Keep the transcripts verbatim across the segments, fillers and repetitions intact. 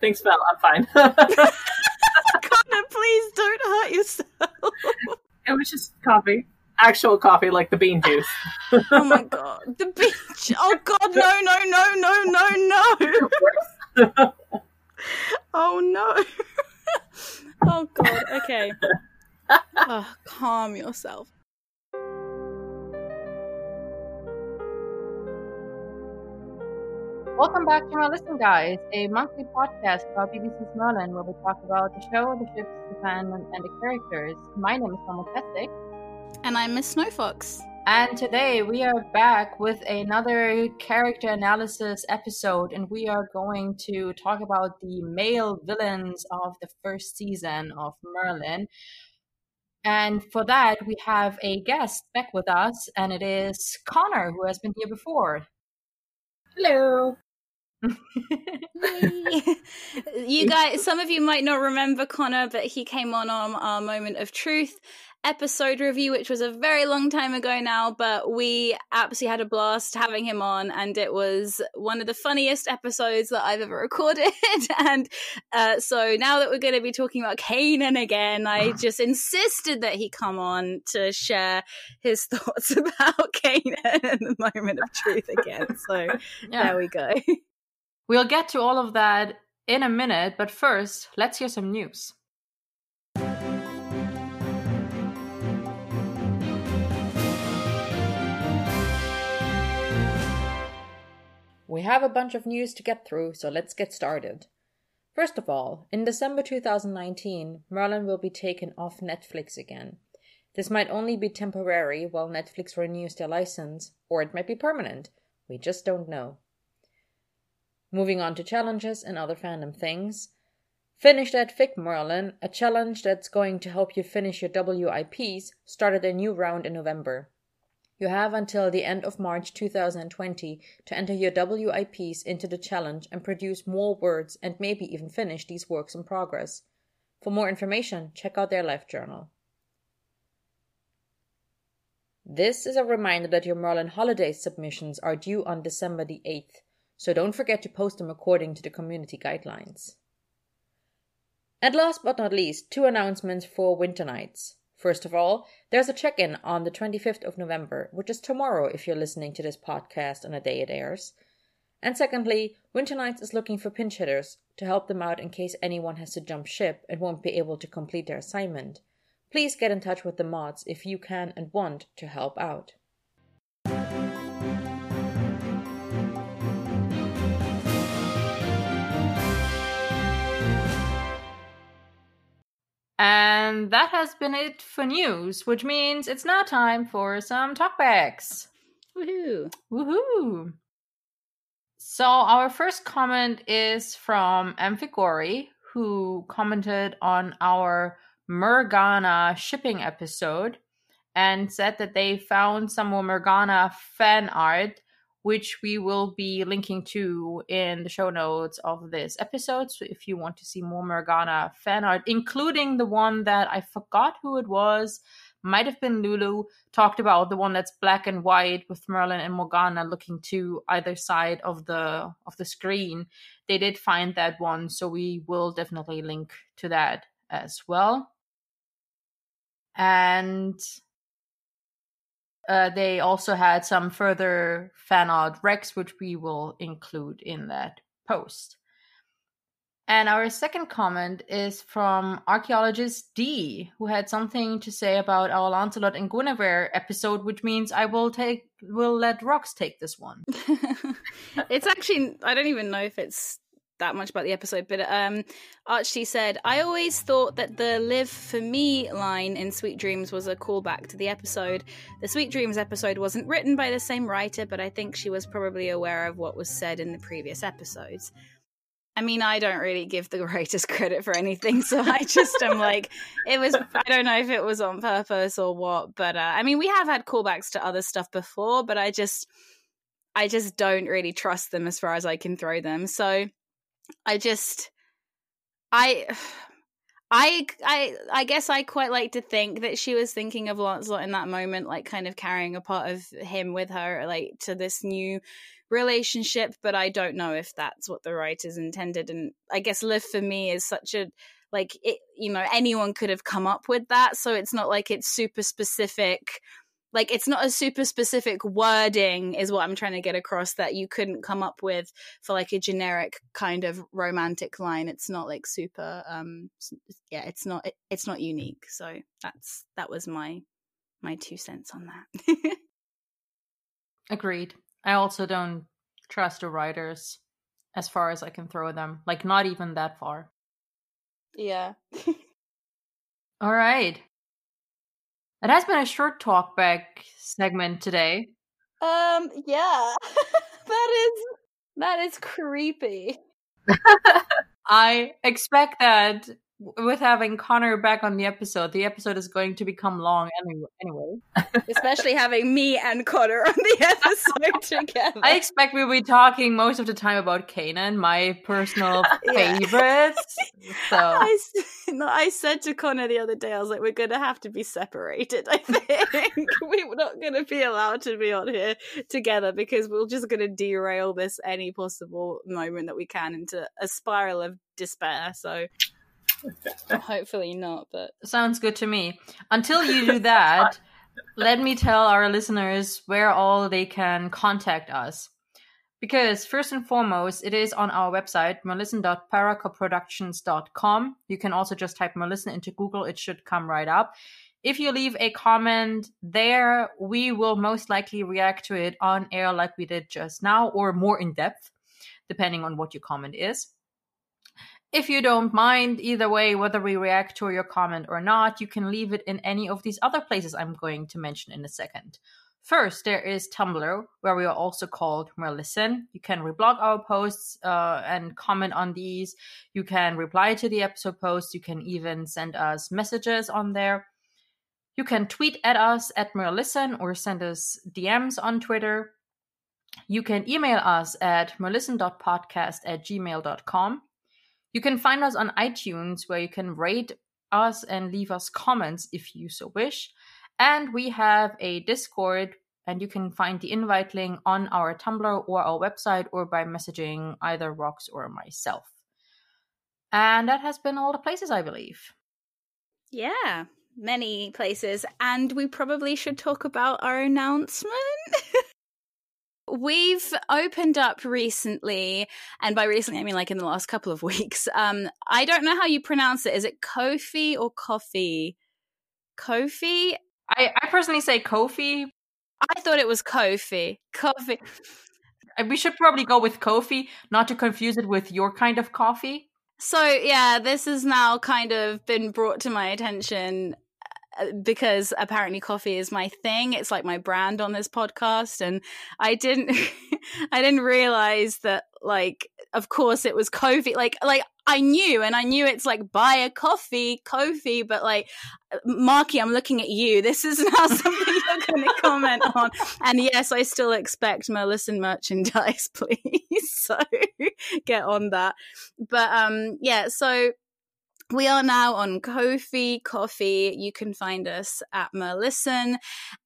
Thanks, Val. I'm fine. Connor, please don't hurt yourself. It was just coffee. Actual coffee, like the bean juice. Oh my god. The bean juice. Oh god, no, no, no, no, no, no. Oh no. Oh god, okay. Oh, calm yourself. Welcome back to Merlisten, guys, a monthly podcast about B B C's Merlin, where we talk about the show, the ships, the fandom, and the characters. My name is Thomas Pestic. And I'm Miss Snowfox. And today we are back with another character analysis episode, and we are going to talk about the male villains of the first season of Merlin. And for that, we have a guest back with us, and it is Connor, who has been here before. Hello. You guys, some of you might not remember Connor, but he came on on our Moment of Truth episode review, which was a very long time ago now, but we absolutely had a blast having him on, and it was one of the funniest episodes that I've ever recorded. And uh, so now that we're going to be talking about Kanen again, I just insisted that he come on to share his thoughts about Kanen and the Moment of Truth again. So yeah. There we go. We'll get to all of that in a minute, but first, let's hear some news. We have a bunch of news to get through, so let's get started. First of all, in December twenty nineteen, Merlin will be taken off Netflix again. This might only be temporary while Netflix renews their license, or it might be permanent. We just don't know. Moving on to challenges and other fandom things. Finish That Fic Merlin, a challenge that's going to help you finish your W I Ps, started a new round in November. You have until the end of March twenty twenty to enter your W I Ps into the challenge and produce more words and maybe even finish these works in progress. For more information, check out their life journal. This is a reminder that your Merlin holiday submissions are due on December the eighth. So don't forget to post them according to the community guidelines. And last but not least, two announcements for Winter Nights. First of all, there's a check-in on the twenty-fifth of November, which is tomorrow if you're listening to this podcast on a day it airs. And secondly, Winter Nights is looking for pinch hitters to help them out in case anyone has to jump ship and won't be able to complete their assignment. Please get in touch with the mods if you can and want to help out. And that has been it for news, which means it's now time for some talkbacks. Woohoo. Woohoo. So our first comment is from Amphigori, who commented on our Morgana shipping episode and said that they found some more Morgana fan art, which we will be linking to in the show notes of this episode. So if you want to see more Morgana fan art, including the one that I forgot who it was, might have been Lulu, talked about the one that's black and white with Merlin and Morgana looking to either side of the of the screen. They did find that one, so we will definitely link to that as well. And Uh, they also had some further fan art recs, which we will include in that post. And our second comment is from Archaeologist D, who had something to say about our Lancelot and Guinevere episode, which means I will take will let Rox take this one. It's actually, I don't even know if it's that much about the episode, but um Archie said, I always thought that the live for me line in Sweet Dreams was a callback to the episode. The Sweet Dreams episode wasn't written by the same writer, but I think she was probably aware of what was said in the previous episodes. I mean, I don't really give the writers credit for anything, so I just am like, it was, I don't know if it was on purpose or what, but uh, I mean, we have had callbacks to other stuff before, but I just I just don't really trust them as far as I can throw them. So I just, I, I, I, I guess I quite like to think that she was thinking of Lancelot in that moment, like kind of carrying a part of him with her, like to this new relationship, but I don't know if that's what the writers intended. And I guess live for me is such a, like, it, you know, anyone could have come up with that. So it's not like it's super specific. Like, it's not a super specific wording is what I'm trying to get across, that you couldn't come up with for, like, a generic kind of romantic line. It's not, like, super, um, yeah, it's not, it, it's not unique. So that's, that was my, my two cents on that. Agreed. I also don't trust the writers as far as I can throw them. Like, not even that far. Yeah. All right. It has been a short talkback segment today. Um, yeah. that is that is creepy. I expect that with having Connor back on the episode, the episode is going to become long anyway. Especially having me and Connor on the episode together. I expect we'll be talking most of the time about Kanen, my personal yeah. favorites. So I, no, I said to Connor the other day, I was like, we're going to have to be separated, I think. We're not going to be allowed to be on here together because we're just going to derail this any possible moment that we can into a spiral of despair. So... hopefully not, but sounds good to me. Until you do that, let me tell our listeners where all they can contact us, because first and foremost it is on our website, merlisten dot paracoproductions dot com. You can also just type Merlisten into Google, it should come right up. If you leave a comment there, we will most likely react to it on air like we did just now, or more in depth depending on what your comment is. If you don't mind, either way, whether we react to your comment or not, you can leave it in any of these other places I'm going to mention in a second. First, there is Tumblr, where we are also called Merlisten. You can reblog our posts uh, and comment on these. You can reply to the episode posts. You can even send us messages on there. You can tweet at us at Merlisten or send us D Ms on Twitter. You can email us at merlisten dot podcast at gmail dot com. You can find us on iTunes, where you can rate us and leave us comments if you so wish. And we have a Discord, and you can find the invite link on our Tumblr or our website, or by messaging either Rox or myself. And that has been all the places, I believe. Yeah, many places. And we probably should talk about our announcement. We've opened up recently, and by recently I mean like in the last couple of weeks. Um, I don't know how you pronounce it. Is it Ko-fi or Ko-fi? Ko-fi? I, I personally say Ko-fi. I thought it was Ko-fi. Ko-fi. We should probably go with Ko-fi, not to confuse it with your kind of coffee. So yeah, this has now kind of been brought to my attention, because apparently coffee is my thing. It's like my brand on this podcast, and I didn't I didn't realize that, like, of course it was Ko-fi. Like like I knew, and I knew it's like buy a coffee, Ko-fi, but like, Marky, I'm looking at you. This is now something you're going to comment on. And yes, I still expect Merlisten merchandise, please. So get on that. But um yeah, so we are now on Ko-fi, Ko-fi. You can find us at Merlisten.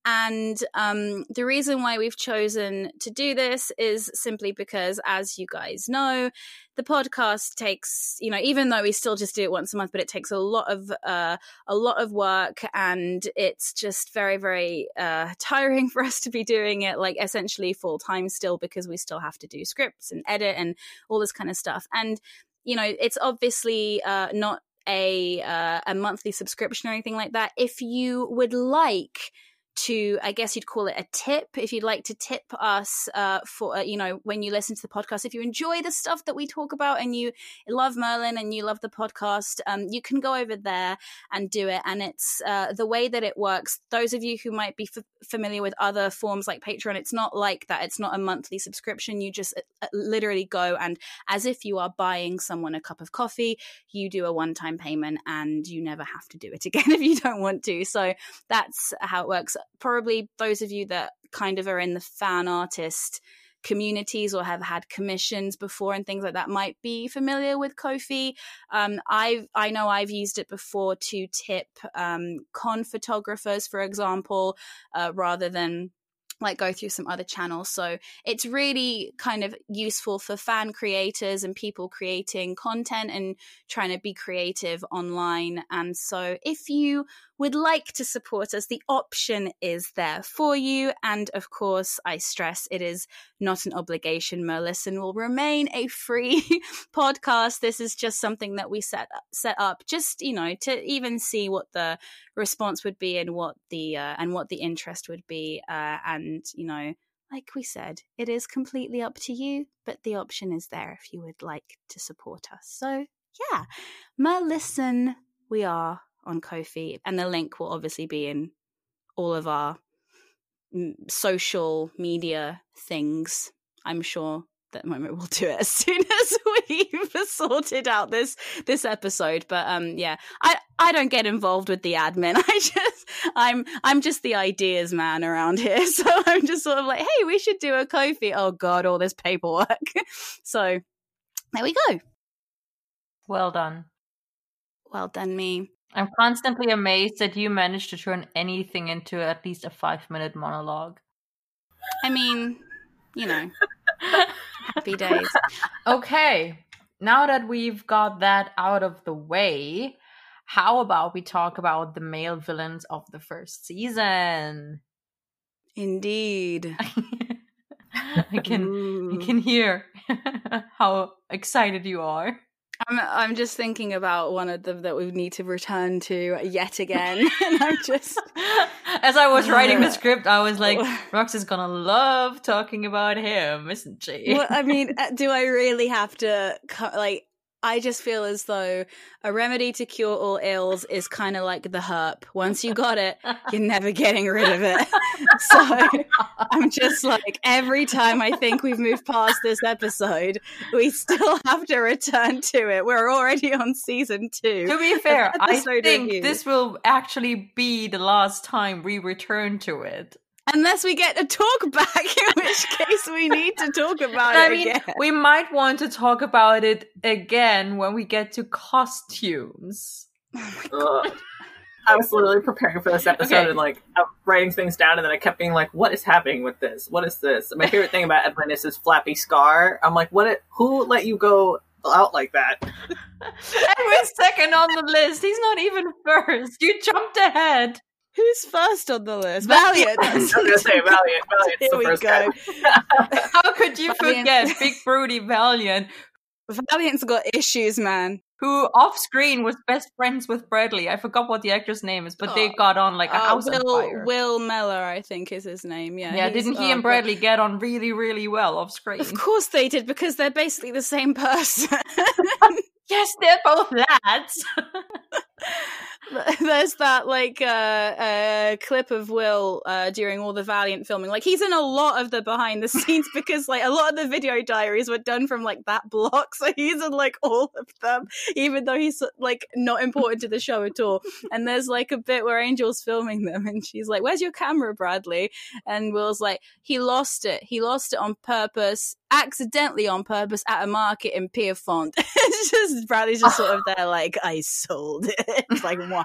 And um, the reason why we've chosen to do this is simply because, as you guys know, the podcast takes, you know, even though we still just do it once a month, but it takes a lot of uh, a lot of work, and it's just very, very uh, tiring for us to be doing it, like, essentially full time still, because we still have to do scripts and edit and all this kind of stuff. And, you know, it's obviously uh, not a uh, a monthly subscription or anything like that. If you would like to, I guess you'd call it a tip, if you'd like to tip us uh, for, uh, you know, when you listen to the podcast, if you enjoy the stuff that we talk about and you love Merlin and you love the podcast, um, you can go over there and do it. And it's uh, the way that it works. Those of you who might be f- familiar with other forms like Patreon, it's not like that. It's not a monthly subscription. You just uh, literally go, and as if you are buying someone a cup of coffee, you do a one-time payment and you never have to do it again if you don't want to. So that's how it works. Probably those of you that kind of are in the fan artist communities or have had commissions before and things like that might be familiar with Ko-fi. Um, I've I know I've used it before to tip um, con photographers, for example, uh, rather than like go through some other channels. So it's really kind of useful for fan creators and people creating content and trying to be creative online. And so if you would like to support us, the option is there for you. And of course, I stress it is not an obligation. Merlisten will remain a free podcast. This is just something that we set up, set up just, you know, to even see what the response would be and what the uh, and what the interest would be. Uh, and, you know, like we said, it is completely up to you, but the option is there if you would like to support us. So, yeah, Merlisten, we are on Ko-fi, and the link will obviously be in all of our m- social media things. I'm sure that Momo will do it as soon as we've sorted out this this episode. But um, yeah, I I don't get involved with the admin. I just I'm I'm just the ideas man around here. So I'm just sort of like, hey, we should do a Ko-fi. Oh God, all this paperwork. So there we go. Well done. Well done, me. I'm constantly amazed that you managed to turn anything into at least a five-minute monologue. I mean, you know, happy days. Okay, now that we've got that out of the way, how about we talk about the male villains of the first season? Indeed. I can, Ooh. I can hear how excited you are. I'm I'm just thinking about one of them that we need to return to yet again. And I'm just as I was writing the script, I was like, Rox is gonna love talking about him, isn't she? Well, I mean, do I really have to like? I just feel as though a remedy to cure all ills is kind of like the herp. Once you got it, you're never getting rid of it. So I'm just like, every time I think we've moved past this episode, we still have to return to it. We're already on season two. To be fair, I think this will actually be the last time we return to it. Unless we get a talk back, in which case we need to talk about I it mean, again. We might want to talk about it again when we get to costumes. Oh my God. I was literally preparing for this episode okay. and like I'm writing things down, and then I kept being like, "What is happening with this? What is this?" My favorite thing about Edwin is his flappy scar. I'm like, "What? It, who let you go out like that?" Edwin's second on the list. He's not even first. You jumped ahead. Who's first on the list? Valiant. I was going to say Valiant. Valiant's the first guy. How could you Valiant. forget Big Broody Valiant? Valiant's got issues, man. Who off-screen was best friends with Bradley. I forgot what the actor's name is, but oh. they got on like a oh, house Will, on fire. Will Mellor, I think, is his name. Yeah, yeah. Didn't he oh, and Bradley God. get on really, really well off-screen? Of course they did, because they're basically the same person. Yes, they're both lads. There's that like uh, uh, clip of Will uh, during all the Valiant filming. Like he's in a lot of the behind the scenes because like a lot of the video diaries were done from like that block. So he's in like all of them, even though he's like not important to the show at all. And there's like a bit where Angel's filming them and she's like, "Where's your camera, Bradley?" And Will's like, "He lost it. He lost it on purpose, accidentally on purpose at a market in Pierrefonds." It's just Bradley's just sort of there like, "I sold it." It's like, wow.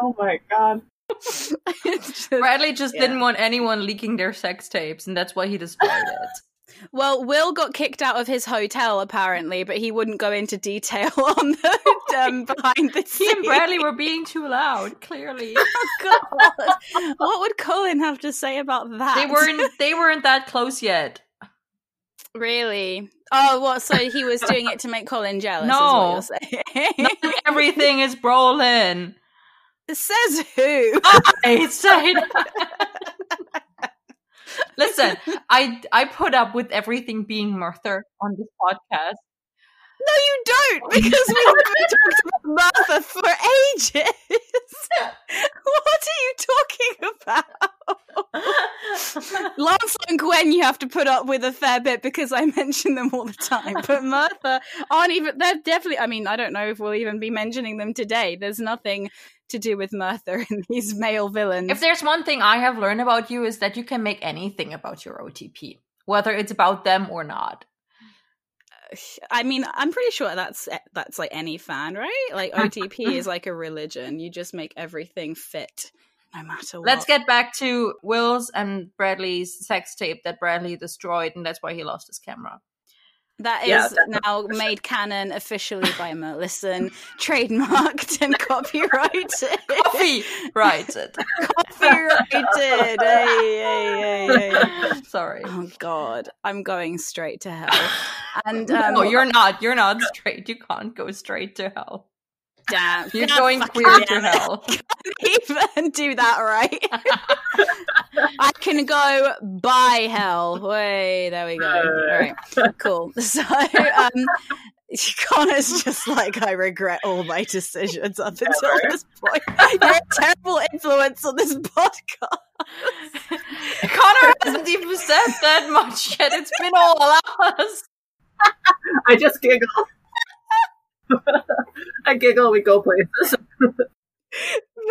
Oh my God. just, Bradley just yeah. didn't want anyone leaking their sex tapes, and that's why he destroyed it. Well, Will got kicked out of his hotel apparently, but he wouldn't go into detail on the um, behind the scenes. He and Bradley were being too loud, clearly. Oh God. What would Colin have to say about that? They weren't they weren't that close yet. Really? Oh, what? So he was doing it to make Colin jealous? No, is what you're saying. Not everything is Brolin. It says who? I said. Listen, I I put up with everything being Merthur on this podcast. No, you don't, because we haven't talked about Merthur for ages. What are you talking about? Lancelot and Gwen you have to put up with a fair bit because I mention them all the time. But Merthur aren't even, they're definitely, I mean, I don't know if we'll even be mentioning them today. There's nothing to do with Merthur and these male villains. If there's one thing I have learned about you is that you can make anything about your O T P, whether it's about them or not. I mean, I'm pretty sure that's that's like any fan, right? Like O T P is like a religion. You just make everything fit no matter what. Let's get back to Will's and Bradley's sex tape that Bradley destroyed, and that's why he lost his camera. That is yeah, now one hundred percent made canon officially by Merlisten, trademarked and copyrighted. Copyrighted. Copyrighted. Hey, hey, hey. Sorry. Oh, God. I'm going straight to hell. And um, no, you're not. You're not straight. You can't go straight to hell. Damn. You're God, going queer to hell. I can't even do that right. I can go by hell. Wait, there we go. All right, cool. So um, Connor's just like, I regret all my decisions up until this point. You're a terrible influence on this podcast. Connor hasn't even said that much yet. It's been all us. I just giggle. I giggle, we go places.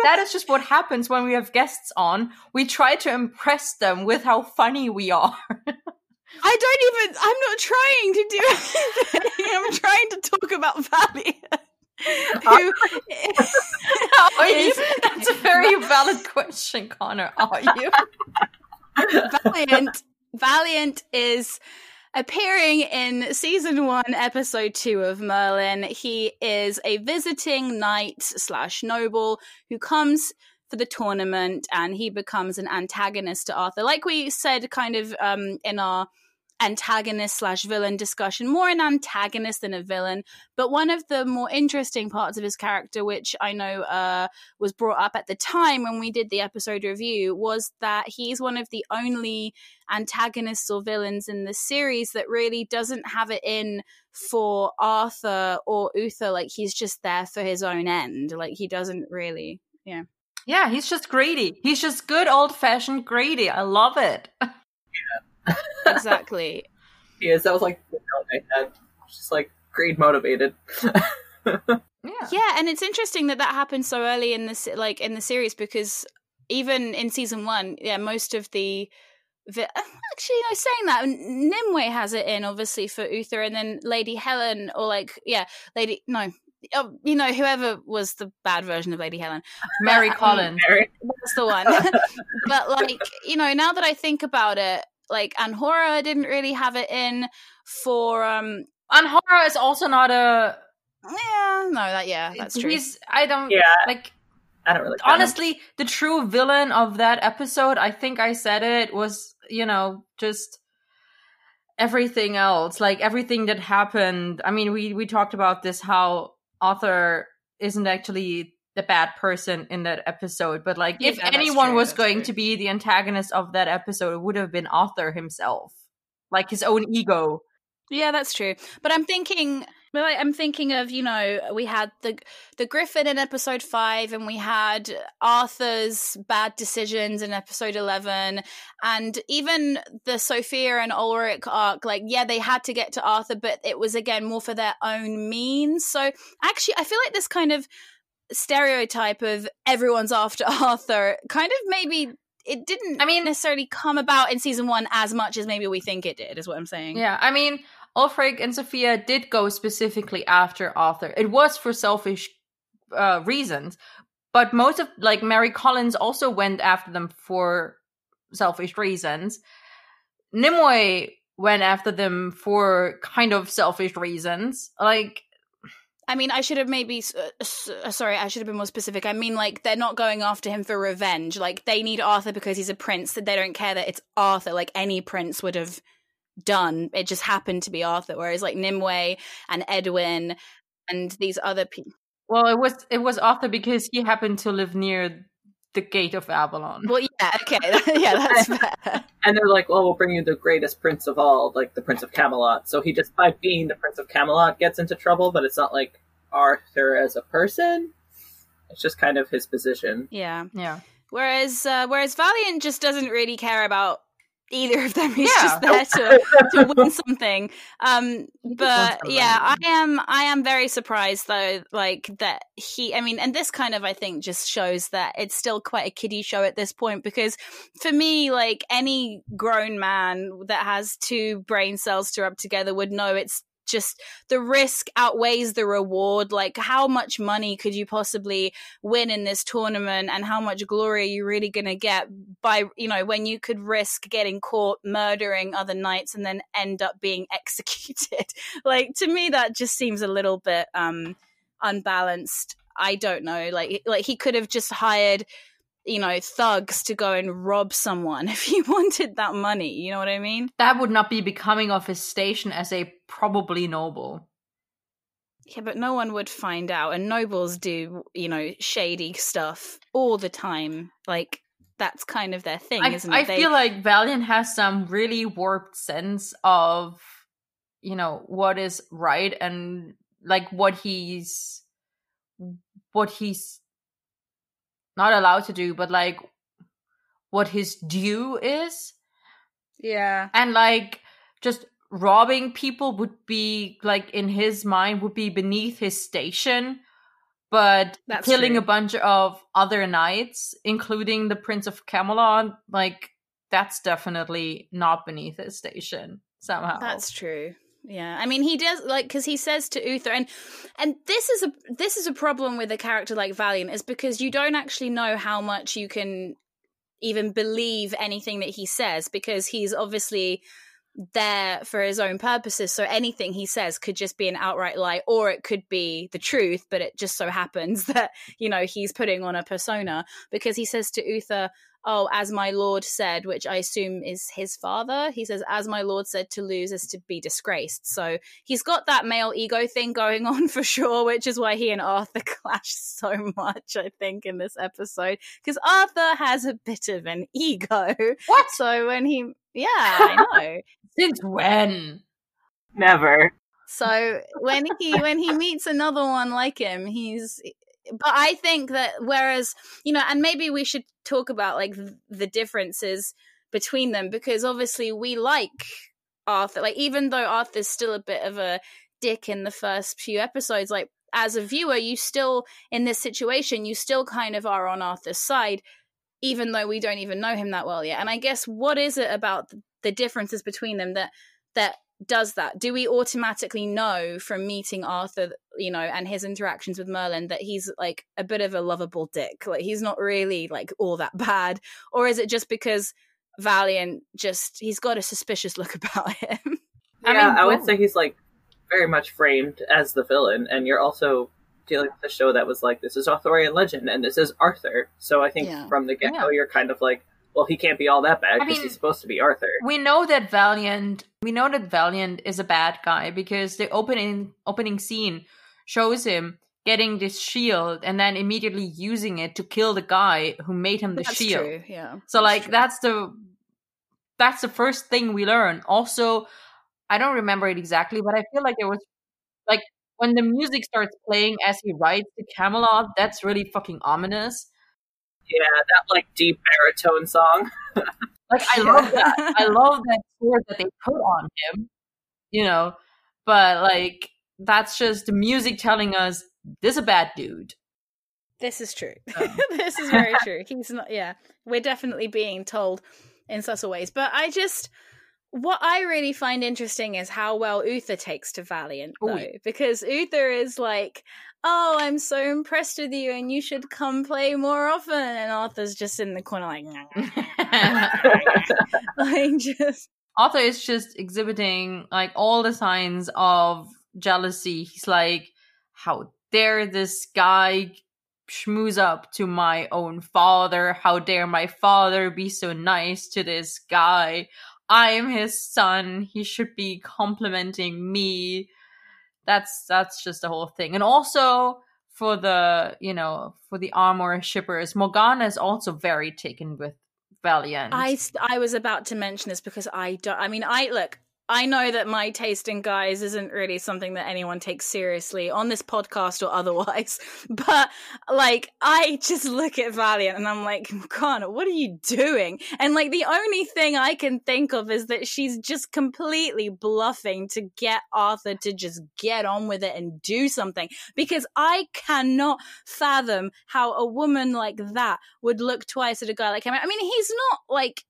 That is just what happens when we have guests on. We try to impress them with how funny we are. I don't even, I'm not trying to do anything. I'm trying to talk about Valiant. Who is, are you? That's a very valid question, Connor. Are you? Valiant, Valiant is appearing in season one, episode two of Merlin. He is a visiting knight slash noble who comes for the tournament, and he becomes an antagonist to Arthur. Like we said kind of um, in our antagonist slash villain discussion, more an antagonist than a villain. But one of the more interesting parts of his character, which I know uh, was brought up at the time when we did the episode review, was that he's one of the only antagonists or villains in the series that really doesn't have it in for Arthur or Uther. Like, he's just there for his own end. Like, he doesn't really, yeah. Yeah, he's just greedy. He's just good old-fashioned greedy. I love it. Yeah. Exactly. Yes, that was like the note I had. Just like greed motivated. yeah. yeah, and it's interesting that that happened so early in this, like in the series, because even in season one, yeah, most of the vi- actually, no, saying that Nimue has it in, obviously, for Uther, and then Lady Helen, or like, yeah, Lady no. Oh, you know, whoever was the bad version of Lady Helen. Mary Collins. Mary. That's the one. But like, you know, now that I think about it, like Anhora didn't really have it in for um Anhora is also not a yeah no that yeah that's true he's I don't yeah like I don't really honestly care. The true villain of that episode, I think I said it, was, you know, just everything else, like everything that happened. I mean, we we talked about this, how Arthur isn't actually the bad person in that episode, but like yeah, if anyone true, was going true. to be the antagonist of that episode, it would have been Arthur himself, like his own ego. Yeah, that's true. But I'm thinking, I'm thinking of, you know, we had the the Griffin in episode five, and we had Arthur's bad decisions in episode eleven, and even the Sophia and Aulfric arc. Like, yeah, they had to get to Arthur, but it was again more for their own means. So actually, I feel like this kind of stereotype of everyone's after Arthur kind of maybe it didn't I mean necessarily come about in season one as much as maybe we think it did, is what I'm saying. Yeah, I mean, Aulfric and Sophia did go specifically after Arthur. It was for selfish uh, reasons, but most of like Mary Collins also went after them for selfish reasons. Nimue went after them for kind of selfish reasons. Like, I mean, I should have maybe, uh, sorry, I should have been more specific. I mean, like, they're not going after him for revenge. Like, they need Arthur because he's a prince, that they don't care that it's Arthur, like any prince would have done. It just happened to be Arthur, whereas like Nimue and Edwin and these other people. Well, it was it was Arthur because he happened to live near the gate of Avalon. Well, yeah, okay. Yeah, that's fair. And they're like, well, we'll bring you the greatest prince of all, like the Prince of Camelot. So he just, by being the Prince of Camelot, gets into trouble, but it's not like Arthur as a person. It's just kind of his position. Yeah. Yeah. Whereas uh, whereas Valiant just doesn't really care about either of them. He's yeah. just there to, to win something. Um, but yeah, I am I am very surprised though, like that he, I mean, and this kind of, I think, just shows that it's still quite a kiddie show at this point, because for me, like any grown man that has two brain cells to rub together would know it's just the risk outweighs the reward. Like, how much money could you possibly win in this tournament, and how much glory are you really going to get by, you know, when you could risk getting caught murdering other knights and then end up being executed? Like, to me, that just seems a little bit um, unbalanced. I don't know. Like, like he could have just hired, you know, thugs to go and rob someone if he wanted that money. You know what I mean? That would not be becoming of his station as a probably noble. Yeah, but no one would find out. And nobles do, you know, shady stuff all the time. Like, that's kind of their thing, I, isn't it? I they- feel like Valiant has some really warped sense of, you know, what is right and, like, what he's... what he's... not allowed to do, but, like, what his due is. Yeah. And, like, just robbing people would be, like, in his mind, would be beneath his station. But That's killing true. a bunch of other knights, including the Prince of Camelot, like, that's definitely not beneath his station somehow. That's true. Yeah, I mean, he does, like, because he says to Uther, and and this is a this is a problem with a character like Valiant, is because you don't actually know how much you can even believe anything that he says, because he's obviously there for his own purposes. So anything he says could just be an outright lie, or it could be the truth, but it just so happens that, you know, he's putting on a persona, because he says to Uther, oh, as my lord said, which I assume is his father. He says, as my lord said, to lose is to be disgraced. So he's got that male ego thing going on for sure, which is why he and Arthur clash so much, I think, in this episode. Because Arthur has a bit of an ego. What? So when he... Yeah, I know. Since when? Never. So when he when he meets another one like him, he's... But I think that whereas, you know, and maybe we should talk about, like, the differences between them, because obviously we like Arthur. Like, even though Arthur's still a bit of a dick in the first few episodes, like, as a viewer, you still, in this situation, you still kind of are on Arthur's side, even though we don't even know him that well yet. And I guess, what is it about the differences between them that that does that? Do we automatically know from meeting Arthur, you know, and his interactions with Merlin, that he's, like, a bit of a lovable dick? Like, he's not really, like, all that bad. Or is it just because Valiant just, he's got a suspicious look about him? Yeah, I, mean, I would say he's, like, very much framed as the villain, and you're also dealing with a show that was like, this is Arthurian legend and this is Arthur. So I think yeah. from the get-go, yeah. you're kind of like, well, he can't be all that bad because I mean, he's supposed to be Arthur. We know that Valiant, we know that Valiant is a bad guy because the opening opening scene shows him getting this shield and then immediately using it to kill the guy who made him the that's shield. True, yeah. So, like, that's, that's the that's the first thing we learn. Also, I don't remember it exactly, but I feel like there was, like, when the music starts playing as he rides to Camelot, that's really fucking ominous. Yeah, that, like, deep baritone song. Like, I love that. I love that sword that they put on him, you know. But, like, that's just the music telling us, this is a bad dude. This is true. Oh. This is very true. He's not, yeah. We're definitely being told in subtle ways. But I just... What I really find interesting is how well Uther takes to Valiant, though, Ooh. because Uther is like, oh, I'm so impressed with you and you should come play more often. And Arthur's just in the corner like, like just... Arthur is just exhibiting, like, all the signs of jealousy. He's like, how dare this guy schmooze up to my own father? How dare my father be so nice to this guy? I am his son. He should be complimenting me. That's that's just the whole thing. And also for the, you know, for the armor shippers, Morgana is also very taken with Valiant. I, I was about to mention this because I don't, I mean, I look, I know that my taste in guys isn't really something that anyone takes seriously on this podcast or otherwise, but, like, I just look at Valiant and I'm like, Connor, what are you doing? And, like, the only thing I can think of is that she's just completely bluffing to get Arthur to just get on with it and do something, because I cannot fathom how a woman like that would look twice at a guy like him. I mean, he's not, like,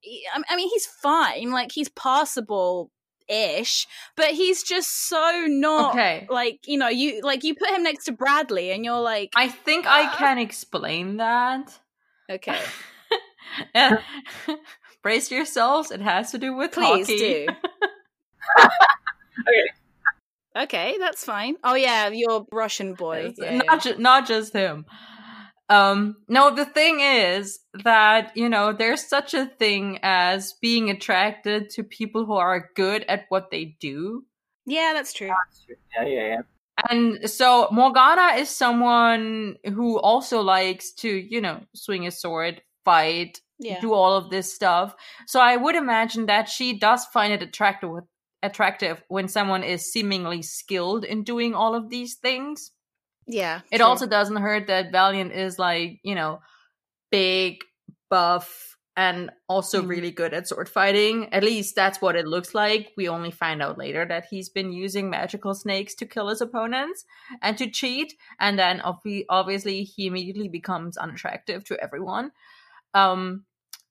I mean, he's fine. Like, he's passable ish, but he's just so not okay. Like, you know, you like you put him next to Bradley and you're like, I think uh, I can explain that. Okay. Yeah. Brace yourselves, it has to do with Please hockey. Please do. Okay. Okay, that's fine. Oh yeah, your Russian boy. Yeah, not, yeah. Ju- not just him. Um, no, the thing is that, you know, there's such a thing as being attracted to people who are good at what they do. Yeah, that's true. That's true. Yeah, yeah, yeah. And so Morgana is someone who also likes to, you know, swing a sword, fight, yeah. do all of this stuff. So I would imagine that she does find it attractive, attractive when someone is seemingly skilled in doing all of these things. Yeah. It true. Also doesn't hurt that Valiant is like, you know, big, buff, and also mm-hmm. really good at sword fighting. At least that's what it looks like. We only find out later that he's been using magical snakes to kill his opponents and to cheat. And then ob- obviously he immediately becomes unattractive to everyone. Um,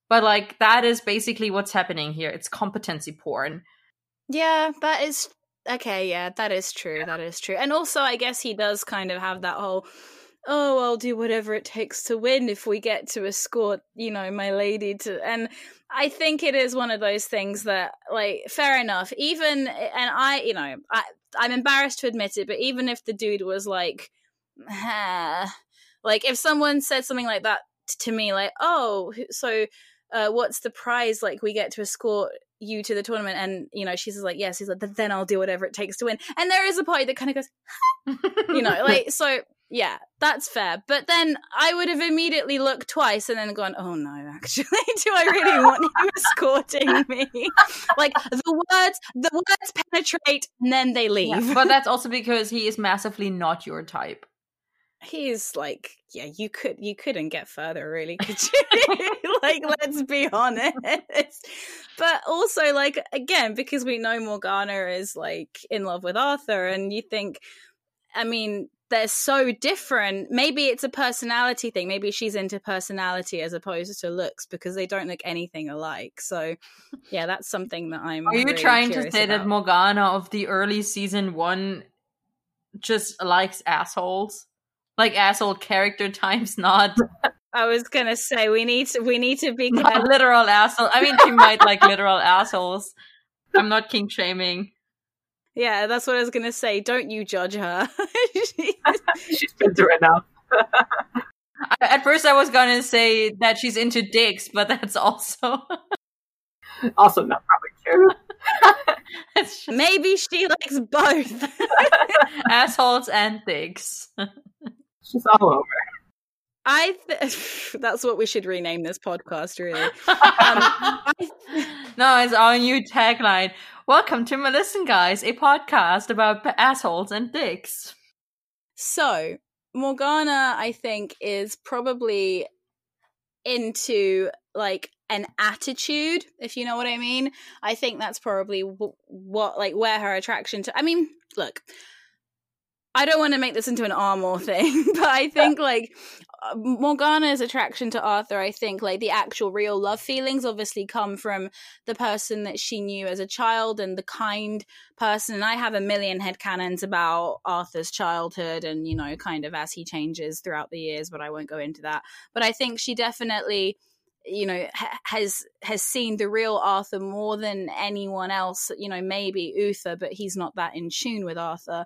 but like that is basically what's happening here. It's competency porn. Yeah, that is... Okay, yeah, that is true, that is true. And also, I guess he does kind of have that whole, oh, I'll do whatever it takes to win if we get to escort, you know, my lady to... And I think it is one of those things that, like, fair enough, even... And I, you know, I, I'm embarrassed to admit it, but even if the dude was like, ah, like, if someone said something like that to me, like, oh, so... Uh, what's the prize? Like, we get to escort you to the tournament, and you know, she's like, yes. He's like, then I'll do whatever it takes to win. And there is a part that kind of goes, you know, like, so yeah, that's fair. But then I would have immediately looked twice and then gone, oh no, actually, do I really want him escorting me? Like the words, the words penetrate and then they leave. Yeah, but that's also because he is massively not your type. He's like, yeah, you could, you couldn't get further, really, could you? Like, let's be honest. But also, like, again, because we know Morgana is like in love with Arthur, and you think, I mean, they're so different. Maybe it's a personality thing. Maybe she's into personality as opposed to looks, because they don't look anything alike. So, yeah, that's something that I'm. Are you really trying to say about. That Morgana of the early season one just likes assholes? Like asshole character times not. I was gonna say we need to, we need to be not literal asshole. I mean, she might like literal assholes. I'm not king shaming. Yeah, that's what I was gonna say. Don't you judge her. She's been through enough. At first, I was gonna say that she's into dicks, but that's also also not probably true. Just... Maybe she likes both assholes and dicks. She's all over. I th- that's what we should rename this podcast, really. Um, I th- no, it's our new tagline. Welcome to Merlisten, guys, a podcast about p- assholes and dicks. So Morgana, I think, is probably into like an attitude, if you know what I mean. I think that's probably w- what, like, where her attraction to. I mean, look. I don't want to make this into an Armor thing, but I think, like, Morgana's attraction to Arthur, I think, like, the actual real love feelings obviously come from the person that she knew as a child and the kind person. And I have a million headcanons about Arthur's childhood and, you know, kind of as he changes throughout the years, but I won't go into that. But I think she definitely... you know, has has seen the real Arthur more than anyone else, you know, maybe Uther, but he's not that in tune with Arthur.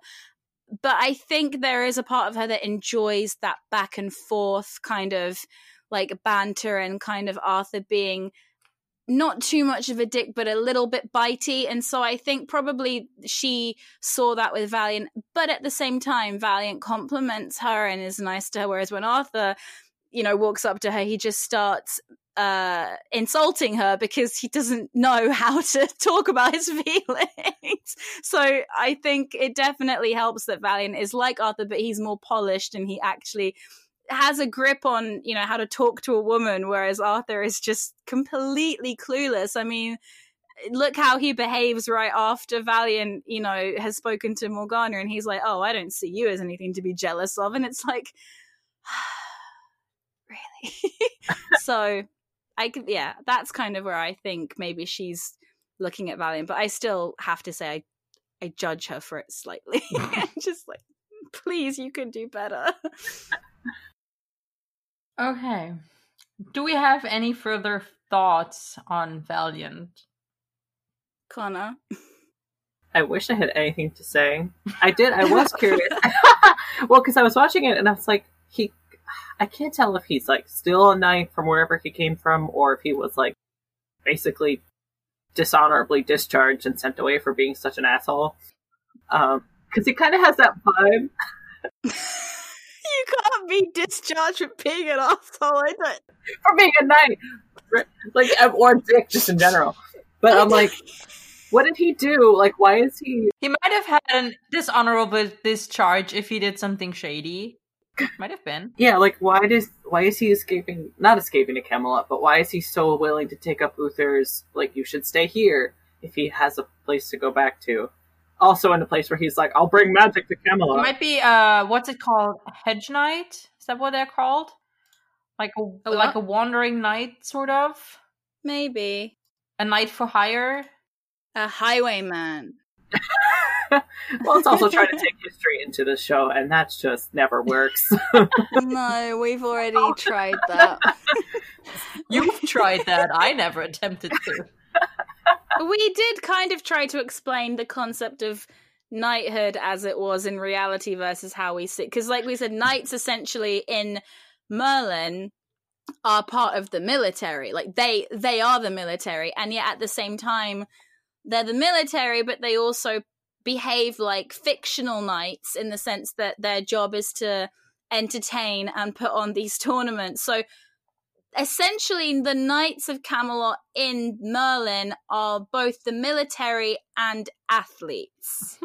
But I think there is a part of her that enjoys that back and forth kind of like banter and kind of Arthur being not too much of a dick, but a little bit bitey. And so I think probably she saw that with Valiant, but at the same time, Valiant compliments her and is nice to her. Whereas when Arthur, you know, walks up to her, he just starts uh insulting her because he doesn't know how to talk about his feelings. So I think it definitely helps that Valiant is like Arthur, but he's more polished and he actually has a grip on, you know, how to talk to a woman, whereas Arthur is just completely clueless. I mean, look how he behaves right after Valiant, you know, has spoken to Morgana, and he's like, oh, I don't see you as anything to be jealous of. And it's like, really? So I could, yeah, that's kind of where I think maybe she's looking at Valiant, but I still have to say I, I judge her for it slightly. Just like, please, you could do better. Okay. Do we have any further thoughts on Valiant? Connor? I wish I had anything to say. I did. I was curious. Well, because I was watching it and I was like, he, I can't tell if he's like still a knight from wherever he came from, or if he was like basically dishonorably discharged and sent away for being such an asshole. Um, because he kind of has that vibe. You can't be discharged for being an asshole, is it? For being a knight, like, or dick just in general. But I'm like, what did he do? Like, why is he? He might have had a dishonorable discharge if he did something shady. Might have been. Yeah, like, why does why is he escaping? Not escaping to Camelot, but why is he so willing to take up Uther's, like, you should stay here, if he has a place to go back to? Also in a place where he's like, I'll bring magic to Camelot. It might be, uh, what's it called? Hedge knight? Is that what they're called? Like a, a like a wandering knight, sort of? Maybe. A knight for hire? A highwayman. Well, it's also trying to take history into the show, and that just never works. No, we've already oh. tried that. You've tried that. I never attempted to. We did kind of try to explain the concept of knighthood as it was in reality versus how we see, because like we said, knights essentially in Merlin are part of the military. Like, they they are the military, and yet at the same time they're the military, but they also behave like fictional knights in the sense that their job is to entertain and put on these tournaments. So essentially, the Knights of Camelot in Merlin are both the military and athletes.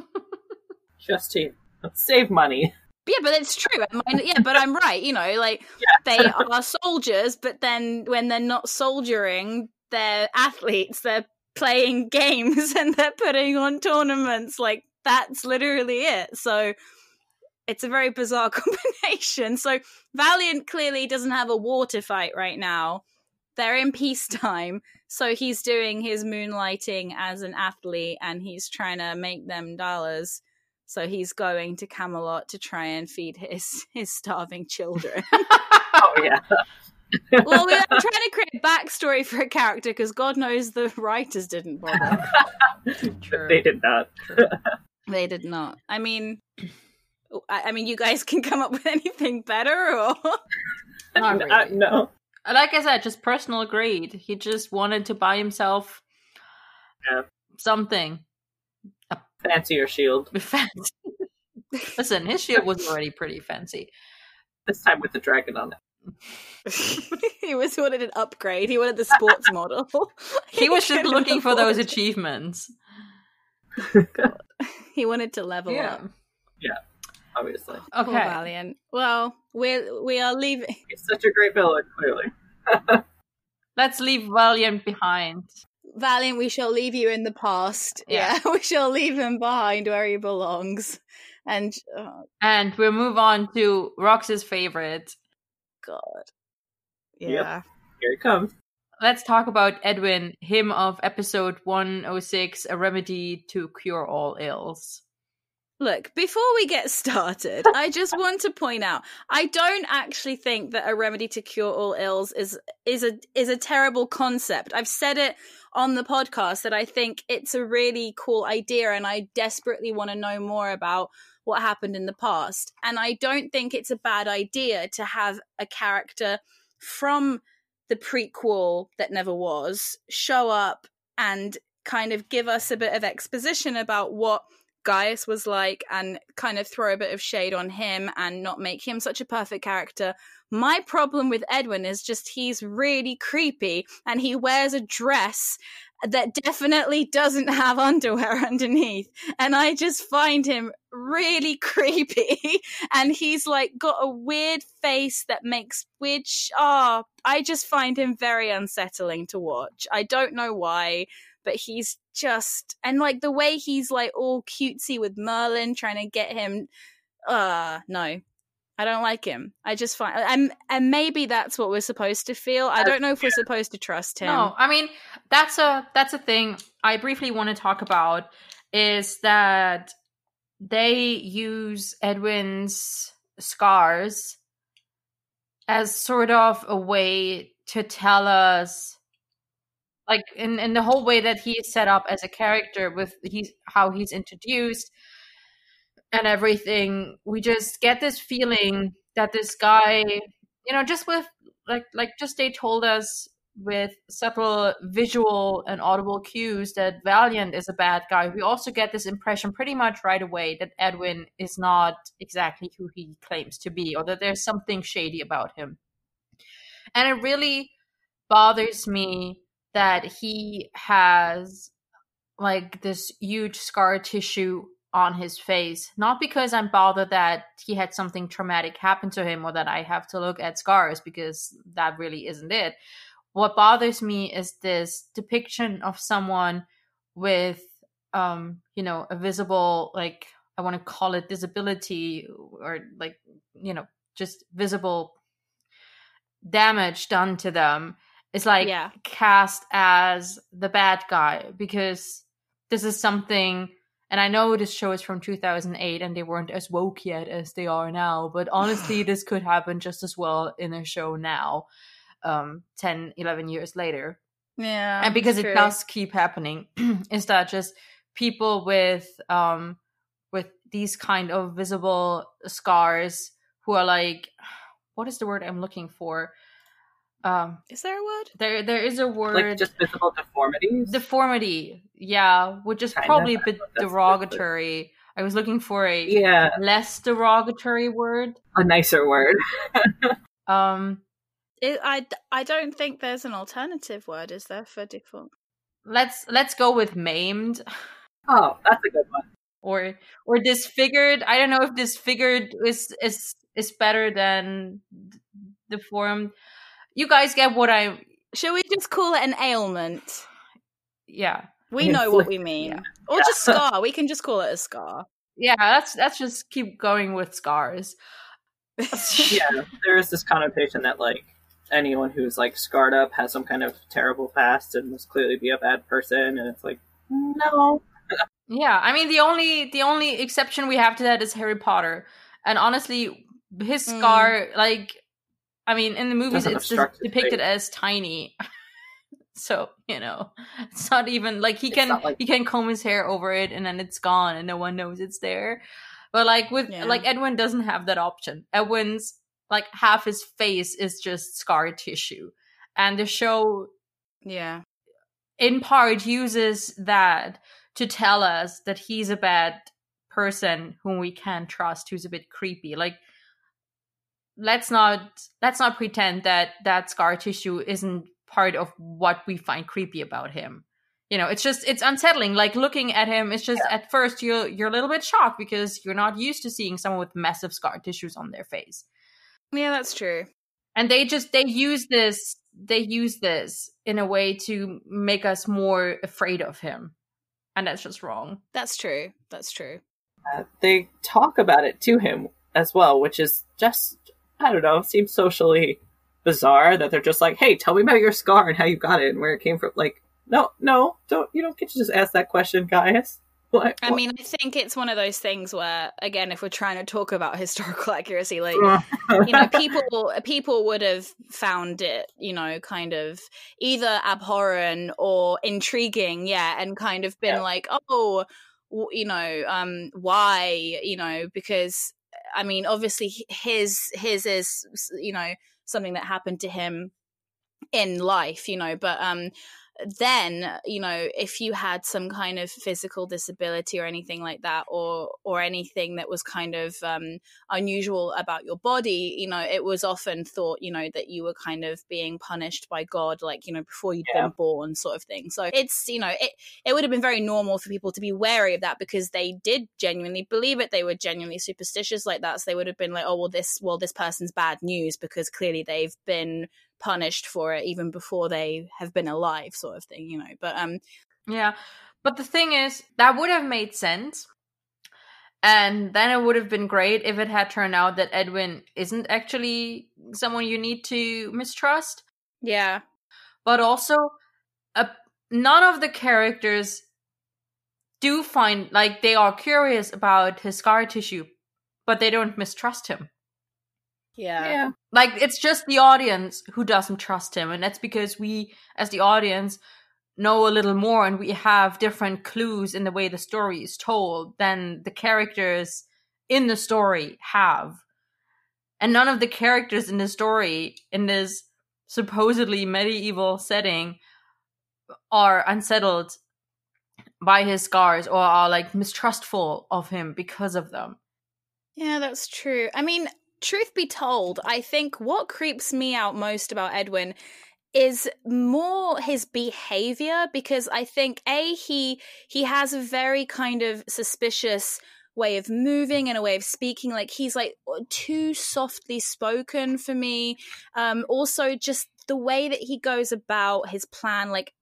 Just to save money. Yeah, but it's true. I mean, yeah, but I'm right. You know, like, yeah. They are soldiers, but then when they're not soldiering, they're athletes. They're playing games and they're putting on tournaments. Like, that's literally it. So it's a very bizarre combination. So Valiant clearly doesn't have a war to fight right now. They're in peacetime. So he's doing his moonlighting as an athlete and he's trying to make them dollars. So he's going to Camelot to try and feed his, his starving children. Oh, yeah. Well, we were trying to create backstory for a character because God knows the writers didn't bother. True. They did not. True. They did not. I mean... I mean, you guys can come up with anything better, or not really. uh, no. Like I said, just personal greed. He just wanted to buy himself yeah. something. A fancier shield. Fancy. Listen, his shield was already pretty fancy. This time with the dragon on it. He was wanted an upgrade. He wanted the sports model. He, he was just looking for those achievements. God. He wanted to level yeah. up. Yeah. Obviously. Okay. Poor Valiant. Well, we're, we are leaving. He's such a great villain, clearly. Let's leave Valiant behind. Valiant, we shall leave you in the past. Yeah. yeah. We shall leave him behind where he belongs. And uh, and we'll move on to Rox's favorite. God. Yeah. Yep. Here he comes. Let's talk about Edwin, him of episode one oh six, A Remedy to Cure All Ills. Look, before we get started, I just want to point out, I don't actually think that A Remedy to Cure All Ills is is a is a terrible concept. I've said it on the podcast that I think it's a really cool idea and I desperately want to know more about what happened in the past. And I don't think it's a bad idea to have a character from the prequel that never was show up and kind of give us a bit of exposition about what Gaius was like and kind of throw a bit of shade on him and not make him such a perfect character. My problem with Edwin is just he's really creepy and he wears a dress that definitely doesn't have underwear underneath, and I just find him really creepy. And he's like got a weird face that makes weird sh- oh, I just find him very unsettling to watch. I don't know why, but he's just, and like the way he's like all cutesy with Merlin trying to get him, uh no, I don't like him. I just find, and and maybe that's what we're supposed to feel. I don't know if we're supposed to trust him. No, I mean, that's a that's a thing I briefly want to talk about is that they use Edwin's scars as sort of a way to tell us, like, in, in the whole way that he is set up as a character with he's, how he's introduced and everything. We just get this feeling that this guy, you know, just with, like, like just they told us with subtle visual and audible cues that Valiant is a bad guy. We also get this impression pretty much right away that Edwin is not exactly who he claims to be, or that there's something shady about him. And it really bothers me that he has, like, this huge scar tissue on his face. Not because I'm bothered that he had something traumatic happen to him or that I have to look at scars, because that really isn't it. What bothers me is this depiction of someone with, um, you know, a visible, like, I want to call it disability, or, like, you know, just visible damage done to them. It's like yeah. cast as the bad guy, because this is something, and I know this show is from two thousand eight and they weren't as woke yet as they are now, but honestly, this could happen just as well in a show now. Um, ten, eleven years later. Yeah. And because it does keep happening, is that just people with um with these kind of visible scars who are like, what is the word I'm looking for? Um, is there a word? There there is a word. Like just visible deformities? Deformity, yeah, which is kind probably of, a bit derogatory. Good. I was looking for a yeah. less derogatory word. A nicer word. um It, I, I don't think there's an alternative word, is there, for default? Let's let's go with maimed. Oh, that's a good one. Or or disfigured. I don't know if disfigured is is, is better than deformed. You guys get what I... Shall we just call it an ailment? Yeah. We know what we mean. Yeah. Or just scar. We can just call it a scar. Yeah, that's that's just keep going with scars. Yeah, there is this connotation that, like, anyone who's, like, scarred up has some kind of terrible past and must clearly be a bad person, and it's like, no. Yeah, I mean, the only the only exception we have to that is Harry Potter, and honestly, his mm. scar, like, I mean, in the movies it's de- depicted as tiny, so, you know, it's not even like he it's can like- he can comb his hair over it and then it's gone and no one knows it's there. But, like, with yeah. like Edwin doesn't have that option. Edwin's, like, half his face is just scar tissue. And the show, yeah, in part uses that to tell us that he's a bad person whom we can't trust, who's a bit creepy. Like, let's not let's not pretend that that scar tissue isn't part of what we find creepy about him. You know, it's just, it's unsettling. Like, looking at him, it's just, yeah. at first, you're, you're a little bit shocked because you're not used to seeing someone with massive scar tissues on their face. Yeah, that's true. And they just, they use this, they use this in a way to make us more afraid of him. And that's just wrong. That's true. That's true. Uh, they talk about it to him as well, which is just, I don't know, seems socially bizarre that they're just like, hey, tell me about your scar and how you got it and where it came from. Like, No, no, don't you don't get to just ask that question, guys. What, I what? mean, I think it's one of those things where, again, if we're trying to talk about historical accuracy, like, you know, people people would have found it, you know, kind of either abhorrent or intriguing, yeah, and kind of been yeah. like, oh, you know, um, why, you know, because, I mean, obviously his his is, you know, something that happened to him in life, you know, but um. then, you know, if you had some kind of physical disability or anything like that, or or anything that was kind of um, unusual about your body, you know, it was often thought, you know, that you were kind of being punished by God, like, you know, before you'd yeah. been born, sort of thing. So it's, you know, it, it would have been very normal for people to be wary of that because they did genuinely believe it. They were genuinely superstitious like that. So they would have been like, oh, well, this, well, this person's bad news because clearly they've been punished for it even before they have been alive, sort of thing, you know. But um yeah but the thing is, that would have made sense, and then it would have been great if it had turned out that Edwin isn't actually someone you need to mistrust, yeah but also a none of the characters do find, like, they are curious about his scar tissue, but they don't mistrust him. Yeah. yeah. Like, it's just the audience who doesn't trust him, and that's because we, as the audience, know a little more, and we have different clues in the way the story is told than the characters in the story have. And none of the characters in the story, in this supposedly medieval setting, are unsettled by his scars or are, like, mistrustful of him because of them. Yeah, that's true. I mean, truth be told, I think what creeps me out most about Edwin is more his behavior, because I think, A, he he has a very kind of suspicious way of moving and a way of speaking. Like, he's, like, too softly spoken for me. Um, also, just the way that he goes about his plan, like,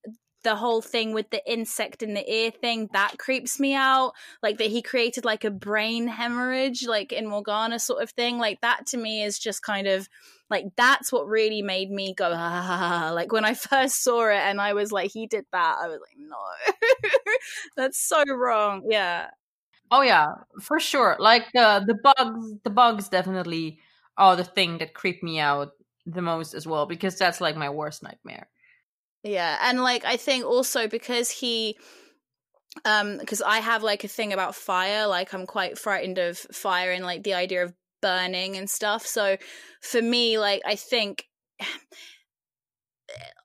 the whole thing with the insect in the ear thing, that creeps me out. Like, that he created, like, a brain hemorrhage, like, in Morgana sort of thing. Like, that to me is just kind of, like, that's what really made me go, ah, like, when I first saw it and I was like, he did that, I was like, no. That's so wrong. Yeah. Oh yeah, for sure. Like, the the bugs, the bugs definitely are the thing that creep me out the most as well, because that's, like, my worst nightmare. Yeah, and, like, I think also because he, um, because I have, like, a thing about fire. Like, I'm quite frightened of fire and, like, the idea of burning and stuff. So for me, like, I think,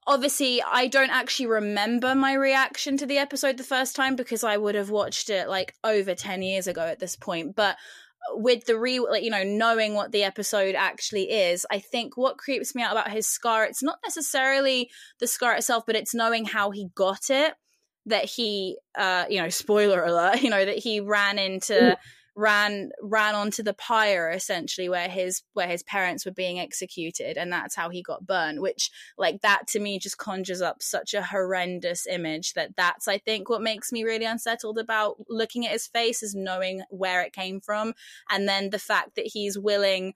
obviously, I don't actually remember my reaction to the episode the first time, because I would have watched it, like, over ten years ago at this point. But with the re, like, you know, knowing what the episode actually is, I think what creeps me out about his scar, it's not necessarily the scar itself, but it's knowing how he got it, that he, uh, you know, spoiler alert, you know, that he ran into... Ooh. ran ran onto the pyre, essentially, where his where his parents were being executed, and that's how he got burned, which, like, that to me just conjures up such a horrendous image that that's, I think, what makes me really unsettled about looking at his face, is knowing where it came from, and then the fact that he's willing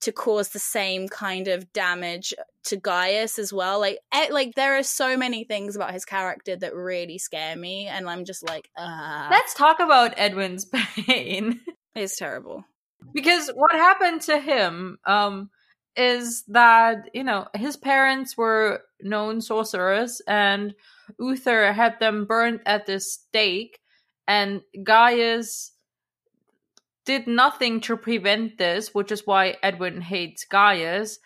to cause the same kind of damage to Gaius as well. Like, like there are so many things about his character that really scare me, and I'm just like, ah. Let's talk about Edwin's pain. It's terrible. Because what happened to him um, is that, you know, his parents were known sorcerers, and Uther had them burnt at the stake, and Gaius did nothing to prevent this, which is why Edwin hates Gaius.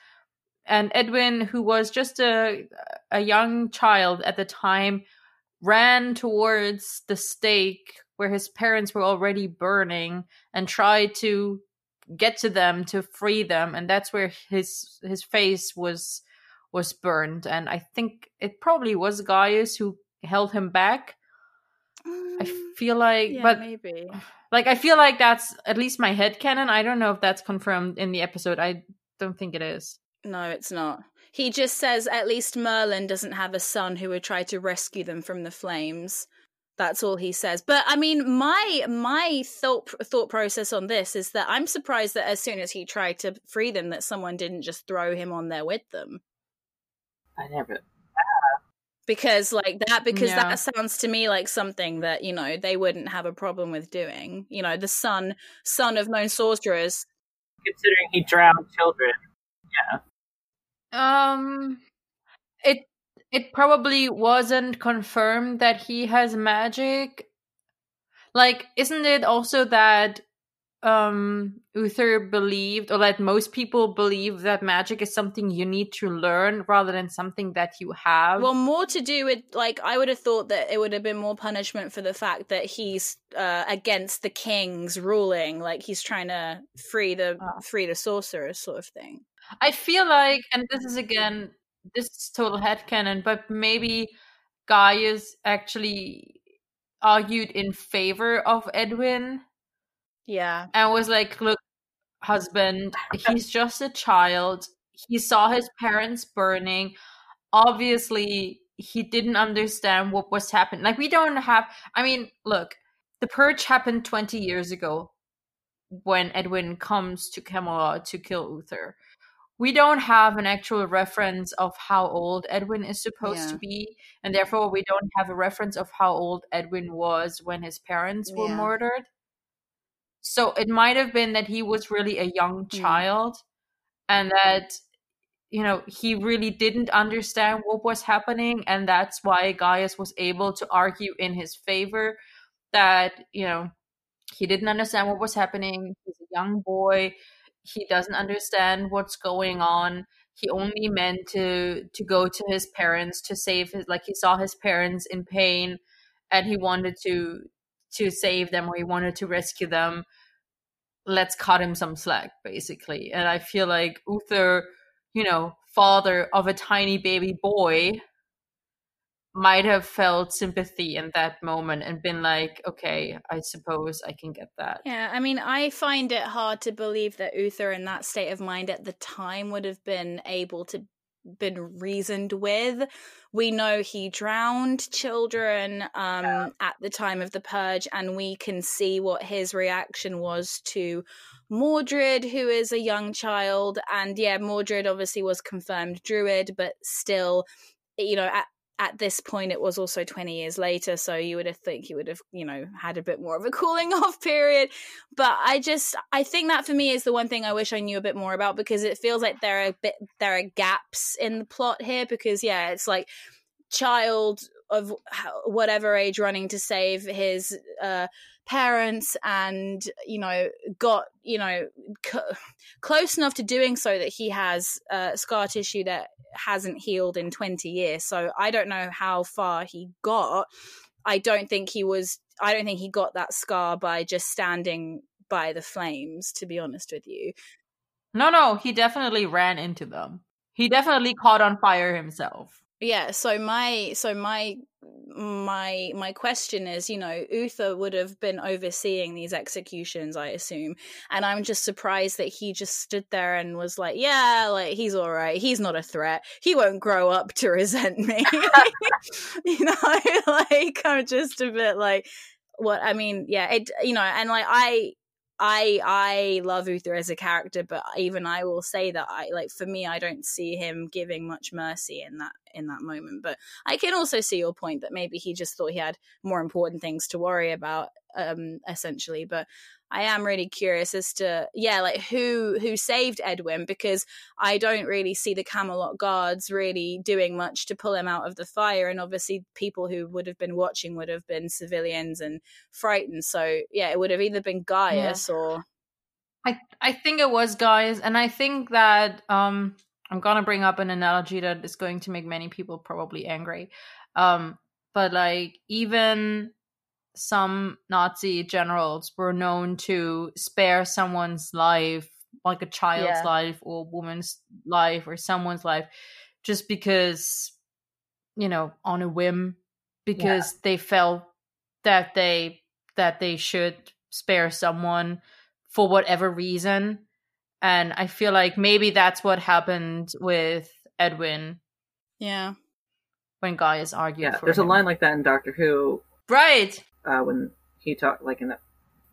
And Edwin, who was just a a young child at the time, ran towards the stake where his parents were already burning and tried to get to them to free them, and that's where his his face was was burned. And I think it probably was Gaius who held him back. I feel like, yeah, but maybe. Like, I feel like that's at least my headcanon. I don't know if that's confirmed in the episode. I don't think it is. No, it's not. He just says, at least Merlin doesn't have a son who would try to rescue them from the flames. That's all he says. But I mean, my my thought thought process on this is that I'm surprised that as soon as he tried to free them, that someone didn't just throw him on there with them. I never. Because like that, because yeah. that sounds to me like something that, you know, they wouldn't have a problem with doing. You know, the son, son of known sorcerers. Considering he drowned children, yeah. Um, it it probably wasn't confirmed that he has magic. Like, isn't it also that um Uther believed, or that most people believe, that magic is something you need to learn rather than something that you have? Well, more to do with, like, I would have thought that it would have been more punishment for the fact that he's uh, against the king's ruling, like he's trying to free the oh. free the sorcerers sort of thing. I feel like, and this is again, this is total headcanon, but maybe Gaius actually argued in favor of Edwin. Yeah. And was like, look, husband, he's just a child. He saw his parents burning. Obviously, he didn't understand what was happening. Like, we don't have, I mean, look, the purge happened twenty years ago when Edwin comes to Camelot to kill Uther. we don't have an actual reference of how old Edwin is supposed yeah. to be, and therefore we don't have a reference of how old Edwin was when his parents were yeah. murdered. So it might have been that he was really a young child yeah. and that, you know, he really didn't understand what was happening, and that's why Gaius was able to argue in his favor that, you know, he didn't understand what was happening. He's a young boy. He doesn't understand what's going on. He only meant to to go to his parents to save his, like, he saw his parents in pain and he wanted to to save them, or he wanted to rescue them. Let's cut him some slack, basically. And I feel like Uther, you know, father of a tiny baby boy, might have felt sympathy in that moment and been like, okay, I suppose I can get that. Yeah, I mean, I find it hard to believe that Uther in that state of mind at the time would have been able to been reasoned with. We know he drowned children um, yeah. at the time of the purge, and we can see what his reaction was to Mordred, who is a young child. And yeah, Mordred obviously was confirmed druid, but still, you know, at At this point, it was also twenty years later, so you would have think you would have, you know, had a bit more of a cooling off period. But I just, I think that for me is the one thing I wish I knew a bit more about, because it feels like there are a bit, there are gaps in the plot here. Because yeah, it's like child of whatever age running to save his uh, parents, and you know, got you know co- close enough to doing so that he has uh, scar tissue that hasn't healed in twenty years. So I don't know how far he got. I don't think he was I don't think he got that scar by just standing by the flames, to be honest with you. No, no, he definitely ran into them. He definitely caught on fire himself. Yeah, so my so my my my question is, you know, Uther would have been overseeing these executions, I assume, and I'm just surprised that he just stood there and was like, yeah, like, he's all right, he's not a threat, he won't grow up to resent me. You know, like, I'm just a bit like, what I mean, yeah, it, you know, and like I I I love Uther as a character, but even I will say that I like for me I don't see him giving much mercy in that in that moment. But I can also see your point that maybe he just thought he had more important things to worry about, um, essentially. But I am really curious as to yeah, like who who saved Edwin, because I don't really see the Camelot guards really doing much to pull him out of the fire, and obviously people who would have been watching would have been civilians and frightened. So yeah, it would have either been Gaius yeah. or I I think it was Gaius, and I think that um I'm going to bring up an analogy that is going to make many people probably angry. Um, but like even some Nazi generals were known to spare someone's life, like a child's yeah. life or a woman's life or someone's life, just because, you know, on a whim, because yeah. they felt that they that they should spare someone for whatever reason. And I feel like maybe that's what happened with Edwin. Yeah. When Gaius argued yeah, for there's him. A line like that in Doctor Who. Right. Uh, when he talked, like in the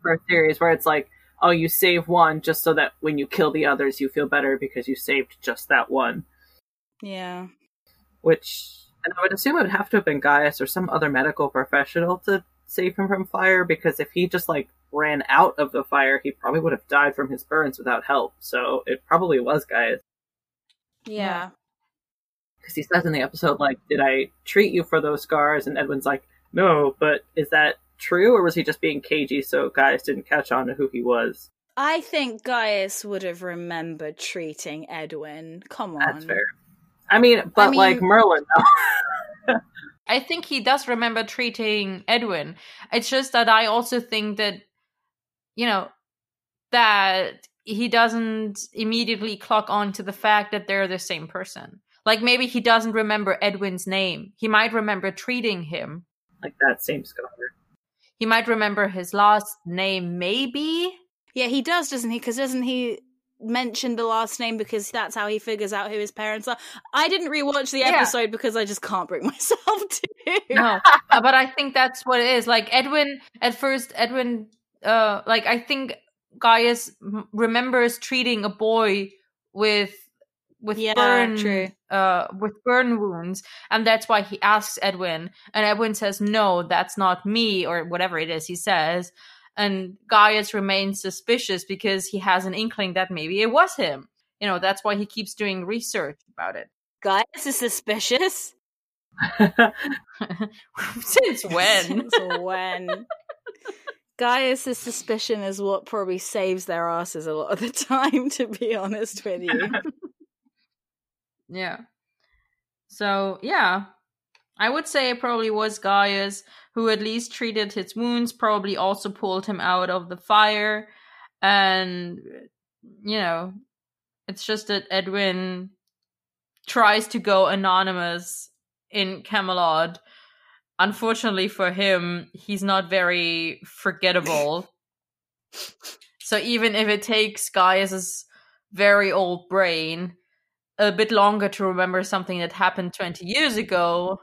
first series, where it's like, oh, you save one just so that when you kill the others, you feel better because you saved just that one. Yeah. Which, and I would assume it would have to have been Gaius or some other medical professional to save him from fire, because if he just, like, ran out of the fire, he probably would have died from his burns without help. So it probably was Gaius. Yeah. Because he says in the episode, like, did I treat you for those scars? And Edwin's like, no, but is that true? Or was he just being cagey so Gaius didn't catch on to who he was? I think Gaius would have remembered treating Edwin. Come on. That's fair. I mean, but I mean, like Merlin, though. I think he does remember treating Edwin. It's just that I also think that, you know, that he doesn't immediately clock on to the fact that they're the same person. Like, maybe he doesn't remember Edwin's name. He might remember treating him. Like that same scholar. He might remember his last name, maybe? Yeah, he does, doesn't he? Because doesn't he mention the last name because that's how he figures out who his parents are? I didn't rewatch the episode yeah. because I just can't bring myself to. No, but I think that's what it is. Like, Edwin, at first, Edwin... Uh, like I think Gaius remembers treating a boy with with yeah, burn true. uh with burn wounds, and that's why he asks Edwin, and Edwin says, no, that's not me, or whatever it is he says, and Gaius remains suspicious because he has an inkling that maybe it was him. You know, that's why he keeps doing research about it. Gaius is suspicious? Since when? Since when? Gaius' suspicion is what probably saves their asses a lot of the time, to be honest with you. Yeah. So, yeah. I would say it probably was Gaius, who at least treated his wounds, probably also pulled him out of the fire. And, you know, it's just that Edwin tries to go anonymous in Camelot. Unfortunately for him, he's not very forgettable. So even if it takes Gaius's very old brain a bit longer to remember something that happened twenty years ago,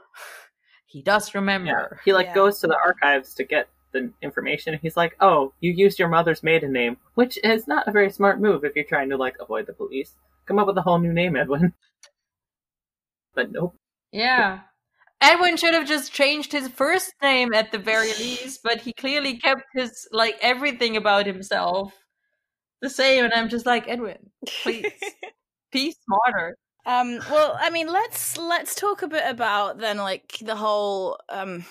he does remember. Yeah. He like yeah. goes to the archives to get the information, and he's like, oh, you used your mother's maiden name, which is not a very smart move if you're trying to like avoid the police. Come up with a whole new name, Edwin. But nope. Yeah. Edwin should have just changed his first name at the very least, but he clearly kept his, like, everything about himself the same, and I'm just like, Edwin, please, be smarter. Um, well, I mean, let's let's talk a bit about, then, like, the whole um,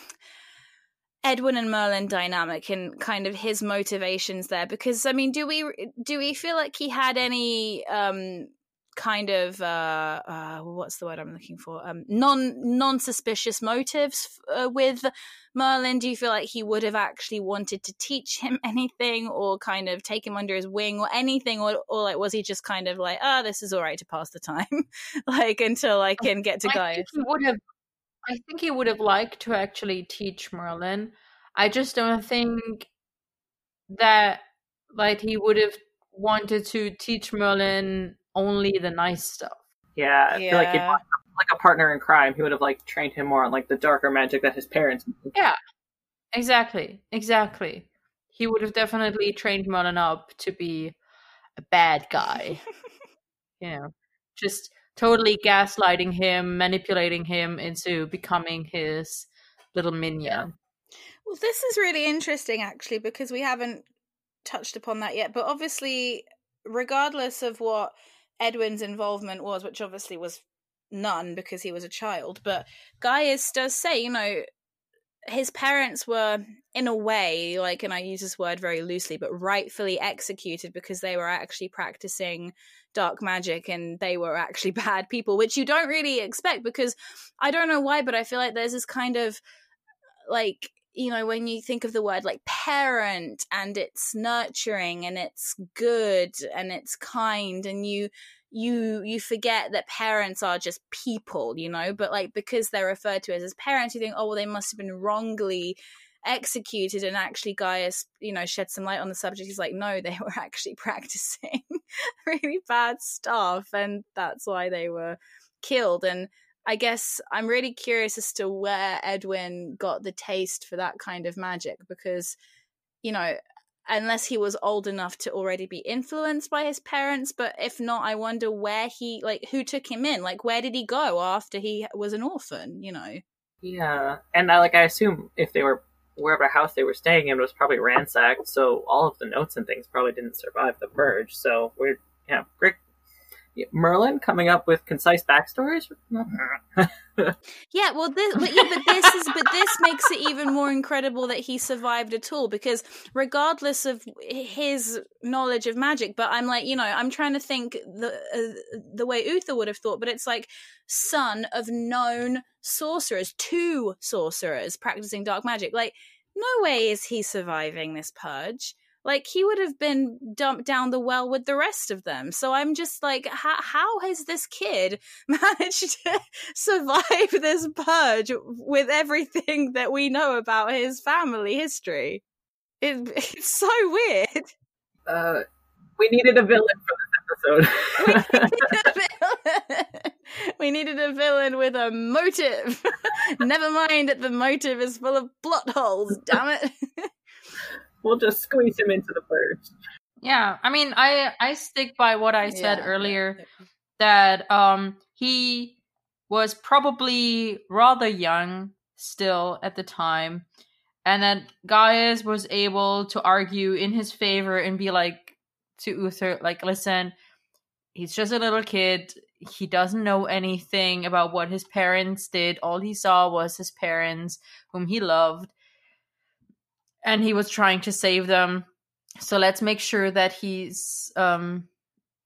Edwin and Merlin dynamic and kind of his motivations there, because, I mean, do we, do we feel like he had any... Um, kind of uh, uh what's the word I'm looking for um non non-suspicious motives uh, with Merlin? Do you feel like he would have actually wanted to teach him anything or kind of take him under his wing or anything, or, or like was he just kind of like, oh, this is all right to pass the time like until I can get to Gaius? He would have I think he would have liked to actually teach Merlin. I just don't think that like he would have wanted to teach Merlin only the nice stuff. Yeah, I yeah. feel like he'd want, like a partner in crime, he would have like trained him more on like the darker magic that his parents. Yeah, exactly, exactly. He would have definitely trained Merlin up to be a bad guy. You know, just totally gaslighting him, manipulating him into becoming his little minion. Well, this is really interesting actually, because we haven't touched upon that yet, but obviously, regardless of what Edwin's involvement was, which obviously was none because he was a child, but Gaius does say, you know, his parents were in a way, like, and I use this word very loosely, but rightfully executed because they were actually practicing dark magic and they were actually bad people, which you don't really expect, because I don't know why, but I feel like there's this kind of like, you know, when you think of the word like parent and it's nurturing and it's good and it's kind, and you you you forget that parents are just people, you know, but like because they're referred to as, as parents, you think, oh, well, they must have been wrongly executed. And actually Gaius, you know, shed some light on the subject. He's like, no, they were actually practicing really bad stuff, and that's why they were killed. And I guess I'm really curious as to where Edwin got the taste for that kind of magic, because, you know, unless he was old enough to already be influenced by his parents, but if not, I wonder where he, like, who took him in? Like, where did he go after he was an orphan, you know? Yeah, and I, like, I assume if they were, wherever house they were staying in was probably ransacked, so all of the notes and things probably didn't survive the purge, so we're, yeah, great. Merlin coming up with concise backstories. yeah, well, this, but yeah, but this is, but this makes it even more incredible that he survived at all, because regardless of his knowledge of magic, but I'm like, you know, I'm trying to think the uh, the way Uther would have thought, but it's like son of known sorcerers, two sorcerers practicing dark magic. Like, no way is he surviving this purge. Like, he would have been dumped down the well with the rest of them. So I'm just like, how, how has this kid managed to survive this purge with everything that we know about his family history? It, it's so weird. Uh, we needed a villain for this episode. we, needed we needed a villain with a motive. Never mind that the motive is full of plot holes, damn it. We'll just squeeze him into the purge. Yeah, I mean, I, I stick by what I said yeah. earlier. that um, he was probably rather young still at the time, and that Gaius was able to argue in his favor and be like to Uther, like, listen, he's just a little kid. He doesn't know anything about what his parents did. All he saw was his parents, whom he loved. And he was trying to save them. So let's make sure that he's, um,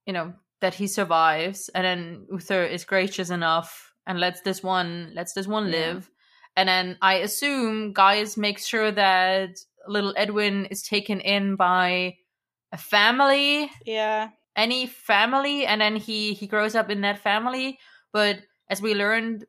you know, that he survives. And then Uther is gracious enough and lets this one, lets this one yeah. live. And then I assume Gaius makes sure that little Edwin is taken in by a family. Yeah. Any family. And then he, he grows up in that family. But as we learned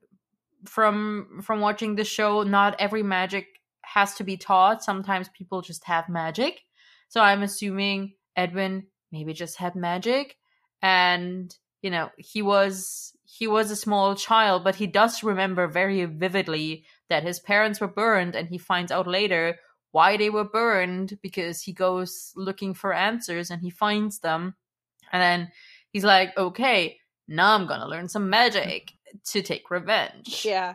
from from watching the show, not every magic has to be taught. Sometimes people just have magic. So I'm assuming Edwin maybe just had magic. And, you know, he was he was a small child, but he does remember very vividly that his parents were burned, and he finds out later why they were burned because he goes looking for answers and he finds them. And then he's like, okay, now I'm going to learn some magic to take revenge. Yeah.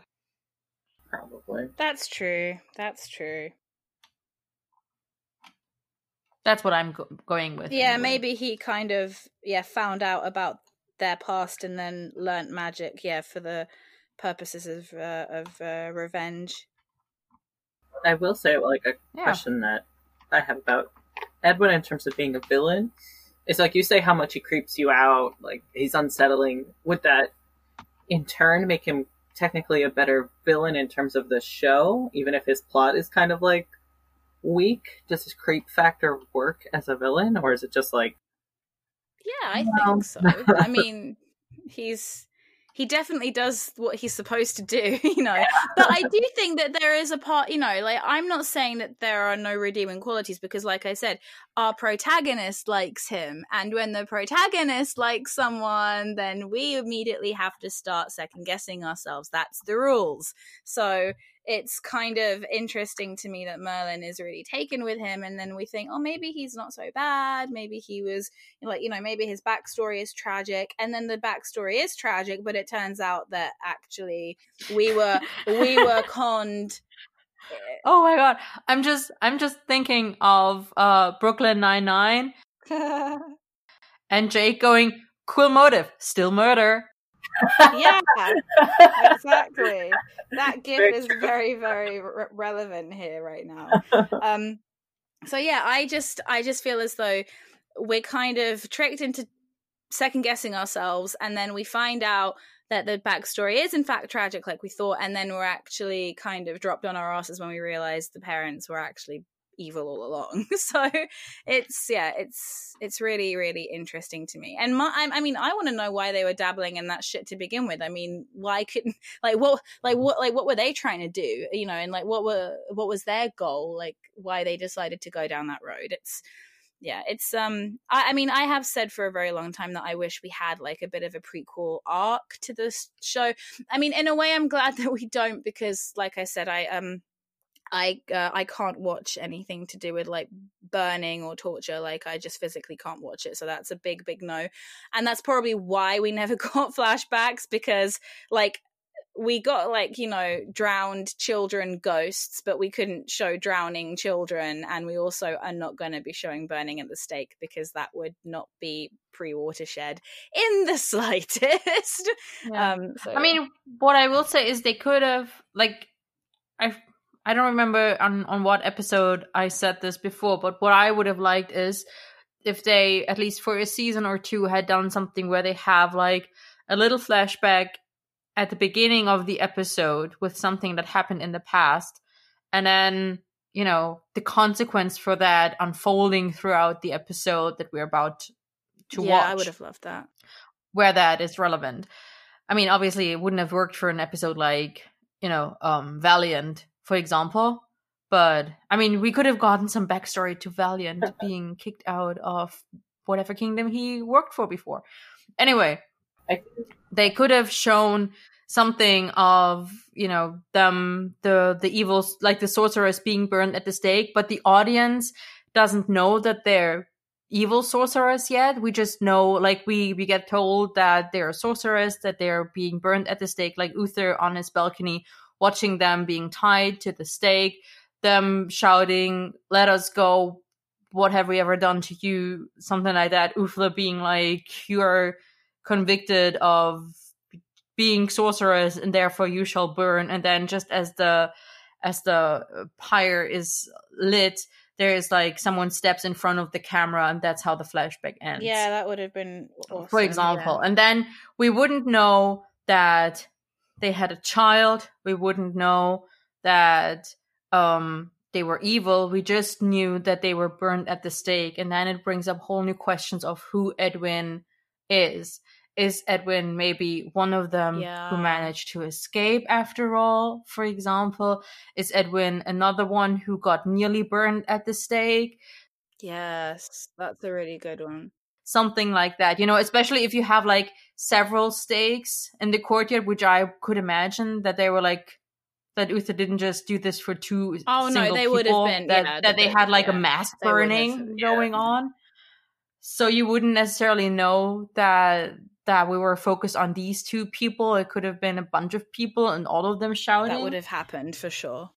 Probably. That's true. That's true. That's what I'm go- going with. Yeah, anyway. Maybe he kind of, yeah, found out about their past and then learnt magic, yeah, for the purposes of uh, of uh, revenge. I will say, like, a yeah. question that I have about Edwin in terms of being a villain. It's like you say how much he creeps you out, like he's unsettling. Would that in turn make him technically a better villain in terms of the show, even if his plot is kind of like weak? Does his creep factor work as a villain, or is it just like... Yeah, I no. think so. I mean, he's he definitely does what he's supposed to do, you know. But I do think that there is a part, you know, like I'm not saying that there are no redeeming qualities because, like I said, our protagonist likes him. And when the protagonist likes someone, then we immediately have to start second guessing ourselves. That's the rules. So it's kind of interesting to me that Merlin is really taken with him. And then we think, oh, maybe he's not so bad. Maybe he was like, you know, maybe his backstory is tragic. And then the backstory is tragic, but it turns out that actually we were, we were conned. Oh my God. I'm just, I'm just thinking of uh, Brooklyn Nine-Nine and Jake going, cool motive, still murder. Yeah, exactly. That gif is very, very re- relevant here right now. Um, so yeah, I just, I just feel as though we're kind of tricked into second guessing ourselves, and then we find out that the backstory is in fact tragic, like we thought, and then we're actually kind of dropped on our asses when we realize the parents were actually evil all along. So it's yeah it's it's really, really interesting to me. And my, I mean I want to know why they were dabbling in that shit to begin with. I mean, why couldn't like what like what like what were they trying to do, you know, and like what were what was their goal, like why they decided to go down that road. It's yeah it's um I, I mean I have said for a very long time that I wish we had like a bit of a prequel arc to this show. I mean, in a way I'm glad that we don't, because like I said, I um I uh, I can't watch anything to do with like burning or torture. Like I just physically can't watch it. So that's a big, big no. And that's probably why we never got flashbacks, because like we got like, you know, drowned children ghosts, but we couldn't show drowning children. And we also are not going to be showing burning at the stake because that would not be pre-watershed in the slightest. Yeah. Um, so. I mean, what I will say is they could have like, I've, I don't remember on, on what episode I said this before, but what I would have liked is if they, at least for a season or two, had done something where they have like a little flashback at the beginning of the episode with something that happened in the past. And then, you know, the consequence for that unfolding throughout the episode that we're about to yeah, watch. Yeah, I would have loved that. Where that is relevant. I mean, obviously it wouldn't have worked for an episode like, you know, um, Valiant, for example, but I mean, we could have gotten some backstory to Valiant being kicked out of whatever kingdom he worked for before. Anyway, I, they could have shown something of, you know, them, the, the evils, like the sorceress being burned at the stake, but the audience doesn't know that they're evil sorceress yet. We just know, like, we, we get told that they're a sorceress, that they're being burned at the stake, like Uther on his balcony, watching them being tied to the stake, them shouting, "Let us go. What have we ever done to you?" Something like that. Uther being like, "You are convicted of being sorceress and therefore you shall burn." And then just as the as the pyre is lit, there is like someone steps in front of the camera, and that's how the flashback ends. Yeah, that would have been awesome. For example. Yeah. And then we wouldn't know that they had a child. We wouldn't know that um, they were evil. We just knew that they were burned at the stake. And then it brings up whole new questions of who Edwin is. Is Edwin maybe one of them yeah. who managed to escape after all, for example? Is Edwin another one who got nearly burned at the stake? Yes, that's a really good one. Something like that, you know, especially if you have like several stakes in the courtyard, which I could imagine that they were like, that Uther didn't just do this for two oh, single no, they people, would have been, that, yeah, that they, they had like yeah. a mass burning yeah. going on. So you wouldn't necessarily know that that we were focused on these two people. It could have been a bunch of people and all of them shouting. That would have happened for sure.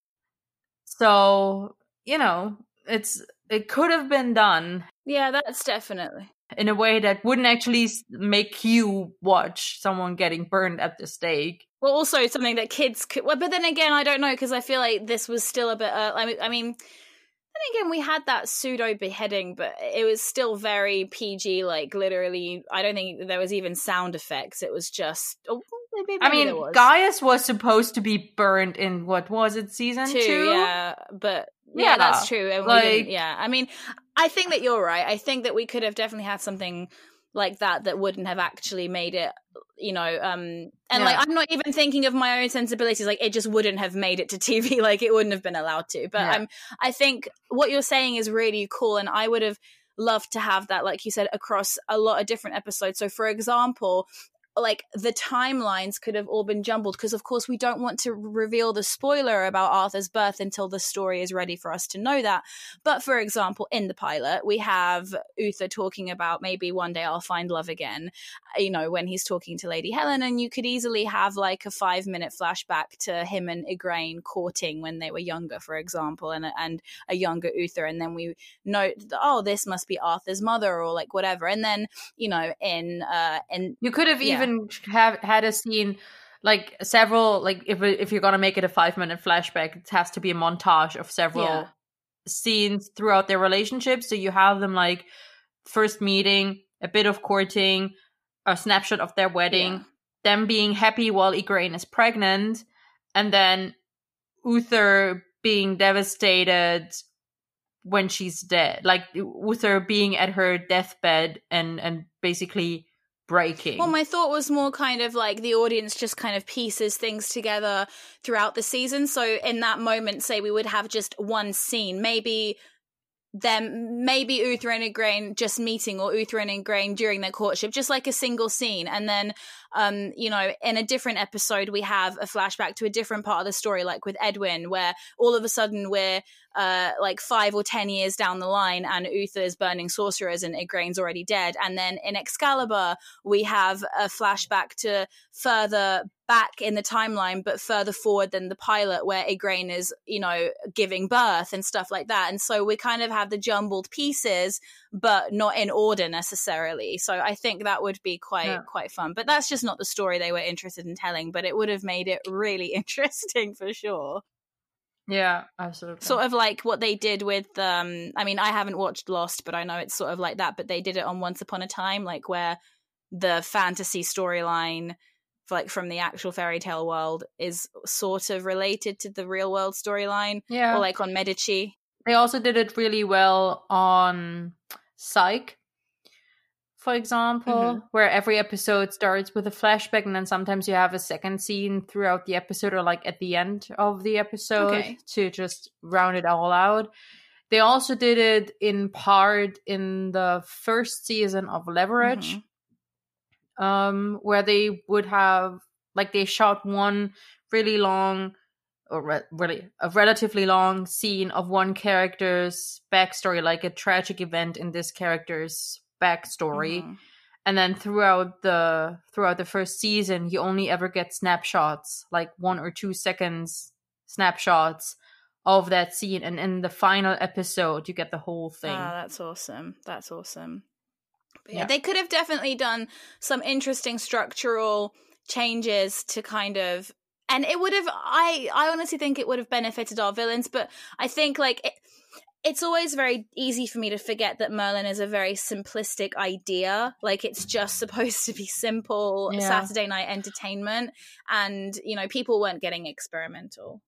So, you know, it's it could have been done. Yeah, that's definitely. In a way that wouldn't actually make you watch someone getting burned at the stake. Well, also something that kids could... Well, but then again, I don't know, because I feel like this was still a bit... Uh, I mean, I mean, then again, we had that pseudo beheading, but it was still very P G, like literally, I don't think there was even sound effects. It was just... Oh, maybe, maybe I mean, was. Gaius was supposed to be burned in, what was it, season two? two? Yeah, but... Yeah, yeah, that's true. And like, yeah, I mean, I think that you're right. I think that we could have definitely had something like that that wouldn't have actually made it, you know, um, and yeah. like, I'm not even thinking of my own sensibilities. Like, it just wouldn't have made it to T V. Like, it wouldn't have been allowed to. But yeah. um, I think what you're saying is really cool. And I would have loved to have that, like you said, across a lot of different episodes. So, for example, like the timelines could have all been jumbled, because of course we don't want to reveal the spoiler about Arthur's birth until the story is ready for us to know that. But for example, in the pilot we have Uther talking about maybe one day I'll find love again, you know, when he's talking to Lady Helen, and you could easily have like a five minute flashback to him and Igraine courting when they were younger, for example, and, and a younger Uther, and then we note that, oh, this must be Arthur's mother, or like whatever. And then, you know, in uh in you could have yeah. even have had a scene like several, like if if you're gonna make it a five minute flashback, it has to be a montage of several yeah. scenes throughout their relationship. So you have them like first meeting, a bit of courting, a snapshot of their wedding, yeah. them being happy while Igraine is pregnant, and then Uther being devastated when she's dead, like Uther being at her deathbed and and basically breaking. Well, my thought was more kind of like the audience just kind of pieces things together throughout the season. So in that moment, say we would have just one scene, maybe them, maybe Uther and Igraine just meeting, or Uther and Igraine during their courtship, just like a single scene. And then, um, you know, in a different episode, we have a flashback to a different part of the story, like with Edwin, where all of a sudden we're uh, like five or ten years down the line, and Uther's burning sorcerers and Igraine's already dead. And then in Excalibur, we have a flashback to further back in the timeline, but further forward than the pilot, where Igraine is, you know, giving birth and stuff like that. And so we kind of have the jumbled pieces, but not in order necessarily. So I think that would be quite, yeah. quite fun. But that's just not the story they were interested in telling, but it would have made it really interesting for sure. Yeah, absolutely. Sort of like what they did with, um, I mean, I haven't watched Lost, but I know it's sort of like that, but they did it on Once Upon a Time, like where the fantasy storyline, like from the actual fairy tale world, is sort of related to the real world storyline. Yeah. Or like on Medici. They also did it really well on Psych, for example, mm-hmm. where every episode starts with a flashback, and then sometimes you have a second scene throughout the episode, or like at the end of the episode okay. to just round it all out. They also did it in part in the first season of Leverage, mm-hmm. um, where they would have, like they shot one really long a, re- really, a relatively long scene of one character's backstory, like a tragic event in this character's backstory. Mm-hmm. And then throughout the throughout the first season, you only ever get snapshots, like one or two seconds snapshots of that scene. And in the final episode, you get the whole thing. Ah, that's awesome. That's awesome. But yeah, yeah. They could have definitely done some interesting structural changes to kind of... And it would have... I, I honestly think it would have benefited our villains, but I think, like... It, It's always very easy for me to forget that Merlin is a very simplistic idea. Like, it's just supposed to be simple yeah. Saturday night entertainment. And, you know, people weren't getting experimental.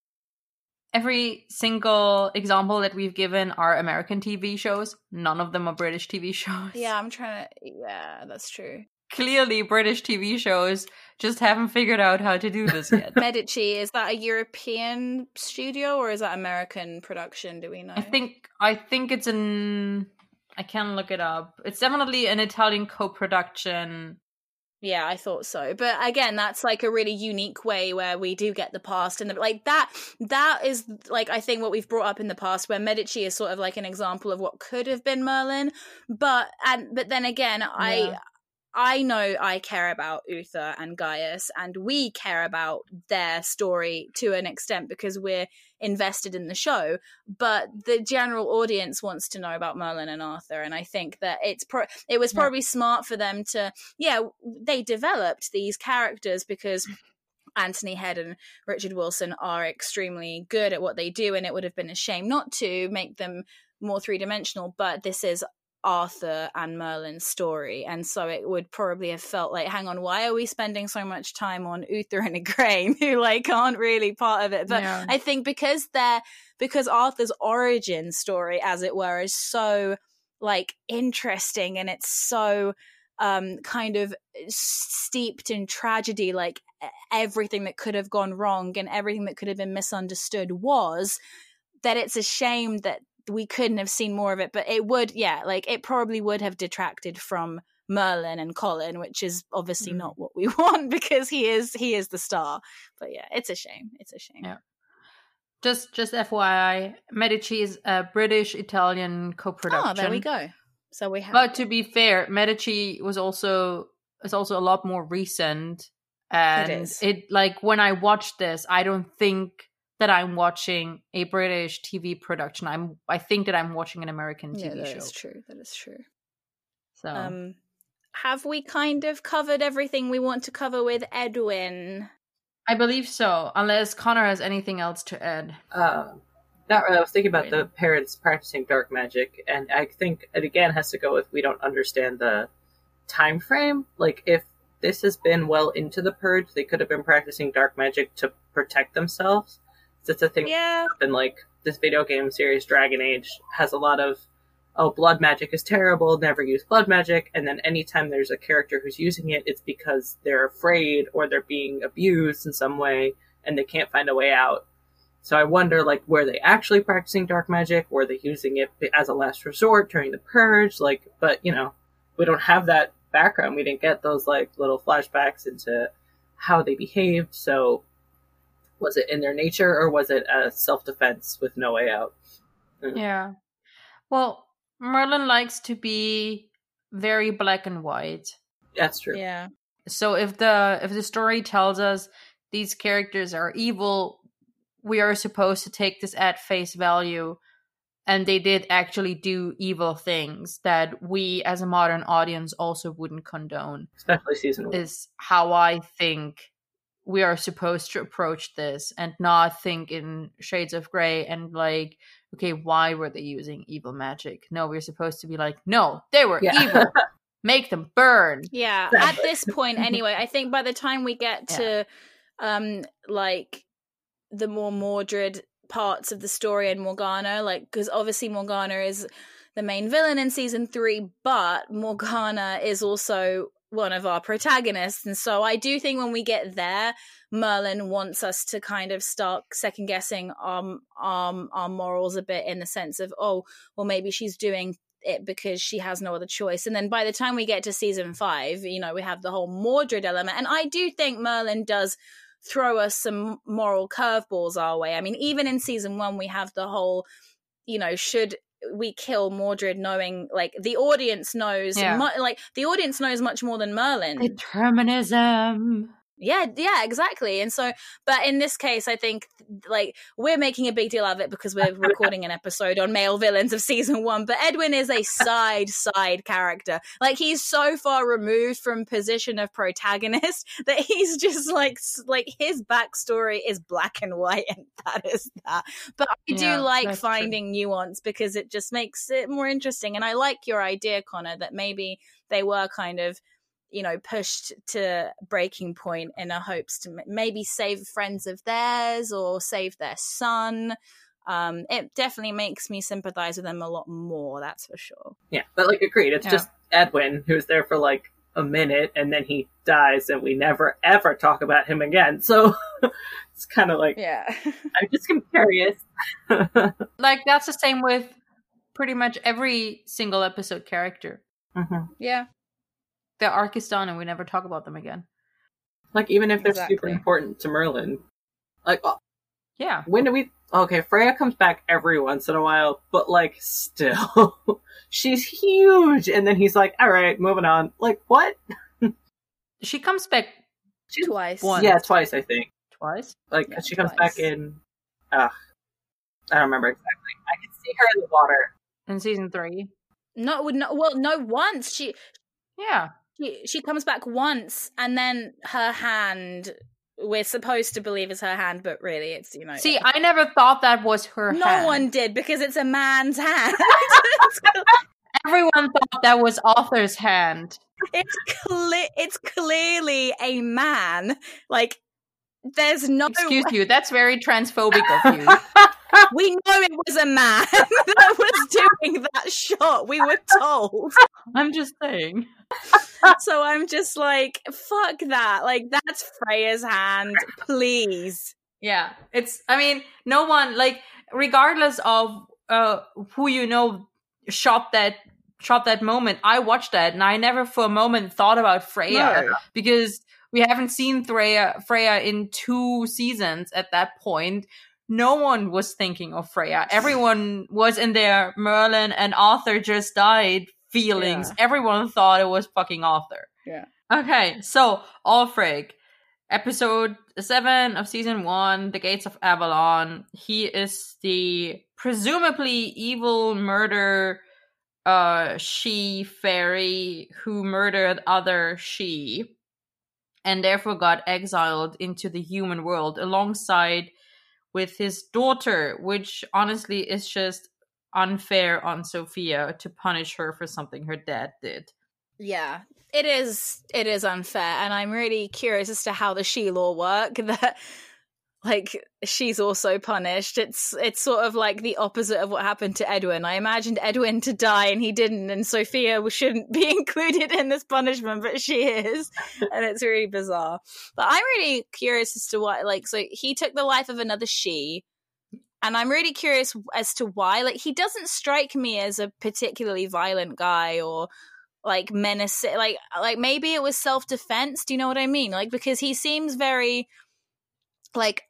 Every single example that we've given are American T V shows. None of them are British T V shows. Yeah, I'm trying to... Yeah, that's true. Clearly, British T V shows just haven't figured out how to do this yet. Medici, is that a European studio or is that American production? Do we know? I think I think it's an... I can look it up. It's definitely an Italian co-production. Yeah, I thought so. But again, that's like a really unique way where we do get the past and the, like that. That is like, I think what we've brought up in the past, where Medici is sort of like an example of what could have been Merlin. But and but then again, yeah. I. I know I care about Uther and Gaius, and we care about their story to an extent because we're invested in the show, but the general audience wants to know about Merlin and Arthur, and I think that it's pro- it was probably yeah. smart for them to, yeah, they developed these characters because Anthony Head and Richard Wilson are extremely good at what they do, and it would have been a shame not to make them more three-dimensional, but this is Arthur and Merlin's story, and so it would probably have felt like, hang on, why are we spending so much time on Uther and Igraine, who like aren't really part of it? But yeah. I think because they're because Arthur's origin story, as it were, is so like interesting, and it's so um kind of steeped in tragedy, like everything that could have gone wrong and everything that could have been misunderstood was, that it's a shame that we couldn't have seen more of it. But it would yeah like it probably would have detracted from Merlin and Colin, which is obviously mm. not what we want, because he is he is the star. But yeah, it's a shame it's a shame yeah. just just F Y I, Medici is a British Italian co-production. Oh, there we go. So we have but to be fair, Medici was also is also a lot more recent, and it, is. it like when I watched this, I don't think that I'm watching a British T V production. I'm I think that I'm watching an American T V yeah, that show. That is true. That is true. So um, have we kind of covered everything we want to cover with Edwin? I believe so, unless Connor has anything else to add. Um, not really. I was thinking about the parents practicing dark magic, and I think it again has to go with we don't understand the time frame. Like, if this has been well into the purge, they could have been practicing dark magic to protect themselves. It's a thing yeah. and like this video game series Dragon Age has a lot of, oh, blood magic is terrible, never use blood magic, and then anytime there's a character who's using it, it's because they're afraid or they're being abused in some way and they can't find a way out. So I wonder, like, were they actually practicing dark magic? Were they using it as a last resort during the purge? Like, but you know, we don't have that background. We didn't get those like little flashbacks into how they behaved, so was it in their nature, or was it a self-defense with no way out? Mm. Yeah. Well, Merlin likes to be very black and white. That's true. Yeah. So if the if the story tells us these characters are evil, we are supposed to take this at face value, and they did actually do evil things that we as a modern audience also wouldn't condone. Especially season one. Is how I think we are supposed to approach this, and not think in shades of gray and like, okay, why were they using evil magic? No, we're supposed to be like, no, they were yeah. evil. Make them burn. Yeah. At this point anyway, I think by the time we get to yeah. um like the more Mordred parts of the story and Morgana, like, because obviously Morgana is the main villain in season three, but Morgana is also one of our protagonists, and so I do think when we get there, Merlin wants us to kind of start second guessing our, our our morals a bit, in the sense of, oh, well, maybe she's doing it because she has no other choice. And then by the time we get to season five, you know, we have the whole Mordred element, and I do think Merlin does throw us some moral curveballs our way. I mean, even in season one, we have the whole, you know, should we kill Mordred, knowing like the audience knows, yeah. mu- like the audience knows much more than Merlin. Determinism. Yeah, yeah, exactly. And so, but in this case, I think like we're making a big deal out of it because we're recording an episode on male villains of season one, but Edwin is a side, side character. Like he's so far removed from position of protagonist that he's just like, like his backstory is black and white, and that is that. But I yeah, do like finding true. nuance because it just makes it more interesting. And I like your idea, Connor, that maybe they were kind of, you know, pushed to breaking point in a hopes to maybe save friends of theirs or save their son. Um, it definitely makes me sympathize with them a lot more, that's for sure. Yeah, but like agreed, it's yeah. just Edwin who's there for like a minute and then he dies and we never ever talk about him again. So it's kind of like, yeah, I'm just curious. Like that's the same with pretty much every single episode character. Mm-hmm. Yeah. The arc is done and we never talk about them again. Like, even if they're exactly. super important to Merlin. Like, oh, yeah. When do we... Okay, Freya comes back every once in a while, but, like, still. She's huge! And then he's like, alright, moving on. Like, what? She comes back She's, twice. Once. Yeah, twice, I think. Twice? Like, yeah, she twice. comes back in... Ugh. I don't remember exactly. I can see her in the water. In season three. No, no well, no, once. She... Yeah. She, she comes back once, and then her hand, we're supposed to believe is her hand, but really it's, you know... See, I never thought that was her no hand. No one did, because it's a man's hand. Everyone thought that was Arthur's hand. It's, cle- it's clearly a man. Like, there's no... Excuse way- you, that's very transphobic of you. We know it was a man that was doing that shot. We were told. I'm just saying. So I'm just like, fuck that. Like, that's Freya's hand, please. Yeah, it's, I mean, no one, like, regardless of uh, who you know shot that shot that moment, I watched that and I never for a moment thought about Freya no. because we haven't seen Freya, Freya in two seasons at that point. No one was thinking of Freya. Everyone was in their Merlin and Arthur just died feelings. Yeah. Everyone thought it was fucking Arthur. Yeah. Okay, so Aulfric, episode seven of season one, The Gates of Avalon. He is the presumably evil murder uh, she fairy who murdered other she and therefore got exiled into the human world alongside with his daughter, which honestly is just unfair on Sophia to punish her for something her dad did. Yeah, it is it is unfair, and I'm really curious as to how the she-law work, that like she's also punished. It's it's sort of like the opposite of what happened to Edwin. I imagined Edwin to die and he didn't, and Sophia shouldn't be included in this punishment, but she is. And it's really bizarre. But I'm really curious as to why, like, so he took the life of another she, and I'm really curious as to why. Like, he doesn't strike me as a particularly violent guy or like menacing. Like, like maybe it was self-defense. Do you know what I mean? Like, because he seems very like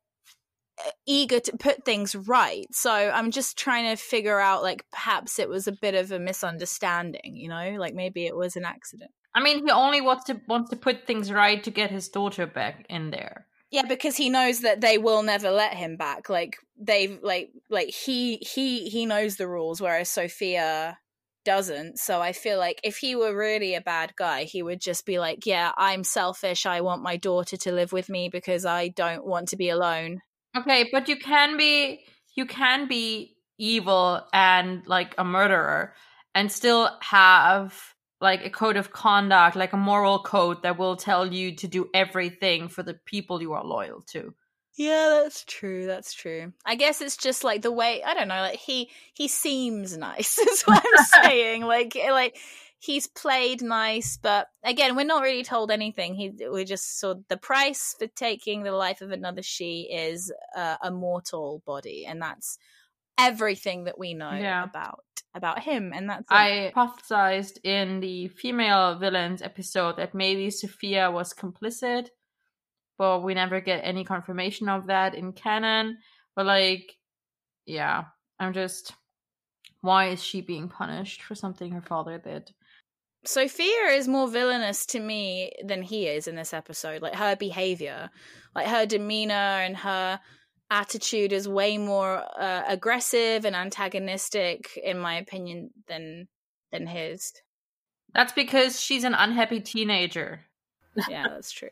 eager to put things right. So I'm just trying to figure out, like, perhaps it was a bit of a misunderstanding, you know, like maybe it was an accident. I mean, he only wants to wants to put things right to get his daughter back in there. Yeah, because he knows that they will never let him back. Like they've like like he he he knows the rules, whereas Sophia doesn't. So I feel like if he were really a bad guy, he would just be like, yeah, I'm selfish, I want my daughter to live with me because I don't want to be alone. Okay, but you can be you can be evil and like a murderer and still have like a code of conduct, like a moral code that will tell you to do everything for the people you are loyal to. Yeah, that's true. That's true. I guess it's just like the way, I don't know, like he he seems nice is what I'm saying. Like like he's played nice, but again, we're not really told anything. He we just saw the price for taking the life of another she is uh, a mortal body, and that's everything that we know yeah. about about him. And that's it. I hypothesized in the female villains episode that maybe Sophia was complicit but we never get any confirmation of that in canon. But like, yeah, I'm just, why is she being punished for something her father did? Sophia is more villainous to me than he is in this episode. Like, her behavior, like her demeanor and her attitude is way more uh, aggressive and antagonistic, in my opinion, than than his. That's because she's an unhappy teenager. Yeah, that's true.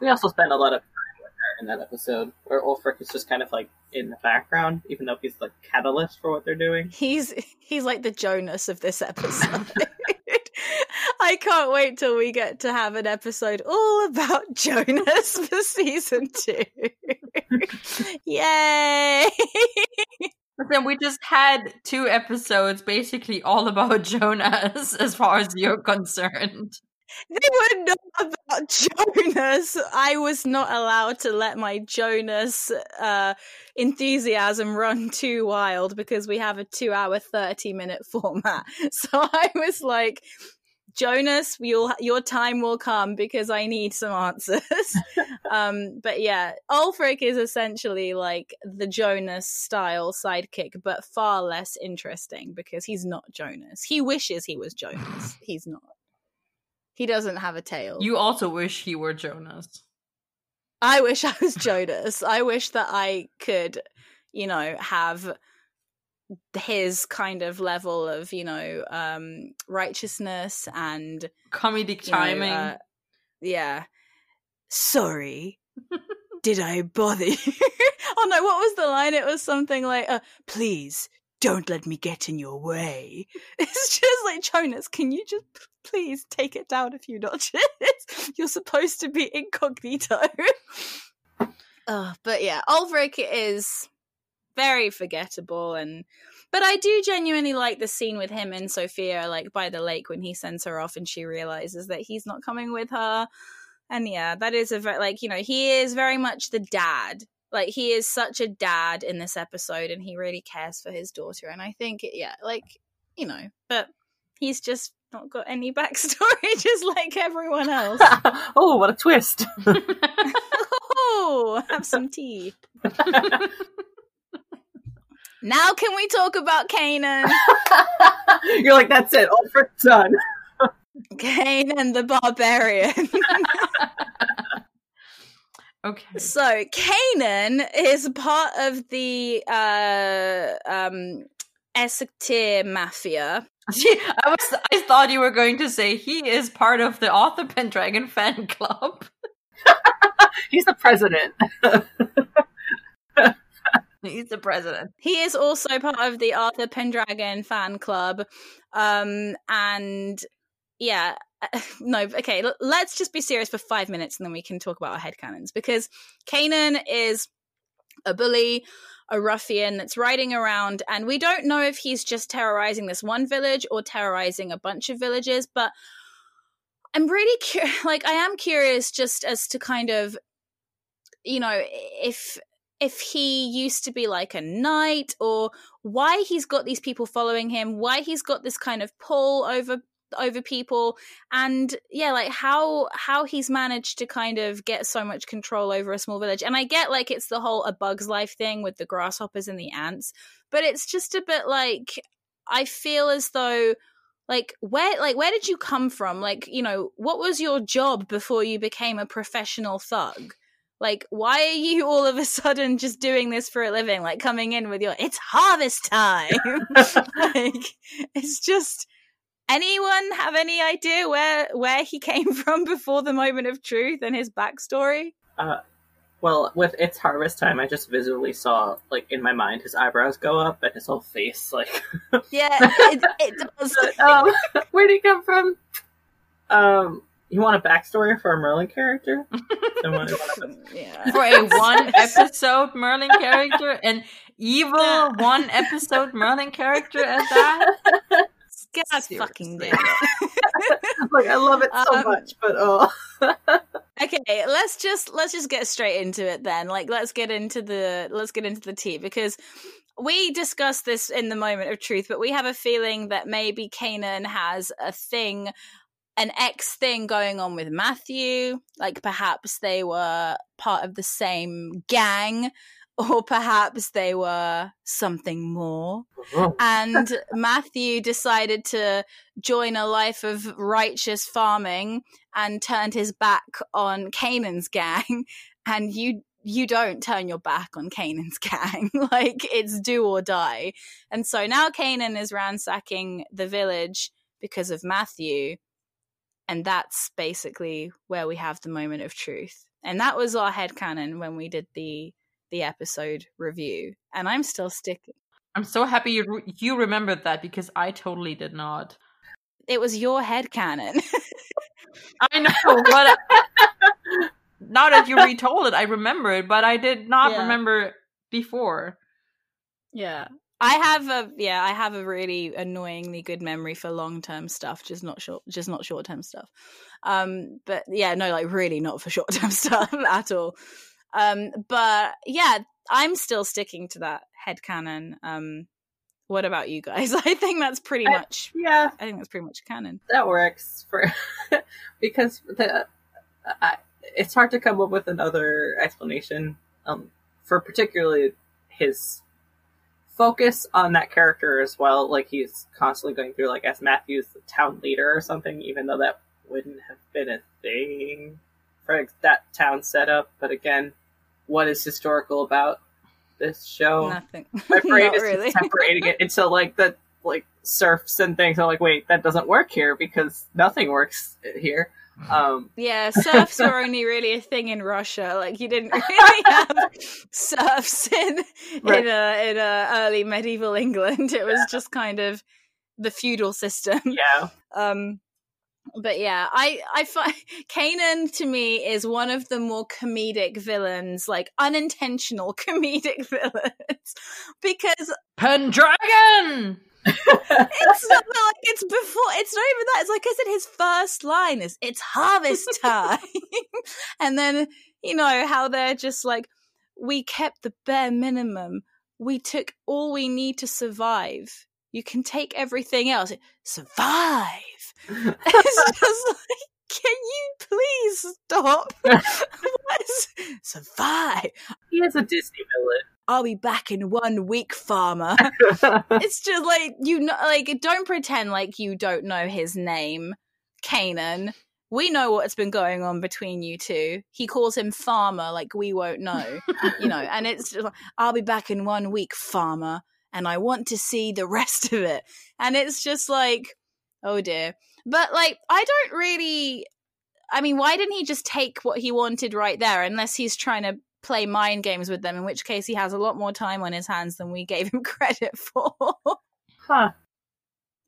We also spend a lot of time with her in that episode, where Aulfric is just kind of like in the background, even though he's the catalyst for what they're doing. He's he's like the Jonas of this episode. I can't wait till we get to have an episode all about Jonas for season two. Yay! But then we just had two episodes basically all about Jonas, as far as you're concerned. They were not about Jonas. I was not allowed to let my Jonas uh, enthusiasm run too wild, because we have a two hour, thirty minute format. So I was like, Jonas, you'll, your time will come, because I need some answers. um, but yeah, Aulfric is essentially like the Jonas-style sidekick, but far less interesting, because he's not Jonas. He wishes he was Jonas. He's not. He doesn't have a tail. You also wish he were Jonas. I wish I was Jonas. I wish that I could, you know, have his kind of level of, you know, um, righteousness and comedic timing. Know, uh, yeah. Sorry. Did I bother you? Oh no, what was the line? It was something like, uh, please don't let me get in your way. It's just like, Jonas, can you just please take it down a few notches? You're supposed to be incognito. Oh, but yeah, Aulfric is very forgettable, and but I do genuinely like the scene with him and Sophia, like by the lake, when he sends her off and she realizes that he's not coming with her. And yeah, that is a very, like, you know, he is very much the dad. Like, he is such a dad in this episode, and he really cares for his daughter. And I think, yeah, like, you know, but he's just not got any backstory, just like everyone else. Oh, what a twist. Oh, have some tea. Now can we talk about Kanen? You're like, that's it, all for done. Kanen the Barbarian. Okay. So Kanen is part of the uh, um, Esektir Mafia. Gee, I was, I thought you were going to say he is part of the Arthur Pendragon fan club. He's the president. He's the president. He is also part of the Arthur Pendragon fan club. Um, and yeah... Uh, no, okay, l- let's just be serious for five minutes and then we can talk about our headcanons, because Kanen is a bully, a ruffian that's riding around, and we don't know if he's just terrorizing this one village or terrorizing a bunch of villages, but I'm really curious, like I am curious just as to kind of, you know, if... if he used to be like a knight, or why he's got these people following him, why he's got this kind of pull over over people, and yeah, like how how he's managed to kind of get so much control over a small village. And I get, like, it's the whole A Bug's Life thing with the grasshoppers and the ants, but it's just a bit like, I feel as though, like, where like where did you come from? Like, you know, what was your job before you became a professional thug? Like, why are you all of a sudden just doing this for a living? Like, coming in with your, it's harvest time. Like, it's just, anyone have any idea where where he came from before the moment of truth and his backstory? Uh, well, with It's Harvest Time, I just visually saw, like, in my mind, his eyebrows go up and his whole face, like... Yeah, it, it does. um, where did he come from? Um... You want a backstory for a Merlin character? Someone, yeah. For a one-episode Merlin character? An evil yeah. one-episode Merlin character at that? God fucking damn it. Like, I love it so um, much, but oh. Okay, let's just let's just get straight into it then. Like, let's get into the let's get into the tea, because we discussed this in the moment of truth, but we have a feeling that maybe Kanen has a thing an ex thing going on with Matthew, like perhaps they were part of the same gang, or perhaps they were something more. And Matthew decided to join a life of righteous farming and turned his back on Kanen's gang. And you you don't turn your back on Kanen's gang. Like, it's do or die. And so now Kanen is ransacking the village because of Matthew. And that's basically where we have the moment of truth. And that was our headcanon when we did the the episode review. And I'm still sticking. I'm so happy you, re- you remembered that, because I totally did not. It was your headcanon. I know. What I, now that you retold it, I remember it, but I did not yeah. remember before. Yeah. I have a yeah, I have a really annoyingly good memory for long term stuff, just not short, just not short term stuff. Um, but yeah, no, like really not for short term stuff at all. Um, but yeah, I'm still sticking to that headcanon. Um, what about you guys? I think that's pretty I, much yeah. I think that's pretty much canon. That works for because the I, it's hard to come up with another explanation um, for particularly his focus on that character as well. Like, he's constantly going through, like, as Matthew's the town leader or something, even though that wouldn't have been a thing for that town setup. But again, what is historical about this show? Nothing. My brain is really separating it into, like, the, like, serfs and things. I'm like, wait, that doesn't work here because nothing works here. Um, yeah, serfs were only really a thing in Russia. Like, you didn't really have serfs in right. in a, in a early medieval England. It was yeah. just kind of the feudal system. Yeah. Um, but yeah, I I find Kanen to me is one of the more comedic villains, like unintentional comedic villains, because Pendragon. It's not like it's before it's not even that. It's like I said, his first line is it's harvest time. And then, you know, how they're just like, we kept the bare minimum. We took all we need to survive. You can take everything else. Survive. It's just like, can you please stop? What is survive? He is a Disney villain. I'll be back in one week, farmer. It's just like, you know, like, don't pretend like you don't know his name, Kanen. We know what's been going on between you two. He calls him farmer, like we won't know, you know. And it's just like, I'll be back in one week, farmer, and I want to see the rest of it. And it's just like, oh dear. But like, I don't really. I mean, why didn't he just take what he wanted right there? Unless he's trying to play mind games with them, in which case he has a lot more time on his hands than we gave him credit for. Huh.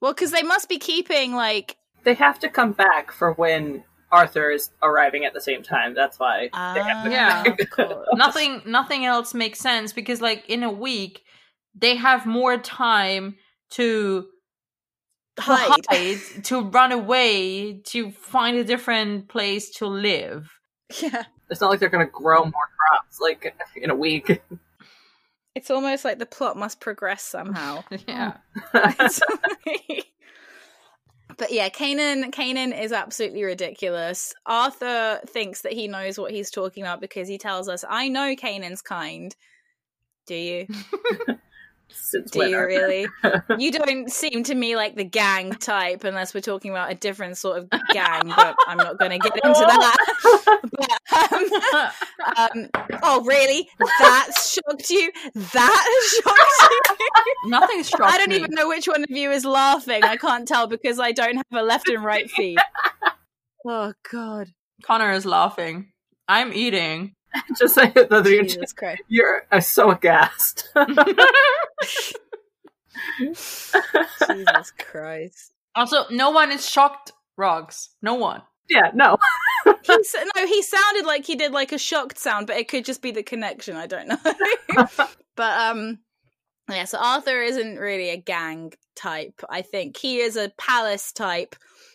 Well, because they must be keeping, like, they have to come back for when Arthur is arriving at the same time. That's why uh, they have to yeah, come back. Of course. Nothing, nothing else makes sense, because, like, in a week they have more time to hide, hide to run away, to find a different place to live. Yeah. It's not like they're going to grow more crops, like, in a week. It's almost like the plot must progress somehow. Yeah. But yeah, Kanen, Kanen is absolutely ridiculous. Arthur thinks that he knows what he's talking about because he tells us, I know Kanan's kind. Do you? Since Do you Arthur? Really? You don't seem to me like the gang type, unless we're talking about a different sort of gang, but I'm not going to get into that. But, um, um, oh, really? That shocked you? That shocked you? Nothing shocked me. I don't me. even know which one of you is laughing. I can't tell because I don't have a left and right feed. Oh, God. Connor is laughing. I'm eating. Just like that, you're, just, you're uh, so aghast. Jesus Christ. Also, no one is shocked, Rogs. No one. Yeah, no. he, no, he sounded like he did like a shocked sound, but it could just be the connection. I don't know. But, um, yeah, so Arthur isn't really a gang type, I think. He is a palace type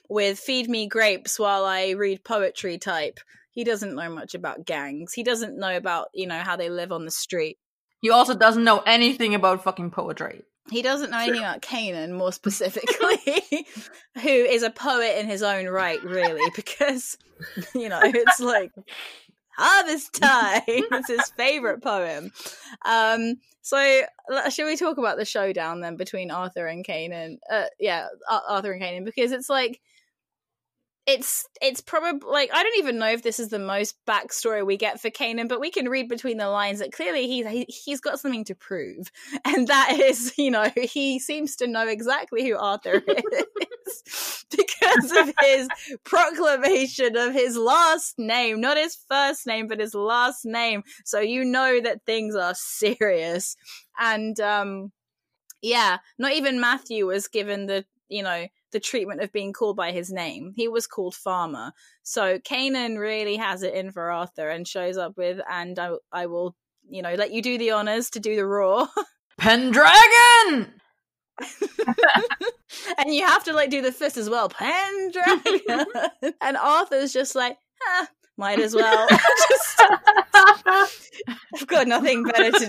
with feed me grapes while I read poetry type. He doesn't know much about gangs. He doesn't know about, you know, how they live on the street. He also doesn't know anything about fucking poetry. He doesn't know anything about Kanen, more specifically, who is a poet in his own right, really, because, you know, it's like Harvest Time. It's his favourite poem. Um, so should we talk about the showdown then between Arthur and Kanen? Uh, yeah, Arthur and Kanen, because it's like, It's it's probably, like, I don't even know if this is the most backstory we get for Kanen, but we can read between the lines that clearly he, he, he's got something to prove. And that is, you know, he seems to know exactly who Arthur is because of his proclamation of his last name, not his first name, but his last name. So you know that things are serious. And, um, yeah, not even Matthew was given the, you know, the treatment of being called by his name. He was called Farmer. So Kanen really has it in for Arthur and shows up with, and I, I will, you know, let you do the honors to do the roar. Pendragon! And you have to, like, do the fist as well. Pendragon! And Arthur's just like, ah, might as well. Just, I've got nothing better to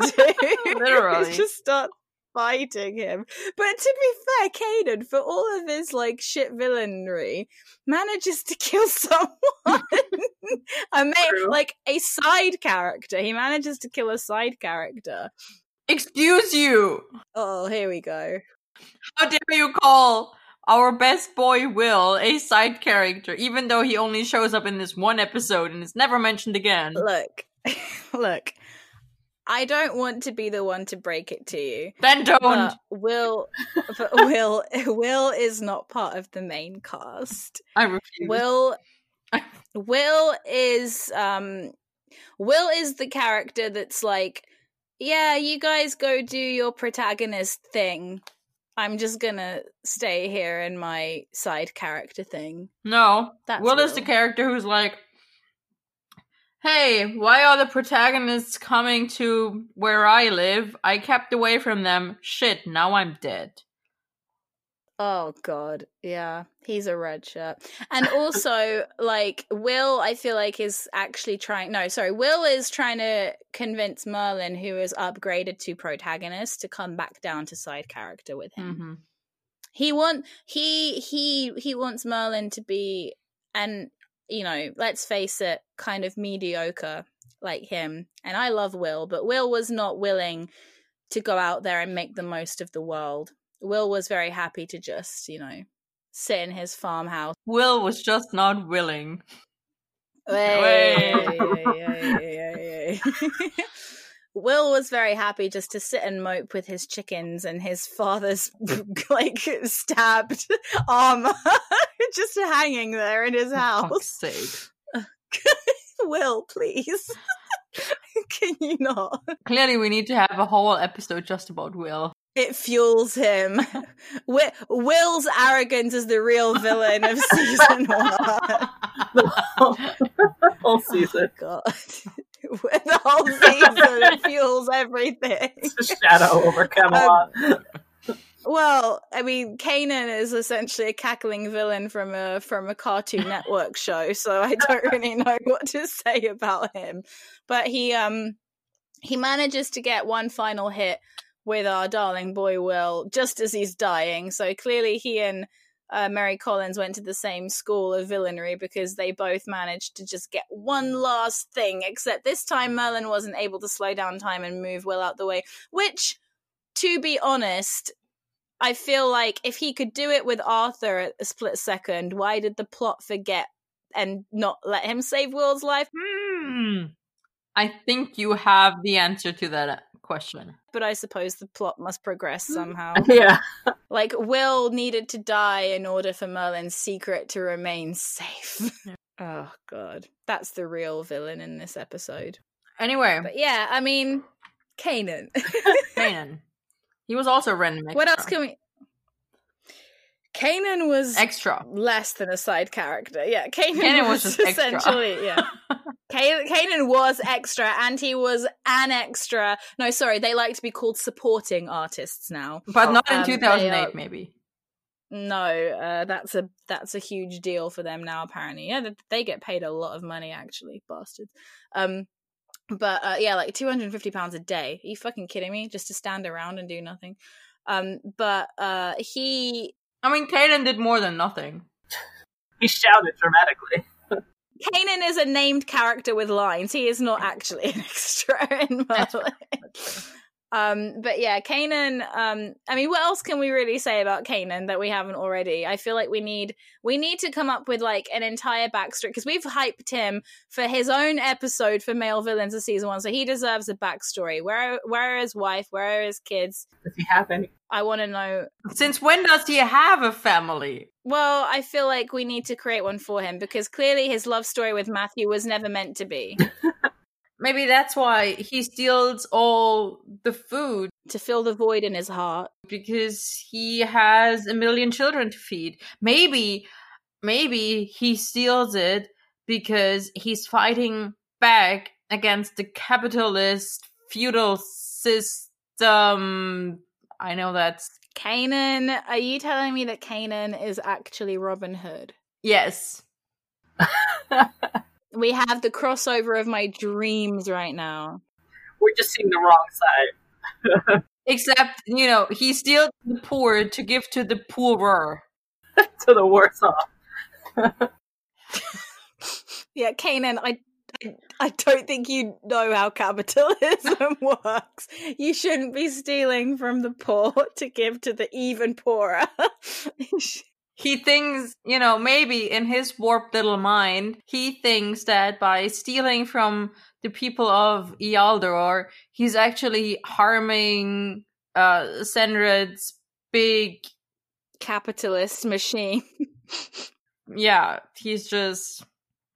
do. Literally. Just start fighting him. But to be fair, Kanen, for all of his like shit villainry, manages to kill someone. I mean, like a side character. He manages to kill a side character. Excuse you. Oh, here we go. How dare you call our best boy Will a side character, even though he only shows up in this one episode and is never mentioned again? Look, look. I don't want to be the one to break it to you. Then don't. But Will, but Will, Will is not part of the main cast. I refuse. Will, Will is, um, Will is the character that's like, yeah, you guys go do your protagonist thing. I'm just gonna stay here in my side character thing. No, that's Will, Will. is the character who's like, hey, why are the protagonists coming to where I live? I kept away from them. Shit, now I'm dead. Oh, God. Yeah, he's a red shirt. And also, like, Will, I feel like, is actually trying... No, sorry. Will is trying to convince Merlin, who is upgraded to protagonist, to come back down to side character with him. Mm-hmm. He want he he he wants Merlin to be... an. you know, let's face it, kind of mediocre like him. And I love Will, but Will was not willing to go out there and make the most of the world. Will was very happy to just, you know, sit in his farmhouse. Will was just not willing. Hey, hey, hey, hey, hey, hey. Will was very happy just to sit and mope with his chickens and his father's, like, stabbed armor just hanging there in his house. For fuck's sake. Will, please. Can you not? Clearly, we need to have a whole episode just about Will. It fuels him. Will- Will's arrogance is the real villain of season one. The whole, whole season. Oh, God. With the whole season, it fuels everything. It's a shadow over Camelot. Um, well, I mean, Kanen is essentially a cackling villain from a from a Cartoon Network show, so I don't really know what to say about him. But he um he manages to get one final hit with our darling boy Will just as he's dying. So clearly, he and Uh, Mary Collins went to the same school of villainry because they both managed to just get one last thing, except this time Merlin wasn't able to slow down time and move Will out the way, which, to be honest, I feel like if he could do it with Arthur at a split second, why did the plot forget and not let him save Will's life? Hmm. I think you have the answer to that question. But I suppose the plot must progress somehow. Yeah. Like, Will needed to die in order for Merlin's secret to remain safe. Oh, God. That's the real villain in this episode. Anyway. But yeah, I mean, Kanen. Kanen. He was also random. What else can we... Kanen was extra, less than a side character. Yeah, Kanen, Kanen was, was just essentially extra. Yeah, Kanen, Kanen was extra, and he was an extra. No, sorry, they like to be called supporting artists now, but not um, in two thousand eight, are, maybe. No, uh, that's a that's a huge deal for them now. Apparently, yeah, they get paid a lot of money. Actually, bastards. Um, but uh, yeah, like two hundred and fifty pounds a day. Are you fucking kidding me? Just to stand around and do nothing. Um, but uh, he... I mean, Kanen did more than nothing. He shouted dramatically. Kanen is a named character with lines. He is not actually an extra in Merlin. Um, but yeah, Kanen, um, I mean, what else can we really say about Kanen that we haven't already? I feel like we need, we need to come up with like an entire backstory, because we've hyped him for his own episode for male villains of season one. So he deserves a backstory. Where, where are his wife? Where are his kids? Does he have any? I want to know. Since when does he have a family? Well, I feel like we need to create one for him, because clearly his love story with Matthew was never meant to be. Maybe that's why he steals all the food. To fill the void in his heart. Because he has a million children to feed. Maybe, maybe he steals it because he's fighting back against the capitalist feudal system. I know that's... Kanen, are you telling me that Kanen is actually Robin Hood? Yes. We have the crossover of my dreams right now. We're just seeing the wrong side. Except, you know, he steals the poor to give to the poorer. To the worse off. Yeah, Kanen, I, I, I don't think you know how capitalism works. You shouldn't be stealing from the poor to give to the even poorer. He thinks, you know, maybe in his warped little mind, he thinks that by stealing from the people of Ealdor, he's actually harming uh, Senred's big... capitalist machine. Yeah, he's just,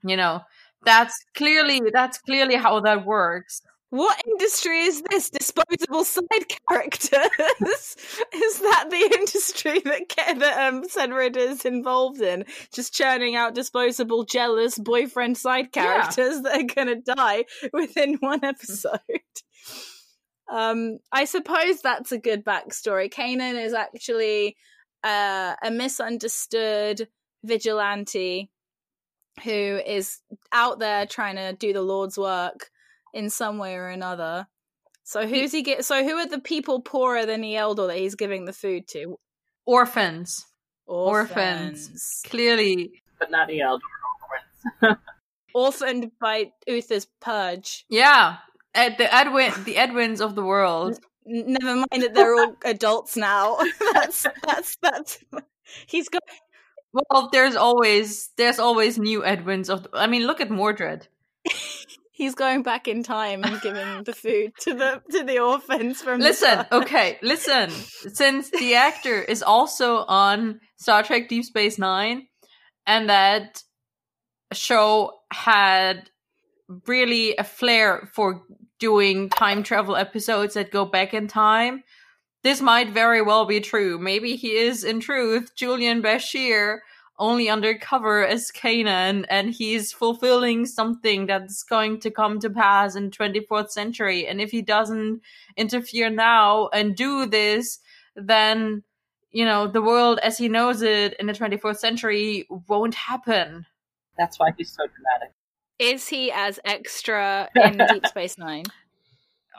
you know, that's clearly, that's clearly how that works. What industry is this? Disposable side characters? Is that the industry that, Ke- that um, Senred is involved in? Just churning out disposable, jealous boyfriend side characters yeah. that are going to die within one episode. um, I suppose that's a good backstory. Kanen is actually uh, a misunderstood vigilante who is out there trying to do the Lord's work in some way or another. So who's he get? So who are the people poorer than the Ealdor that he's giving the food to? Orphans. Orphans. Orphans. Clearly. But not the Ealdor orphans. Orphaned by Uther's purge. Yeah. At the Edwin, the Edwins of the world. N- never mind that they're all adults now. That's, that's, that's, he's got. Well, there's always, there's always new Edwins of the, I mean, look at Mordred. He's going back in time and giving the food to the to the orphans from Listen, the okay, listen. Since the actor is also on Star Trek Deep Space Nine, and that show had really a flair for doing time travel episodes that go back in time, this might very well be true. Maybe he is, in truth, Julian Bashir, only undercover as Kanen, and he's fulfilling something that's going to come to pass in twenty-fourth century. And if he doesn't interfere now and do this, then, you know, the world as he knows it in the twenty-fourth century won't happen. That's why he's so dramatic. Is he as extra in Deep Space Nine?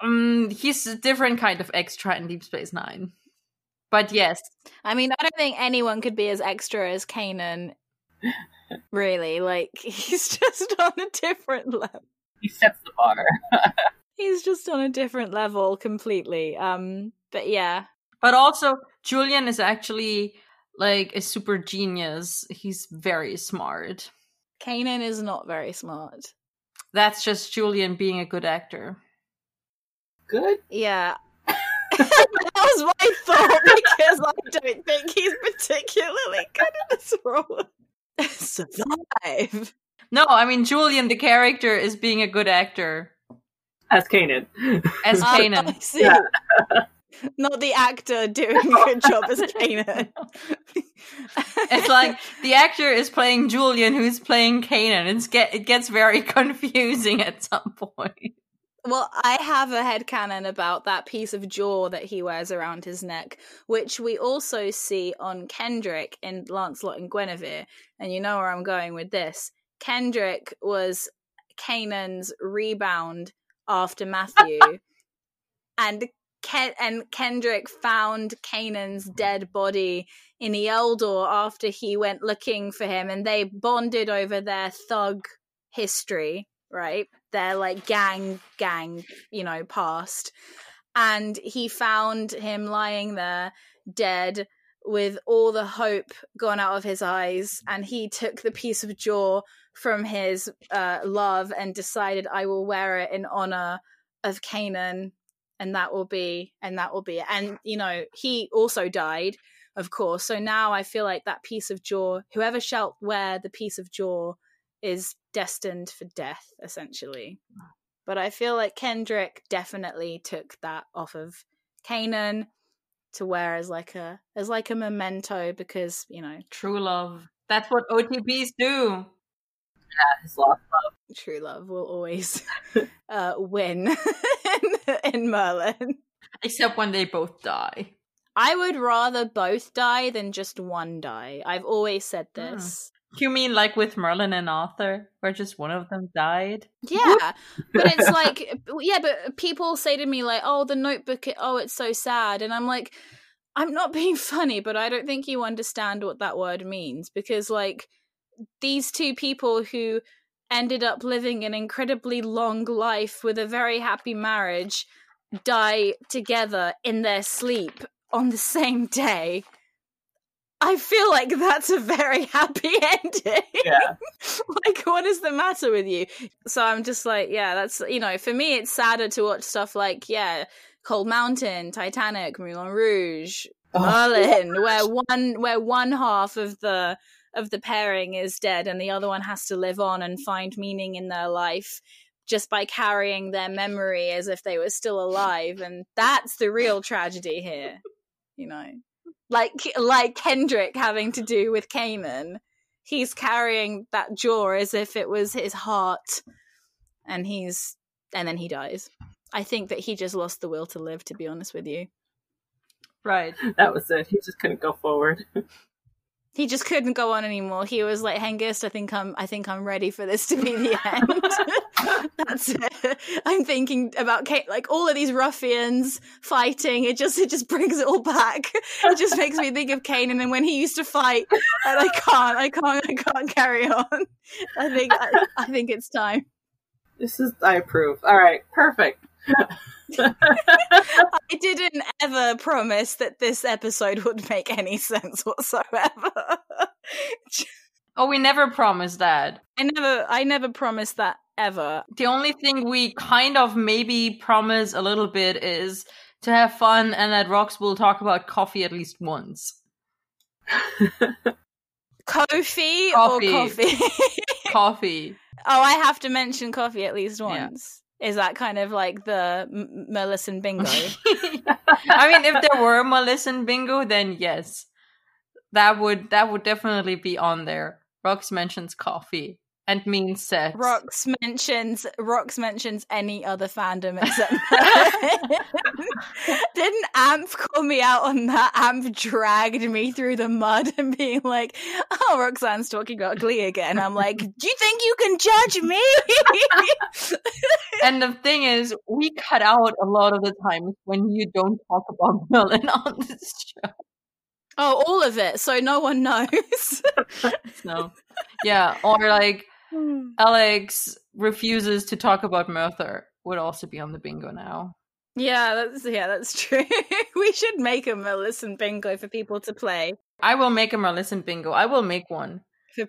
Um, he's a different kind of extra in Deep Space Nine. But yes. I mean, I don't think anyone could be as extra as Kanen, really. Like, he's just on a different level. He sets the bar. He's just on a different level completely. Um, but yeah. But also, Julian is actually, like, a super genius. He's very smart. Kanen is not very smart. That's just Julian being a good actor. Good? Yeah. That was my thought, because I don't think he's particularly good at this role. Survive. No, I mean, Julian, the character, is being a good actor. As Kanen. As Kanen. Uh, I see. Yeah. Not the actor doing a good job as Kanen. It's like, the actor is playing Julian, who's playing Kanen. It's get, it gets very confusing at some point. Well, I have a headcanon about that piece of jaw that he wears around his neck, which we also see on Kendrick in Lancelot and Guinevere. And you know where I'm going with this. Kendrick was Kanan's rebound after Matthew. And Ken- and Kendrick found Kanan's dead body in Ealdor after he went looking for him, and they bonded over their thug history, right? Their like gang, gang, you know, past. And he found him lying there dead with all the hope gone out of his eyes, and he took the piece of jaw from his uh, love and decided, I will wear it in honor of Kanen, and that will be and that will be it. And you know, he also died, of course, so now I feel like that piece of jaw, whoever shall wear the piece of jaw is destined for death, essentially. But I feel like Kendrick definitely took that off of Kanen to wear as like a as like a memento, because, you know, true love, that's what O T Bs do. Yeah, his love. True love will always uh, win in, in Merlin. Except when they both die. I would rather both die than just one die. I've always said this. Mm. You mean like with Merlin and Arthur, where just one of them died? Yeah, but it's like, yeah, but people say to me like, oh, The Notebook, oh, it's so sad. And I'm like, I'm not being funny, but I don't think you understand what that word means, because like, these two people who ended up living an incredibly long life with a very happy marriage die together in their sleep on the same day. I feel like that's a very happy ending. Yeah. Like, what is the matter with you? So I'm just like, yeah, that's, you know, for me, it's sadder to watch stuff like, yeah, Cold Mountain, Titanic, Moulin Rouge, oh. Merlin, where one, where one half of the, of the pairing is dead and the other one has to live on and find meaning in their life just by carrying their memory as if they were still alive. And that's the real tragedy here, you know, like like Kendrick having to do with Kanen. He's carrying that jaw as if it was his heart, and he's and then he dies. I think that he just lost the will to live, to be honest with you. Right, that was it. He just couldn't go forward. He just couldn't go on anymore. He was like, Hengist, I think I'm I think I'm ready for this to be the end. That's it. I'm thinking about Kate, like all of these ruffians fighting. It just it just brings it all back. It just makes me think of Kanen and when he used to fight. And I can't, I can't, I can't carry on. I think I, I think it's time. This is I approve. All right, perfect. I didn't ever promise that this episode would make any sense whatsoever. Oh, we never promised that. I never I never promised that ever. The only thing we kind of maybe promise a little bit is to have fun and that Rox will talk about coffee at least once. Ko-fi or coffee? Coffee. Oh, I have to mention coffee at least once. Yeah. Is that kind of like the M- Merlisten bingo? I mean, if there were a Merlisten bingo, then yes, that would that would definitely be on there. Rox mentions coffee and means sex. Rox mentions Rox mentions any other fandom except didn't Amp call me out on that? Amp dragged me through the mud and being like, "Oh, Roxanne's talking about Glee again." I'm like, "Do you think you can judge me?" And the thing is, we cut out a lot of the times when you don't talk about Merlin on this show. Oh, all of it. So no one knows. No. Yeah. Or like Alex refuses to talk about Merthur would also be on the bingo now. Yeah, that's yeah, that's true. We should make a Merlisten bingo for people to play. I will make a Merlisten bingo. I will make one. For,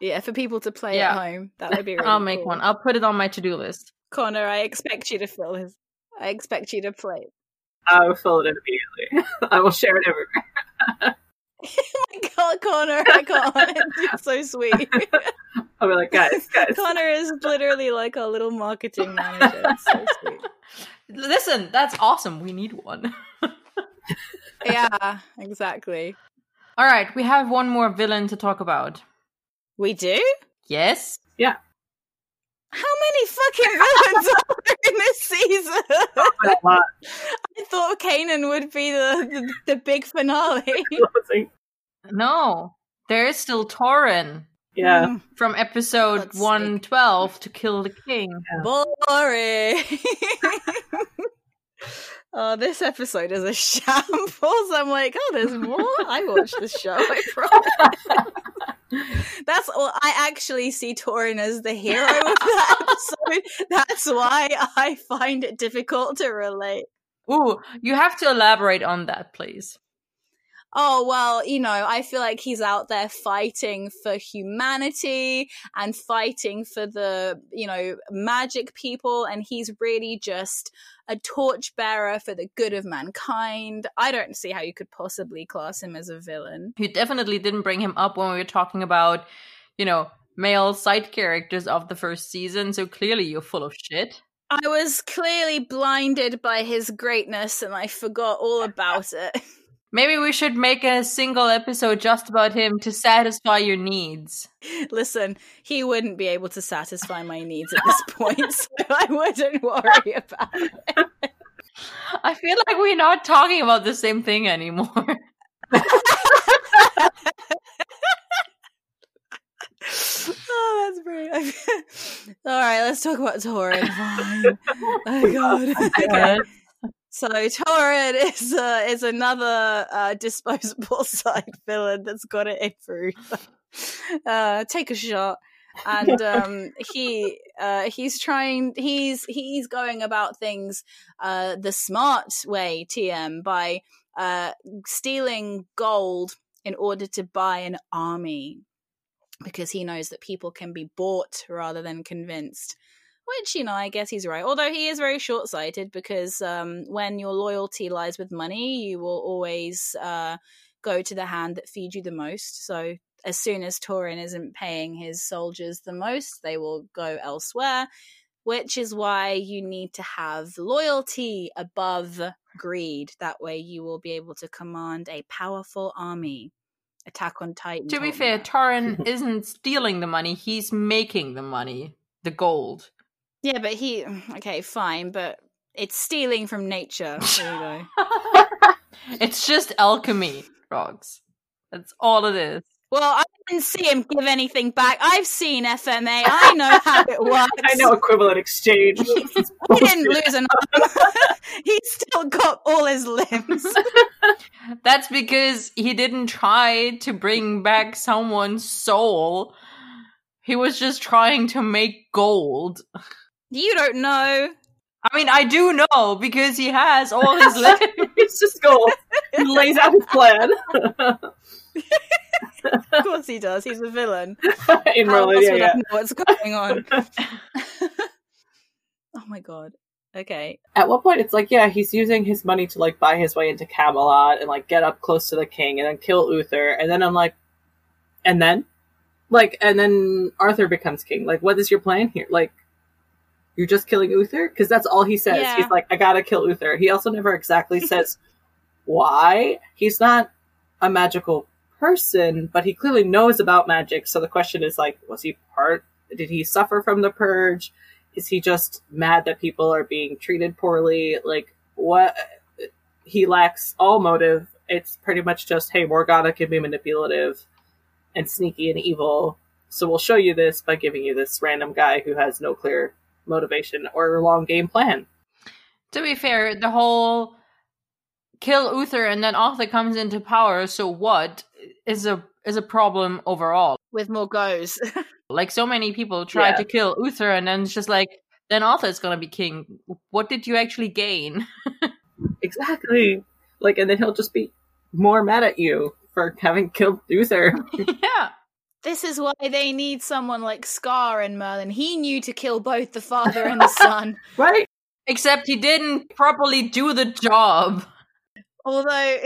yeah, for people to play yeah. at home. That would be really I'll make cool. one. I'll put it on my to-do list. Connor, I expect you to fill his. I expect you to play. I will fill it immediately. I will share it everywhere. Oh my god, Connor, I can't. It's so sweet. I'll be like, guys, guys. Connor is literally like our little marketing manager. It's so sweet. Listen, that's awesome. We need one. Yeah, exactly. All right, we have one more villain to talk about. We do? Yes. Yeah. How many fucking villains are there in this season? I thought Kanen would be the, the, the big finale. No, there is still Tauren. Yeah. From episode That's one twelve sick. To Kill the King. Yeah. Boring. oh, this episode is a shambles. I'm like, oh, there's more? I watched this show, I promise. That's all. I actually see Tauren as the hero of that episode. That's why I find it difficult to relate. Ooh, you have to elaborate on that, please. Oh, well, you know, I feel like he's out there fighting for humanity and fighting for the, you know, magic people. And he's really just a torchbearer for the good of mankind. I don't see how you could possibly class him as a villain. You definitely didn't bring him up when we were talking about, you know, male side characters of the first season. So clearly you're full of shit. I was clearly blinded by his greatness and I forgot all about it. Maybe we should make a single episode just about him to satisfy your needs. Listen, he wouldn't be able to satisfy my needs at this point, so I wouldn't worry about it. I feel like we're not talking about the same thing anymore. Oh, that's brilliant. All right, let's talk about Tauren. Fine. Oh, God. Okay. So Tauren is uh, is another uh, disposable side villain that's got it in for uh, take a shot, and um, he uh, he's trying he's he's going about things uh, the smart way, T M, by uh, stealing gold in order to buy an army, because he knows that people can be bought rather than convinced. Which, you know, I guess he's right. Although he is very short-sighted, because um, when your loyalty lies with money, you will always uh, go to the hand that feeds you the most. So as soon as Tauren isn't paying his soldiers the most, they will go elsewhere, which is why you need to have loyalty above greed. That way you will be able to command a powerful army. Attack on Titan. To be fair, Tauren isn't stealing the money. He's making the money, the gold. Yeah, but he... Okay, fine, but it's stealing from nature. There you go. It's just alchemy, frogs. That's all it is. Well, I didn't see him give anything back. I've seen F M A. I know how it works. I know equivalent exchange. He, he didn't lose an arm. He still got all his limbs. That's because he didn't try to bring back someone's soul. He was just trying to make gold. You don't know. I mean, I do know, because he has all his limbs. It's just gold. He lays out his plan. Of course he does. He's a villain. In Merlin, yeah, yeah. What's going on? Oh my god. Okay. At one point, it's like, yeah, he's using his money to like buy his way into Camelot and like get up close to the king and then kill Uther. And then I'm like, and then, like, and then Arthur becomes king. Like, what is your plan here? Like. You're just killing Uther? Because that's all he says. Yeah. He's like, I gotta kill Uther. He also never exactly says why. He's not a magical person, but he clearly knows about magic. So the question is, like, was he part? Did he suffer from the purge? Is he just mad that people are being treated poorly? Like, what? He lacks all motive. It's pretty much just, hey, Morgana can be manipulative and sneaky and evil. So we'll show you this by giving you this random guy who has no clear motivation or long game plan. To be fair, the whole kill Uther and then Arthur comes into power, so what is a is a problem overall. With more goes. Like, so many people try yeah. to kill Uther and then it's just like, then Arthur's gonna be king. What did you actually gain? Exactly. Like, and then he'll just be more mad at you for having killed Uther. Yeah. This is why they need someone like Scar and Merlin. He knew to kill both the father and the son. Right. Except he didn't properly do the job. Although,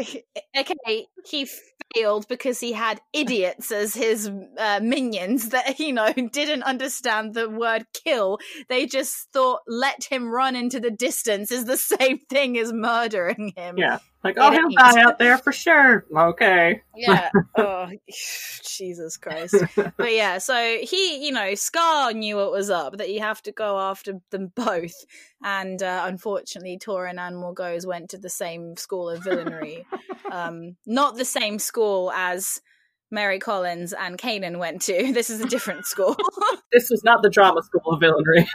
okay, he failed because he had idiots as his uh, minions that, you know, didn't understand the word kill. They just thought let him run into the distance is the same thing as murdering him. Yeah. Like, oh, he'll die out there for sure. Okay. Yeah. Oh, Jesus Christ. But yeah, so he, you know, Scar knew what was up, that you have to go after them both. And uh, unfortunately, Tauren and Morgause went to the same school of villainy. um, not the same school as Mary Collins and Kanen went to. This is a different school. This was not the drama school of villainy.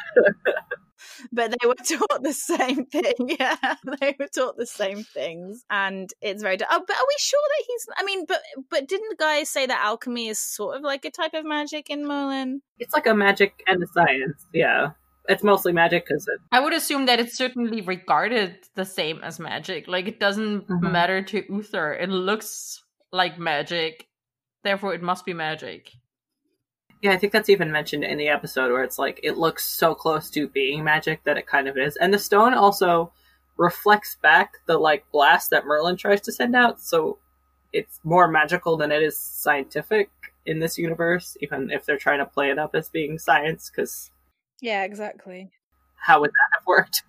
but they were taught the same thing. Yeah, they were taught the same things, and it's very. Oh, but are we sure that he's? I mean, but but didn't guys say that alchemy is sort of like a type of magic in Merlin? It's like a magic and a science. Yeah. It's mostly magic because it... I would assume that it's certainly regarded the same as magic. Like, it doesn't mm-hmm. matter to Uther. It looks like magic. Therefore, it must be magic. Yeah, I think that's even mentioned in the episode where it's like, it looks so close to being magic that it kind of is. And the stone also reflects back the, like, blast that Merlin tries to send out. So it's more magical than it is scientific in this universe, even if they're trying to play it up as being science, because... Yeah, exactly. How would that have worked?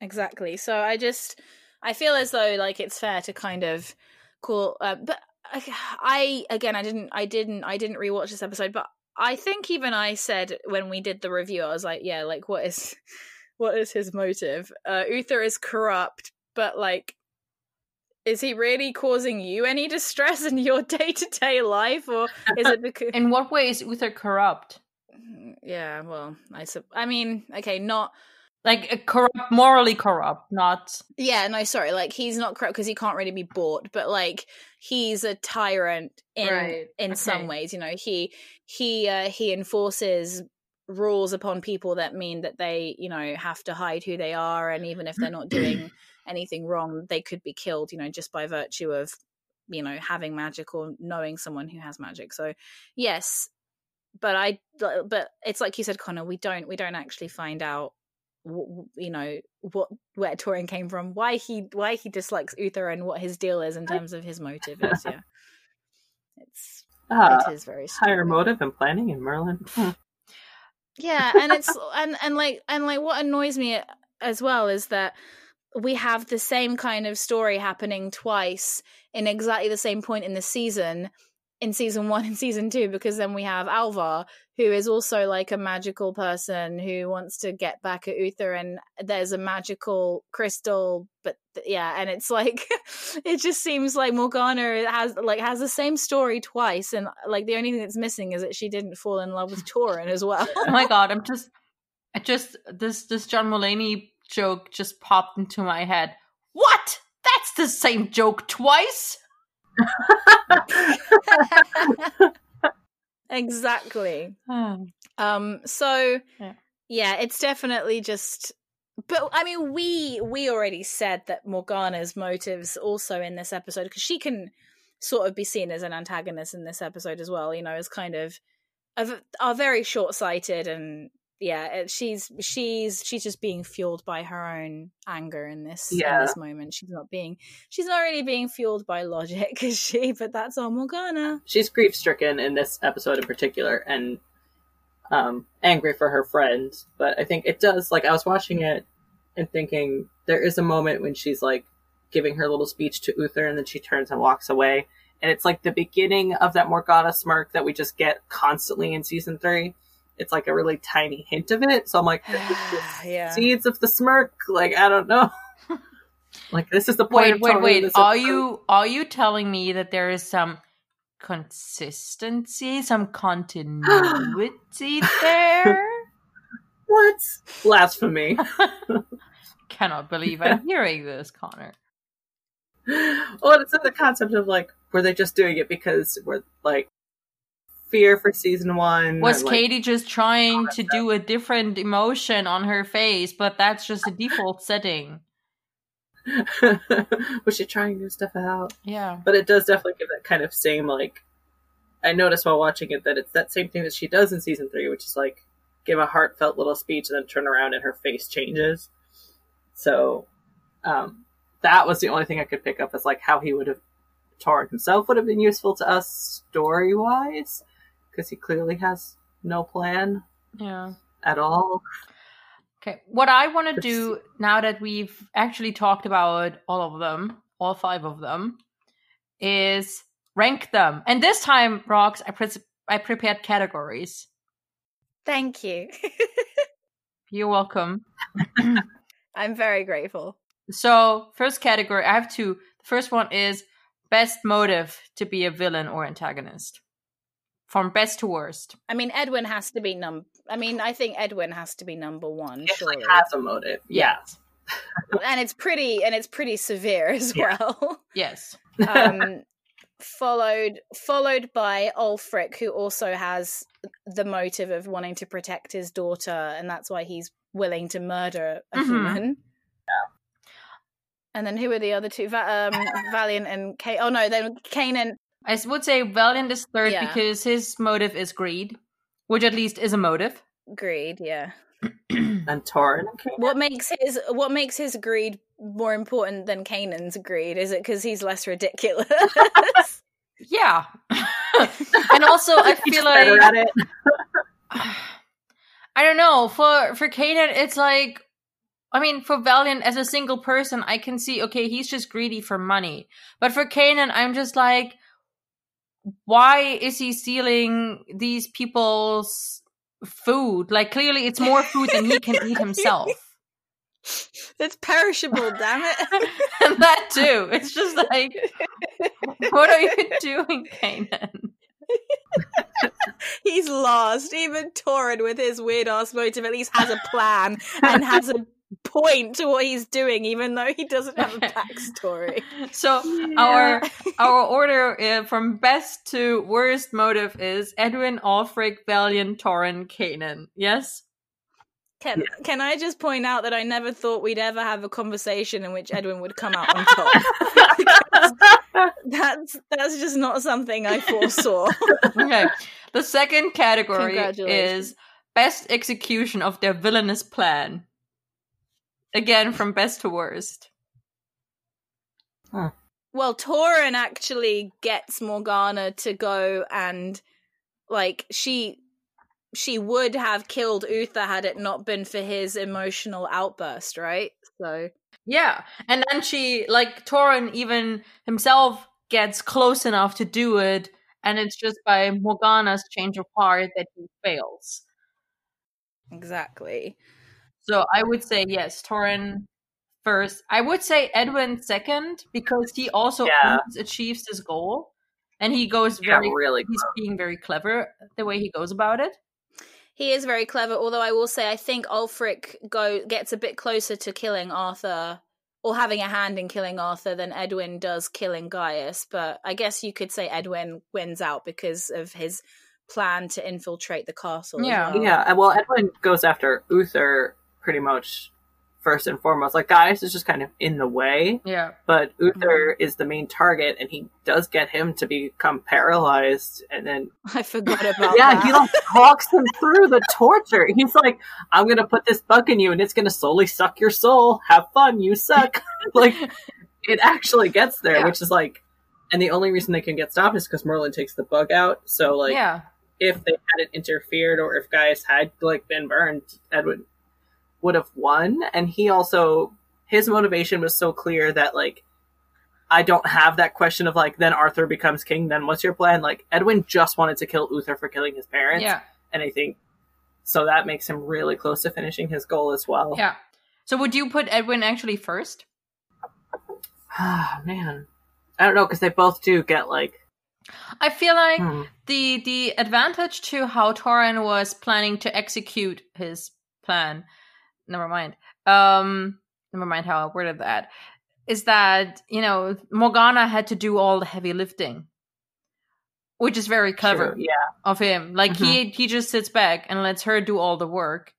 Exactly. So I just, I feel as though like it's fair to kind of call, uh, but I, again, I didn't, I didn't, I didn't rewatch this episode, but I think even I said when we did the review, I was like, yeah, like what is, what is his motive? Uh, Uther is corrupt, but like, is he really causing you any distress in your day-to-day life? Or is it because... In what way is Uther corrupt? Yeah, well, I sub- I mean, okay, not... Like, corrupt, morally corrupt, not... Yeah, no, sorry, like, he's not corrupt because he can't really be bought, but, like, he's a tyrant in right. in okay. some ways, you know. He he uh, he enforces rules upon people that mean that they, you know, have to hide who they are, and even if they're not doing anything wrong, they could be killed, you know, just by virtue of, you know, having magic or knowing someone who has magic. So, yes... But I, but it's like you said, Connor. We don't, we don't actually find out, w- you know, what where Tauren came from, why he, why he dislikes Uther, and what his deal is in terms of his motive is. Yeah, it's uh, it is very stupid. Higher motive and planning in Merlin. Yeah, and it's and, and like and like what annoys me as well is that we have the same kind of story happening twice in exactly the same point in the season. In season one and season two, because then we have Alvar, who is also like a magical person who wants to get back at Uther, and there's a magical crystal, but th- yeah, and it's like it just seems like Morgana has like has the same story twice, and like the only thing that's missing is that she didn't fall in love with Tauren as well. Oh my god, I'm just, I just this this John Mulaney joke just popped into my head. What? That's the same joke twice. Exactly. Oh. Um. So yeah. yeah, it's definitely just. But I mean, we we already said that Morgana's motives also in this episode, because she can sort of be seen as an antagonist in this episode as well. You know, as kind of are very short-sighted, and yeah, it, she's she's she's just being fueled by her own anger in this yeah. in this moment. She's not being she's not really being fueled by logic, is she? But that's all Morgana. She's grief-stricken in this episode in particular, and um, angry for her friend. But I think it does. Like I was watching it and thinking, there is a moment when she's like giving her little speech to Uther, and then she turns and walks away, and it's like the beginning of that Morgana smirk that we just get constantly in season three. It's like a really tiny hint of it. So I'm like, this is the yeah. seeds of the smirk. Like, I don't know. Like, this is the point. Wait, wait, wait. Are you, are you telling me that there is some consistency, some continuity there? What? Blasphemy. Cannot believe I'm hearing this, Connor. Well, it's in the concept of like, were they just doing it because we're like, fear for season one. Was and, like, Katie just trying to do a different emotion on her face, but that's just a default setting. Was she trying new stuff out? Yeah. But it does definitely give that kind of same, like, I noticed while watching it that it's that same thing that she does in season three, which is like give a heartfelt little speech and then turn around and her face changes. So um, that was the only thing I could pick up as like how he would have, Tauren himself would have been useful to us story-wise. Because he clearly has no plan yeah. at all. Okay, what I want to do, now that we've actually talked about all of them, all five of them, is rank them. And this time, Rox, I, pre- I prepared categories. Thank you. You're welcome. I'm very grateful. So, first category, I have two. The first one is best motive to be a villain or antagonist. From best to worst. I mean, Edwin has to be num. I mean, I think Edwin has to be number one. It like, has a motive, yeah. and it's pretty, and it's pretty severe as yeah. well. Yes. um, followed, followed by Aulfric, who also has the motive of wanting to protect his daughter, and that's why he's willing to murder a mm-hmm. human. Yeah. And then who are the other two? Va- um, Valiant and K. Oh no, then Kanen. I would say Valiant is third yeah. because his motive is greed, which at least is a motive. Greed, yeah. and Tauren. What makes his What makes his greed more important than Kanan's greed? Is it because he's less ridiculous? yeah, and also I feel like at it. I don't know for for Kanen, it's like. I mean, for Valiant as a single person, I can see, okay, he's just greedy for money. But for Kanen, I'm just like, why is he stealing these people's food? Like, clearly it's more food than he can eat himself. It's perishable, damn it. and that too. It's just like, what are you doing, Kanen? He's lost. Even Tauren, with his weird-ass motive, at least has a plan and has a point to what he's doing, even though he doesn't have a backstory. so yeah. our our order uh, from best to worst motive is Edwin, Aulfric, Valiant, Tauren, Kanen. Yes. Can yeah. can I just point out that I never thought we'd ever have a conversation in which Edwin would come out on top. that's that's just not something I foresaw. Okay. The second category is best execution of their villainous plan. Again, from best to worst. Huh. Well, Tauren actually gets Morgana to go and, like, she she would have killed Uther had it not been for his emotional outburst, right? So yeah, and then she, like, Tauren even himself gets close enough to do it, and it's just by Morgana's change of heart that he fails. Exactly. So I would say, yes, Tauren first. I would say Edwin second, because he also yeah. achieves his goal. And he goes very, yeah, really he's being very clever the way he goes about it. He is very clever, although I will say I think Aulfric go, gets a bit closer to killing Arthur, or having a hand in killing Arthur, than Edwin does killing Gaius. But I guess you could say Edwin wins out because of his plan to infiltrate the castle. Yeah, well. yeah. Well, Edwin goes after Uther pretty much first and foremost. Like, Gaius is just kind of in the way. Yeah. But Uther mm-hmm. is the main target, and he does get him to become paralyzed, and then I forgot about yeah, that. Yeah, he like talks him through the torture. He's like, I'm gonna put this bug in you and it's gonna slowly suck your soul. Have fun, you suck. Like, it actually gets there, yeah. which is like, and the only reason they can get stopped is because Merlin takes the bug out. So like yeah. if they hadn't interfered, or if Gaius had like been burned, Edwin would have won. And he also, his motivation was so clear that, like, I don't have that question of, like, then Arthur becomes king, then what's your plan? Like, Edwin just wanted to kill Uther for killing his parents. Yeah. And I think, so that makes him really close to finishing his goal as well. Yeah. So would you put Edwin actually first? Ah, man. I don't know, because they both do get, like... I feel like hmm. the the advantage to how Tauren was planning to execute his plan... Never mind. Um, never mind how I worded that. Is that, you know, Morgana had to do all the heavy lifting, which is very clever True, yeah. of him. Like, mm-hmm. he he just sits back and lets her do all the work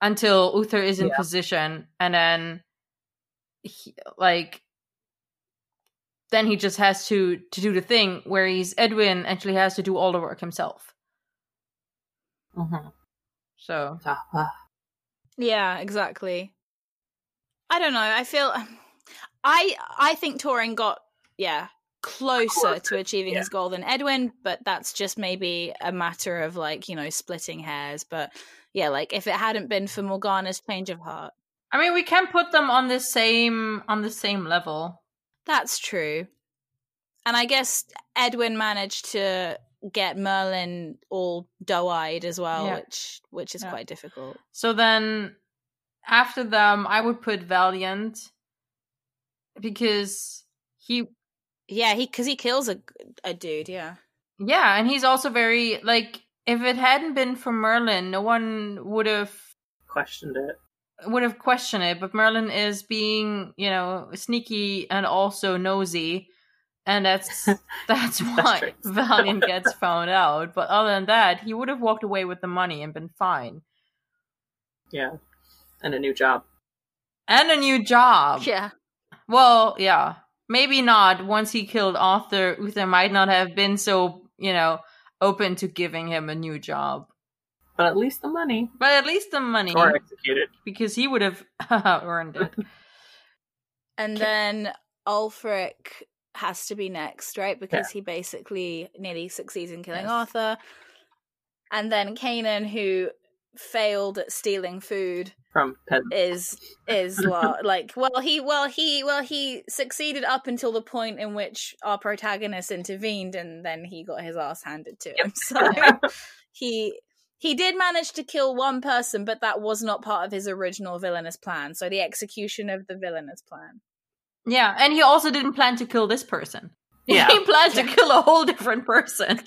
until Uther is in yeah. position, and then he, like, then he just has to to do the thing, whereas Edwin actually has to do all the work himself. Mm-hmm. So. Uh-huh. Yeah, exactly. I don't know. I feel I I think Tauren got yeah closer to achieving yeah. his goal than Edwin, but that's just maybe a matter of, like, you know, splitting hairs. But yeah, like, if it hadn't been for Morgana's change of heart, I mean, we can put them on the same on the same level. That's true. And I guess Edwin managed to get Merlin all doe-eyed as well, yeah. which which is yeah. quite difficult. So then after them, I would put Valiant, because he yeah he because he kills a, a dude. Yeah Yeah, and he's also very, like, if it hadn't been for Merlin, no one would have questioned it. Would have questioned it, but Merlin is being, you know, sneaky and also nosy, and that's that's why that's Valiant gets found out. But other than that, he would have walked away with the money and been fine. Yeah, and a new job. And a new job. Yeah. Well, yeah. Maybe not. Once he killed Arthur, Uther might not have been so, you know, open to giving him a new job. But at least the money. But at least the money. Or executed. Because he would have earned it. And then Aulfric has to be next, right? Because yeah. he basically nearly succeeds in killing yes. Arthur. And then Kanen, who failed at stealing food from peasants. is is well, like well he well he well he succeeded up until the point in which our protagonist intervened, and then he got his ass handed to him. Yep. So he he did manage to kill one person, but that was not part of his original villainous plan. So the execution of the villainous plan. Yeah, and he also didn't plan to kill this person. Yeah. He planned yeah. to kill a whole different person.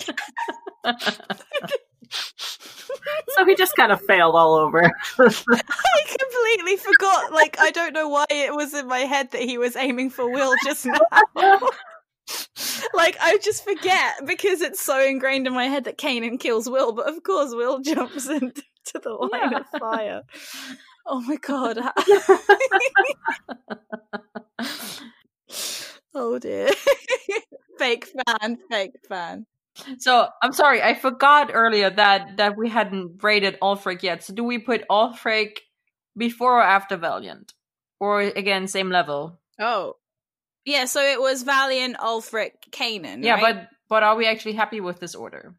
So he just kind of failed all over. I completely forgot. Like, I don't know why it was in my head that he was aiming for Will just now. Like, I just forget because it's so ingrained in my head that Kanen kills Will, but of course Will jumps into the line yeah. of fire. Oh my god. Oh dear. Fake fan, fake fan. So, I'm sorry, I forgot earlier that, that we hadn't rated Aulfric yet. So do we put Aulfric before or after Valiant? Or, again, same level? Oh. Yeah, so it was Valiant, Aulfric, Kanen, yeah, right? but but are we actually happy with this order?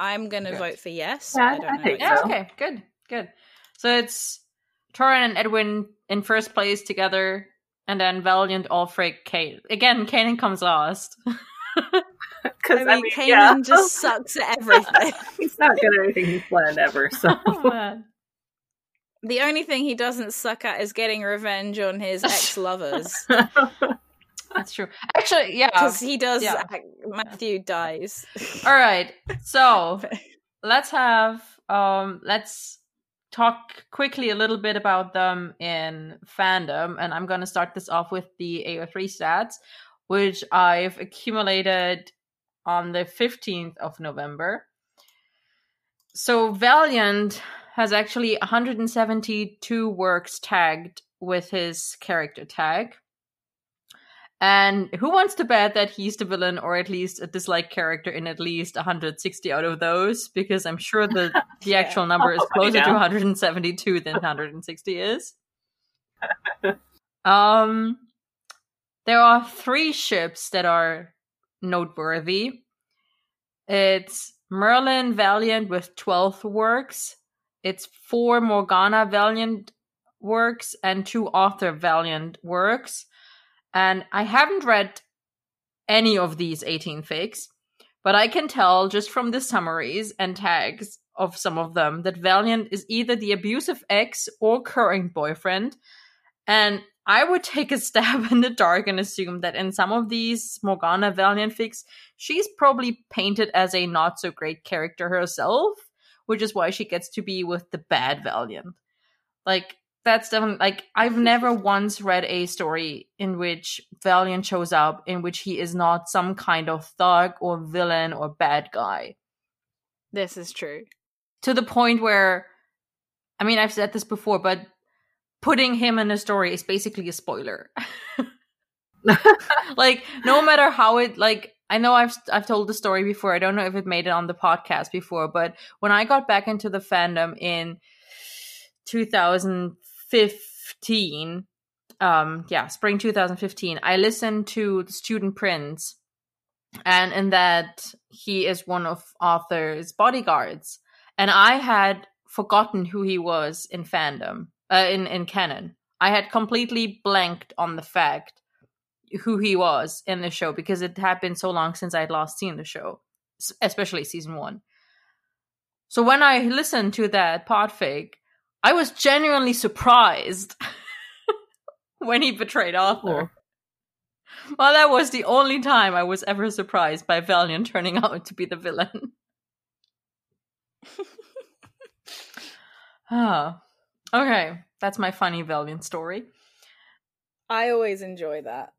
I'm going to vote for yes. Yeah, I don't I know. Yeah, so. Okay, good, good. So it's Tauren and Edwin in first place together, and then Valiant, Aulfric, Kanen. Again, Kanen comes last. Because I mean, I mean Kanen yeah. just sucks at everything. He's not good at anything he's planned ever. So oh, the only thing he doesn't suck at is getting revenge on his ex-lovers. That's true. Actually, yeah, because he does. Yeah. Act, Matthew dies. All right, so let's have um, let's talk quickly a little bit about them in fandom, and I'm going to start this off with the A O three stats, which I've accumulated on the fifteenth of November. So Valiant has actually one hundred seventy-two works tagged with his character tag. And who wants to bet that he's the villain or at least a disliked character in at least one hundred sixty out of those? Because I'm sure the, the yeah. actual number is closer to one hundred seventy-two than one hundred sixty is. Um... There are three ships that are noteworthy. It's Merlin Valiant with twelve works. It's four Morgana Valiant works and two Arthur Valiant works. And I haven't read any of these eighteen fics, but I can tell just from the summaries and tags of some of them that Valiant is either the abusive ex or current boyfriend. And I would take a stab in the dark and assume that in some of these Morgana Valiant fics, she's probably painted as a not-so-great character herself, which is why she gets to be with the bad Valiant. Like, that's definitely... Like, I've never once read a story in which Valiant shows up, in which he is not some kind of thug or villain or bad guy. This is true. To the point where... I mean, I've said this before, but... putting him in a story is basically a spoiler. Like, no matter how it, like, I know I've I've told the story before. I don't know if it made it on the podcast before, but when I got back into the fandom in twenty fifteen, um, yeah, spring twenty fifteen, I listened to The Student Prince, and in that he is one of Arthur's bodyguards, and I had forgotten who he was in fandom. Uh, in, in canon. I had completely blanked on the fact who he was in the show because it had been so long since I had last seen the show, especially season one. So when I listened to that podfic, I was genuinely surprised when he betrayed Arthur. Well, that was the only time I was ever surprised by Valiant turning out to be the villain. Ah, okay. That's my funny Valiant story. I always enjoy that.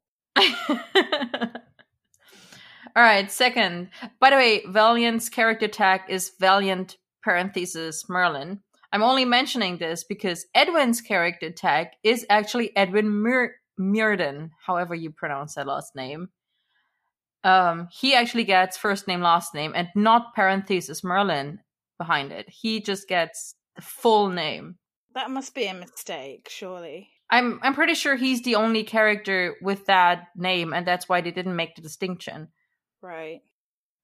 All right, second. By the way, Valiant's character tag is Valiant parenthesis Merlin. I'm only mentioning this because Edwin's character tag is actually Edwin Mer- Merden, however you pronounce that last name. Um, he actually gets first name, last name, and not parenthesis Merlin behind it. He just gets the full name. That must be a mistake, surely. I'm I'm pretty sure he's the only character with that name, and that's why they didn't make the distinction. Right.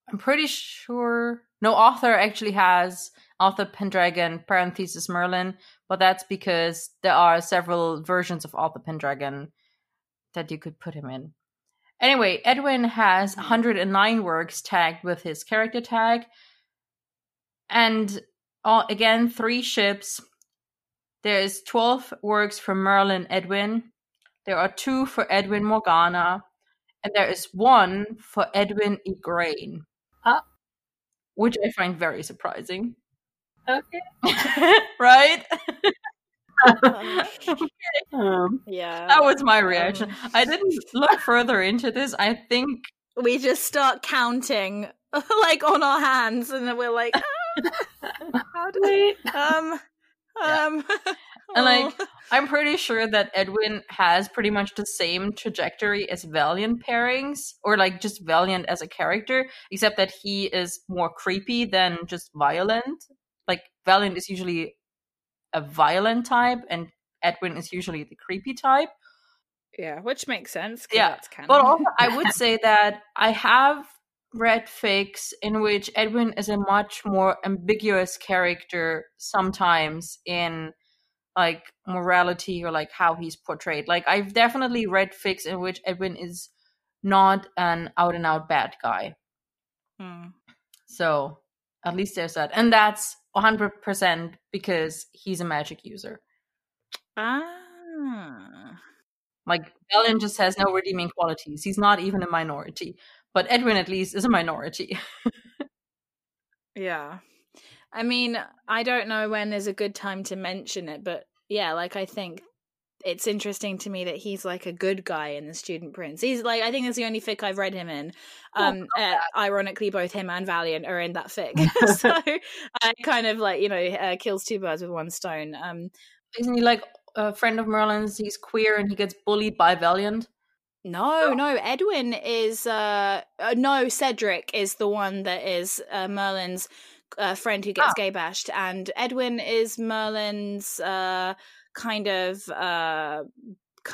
I'm pretty sure... No, Arthur actually has Arthur Pendragon, parenthesis Merlin, but that's because there are several versions of Arthur Pendragon that you could put him in. Anyway, Edwin has one hundred nine works tagged with his character tag. And all, again, three ships... There's twelve works for Merlin Edwin. There are two for Edwin Morgana. And there is one for Edwin Igraine. Huh? Which I find very surprising. Okay. Right? um, yeah. That was my reaction. Um, I didn't look further into this. I think... We just start counting, like, on our hands. And then we're like, ah, how do we... Um... Yeah. Um, and like, I'm pretty sure that Edwin has pretty much the same trajectory as Valiant pairings, or like just Valiant as a character, except that he is more creepy than just violent. Like Valiant is usually a violent type, and Edwin is usually the creepy type. Yeah, which makes sense. Yeah, that's canon. But also, I would say that I have read fics in which Edwin is a much more ambiguous character sometimes in like morality or like how he's portrayed. Like I've definitely read fics in which Edwin is not an out and out bad guy. Hmm. So at least there's that. And that's one hundred percent because he's a magic user. Ah. Like Valiant just has no redeeming qualities. He's not even a minority. But Edwin, at least, is a minority. Yeah. I mean, I don't know when is a good time to mention it, but yeah, like, I think it's interesting to me that he's, like, a good guy in The Student Prince. He's, like, I think that's the only fic I've read him in. Um, oh, uh, ironically, both him and Valiant are in that fic. So I kind of, like, you know, uh, kills two birds with one stone. Um, Isn't he, like, a friend of Merlin's? He's queer and he gets bullied by Valiant? No, oh. no, Edwin is, uh, uh, no, Cedric is the one that is uh, Merlin's uh, friend who gets oh. gay bashed, and Edwin is Merlin's uh, kind of, uh,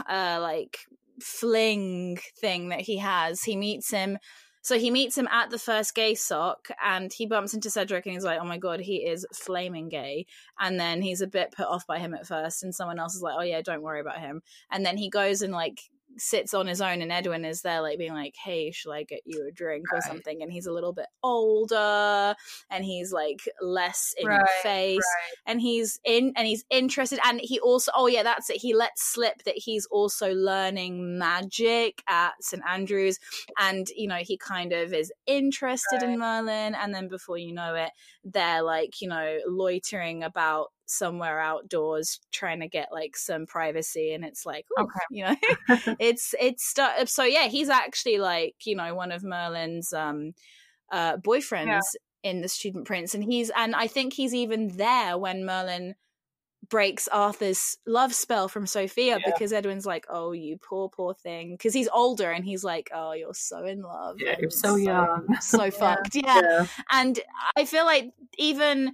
uh, like, fling thing that he has. He meets him, so he meets him at the first gay sock, and he bumps into Cedric, and he's like, oh my god, he is flaming gay, and then he's a bit put off by him at first, and someone else is like, oh yeah, don't worry about him, and then he goes and, like, sits on his own, and Edwin is there like being like, hey, shall I get you a drink or right. something, and he's a little bit older and he's like less in right, your face right. and he's in and he's interested, and he also oh yeah that's it he lets slip that he's also learning magic at Saint Andrews, and you know he kind of is interested right. in Merlin, and then before you know it they're like, you know, loitering about somewhere outdoors trying to get like some privacy, and it's like ooh, okay. you know it's it's st- so yeah he's actually like, you know, one of Merlin's um uh boyfriends yeah. in The Student Prince, and he's and I think he's even there when Merlin breaks Arthur's love spell from Sophia yeah. because Edwin's like, oh you poor poor thing, because he's older and he's like, oh you're so in love yeah you're so, so young so yeah. fucked yeah. yeah and I feel like even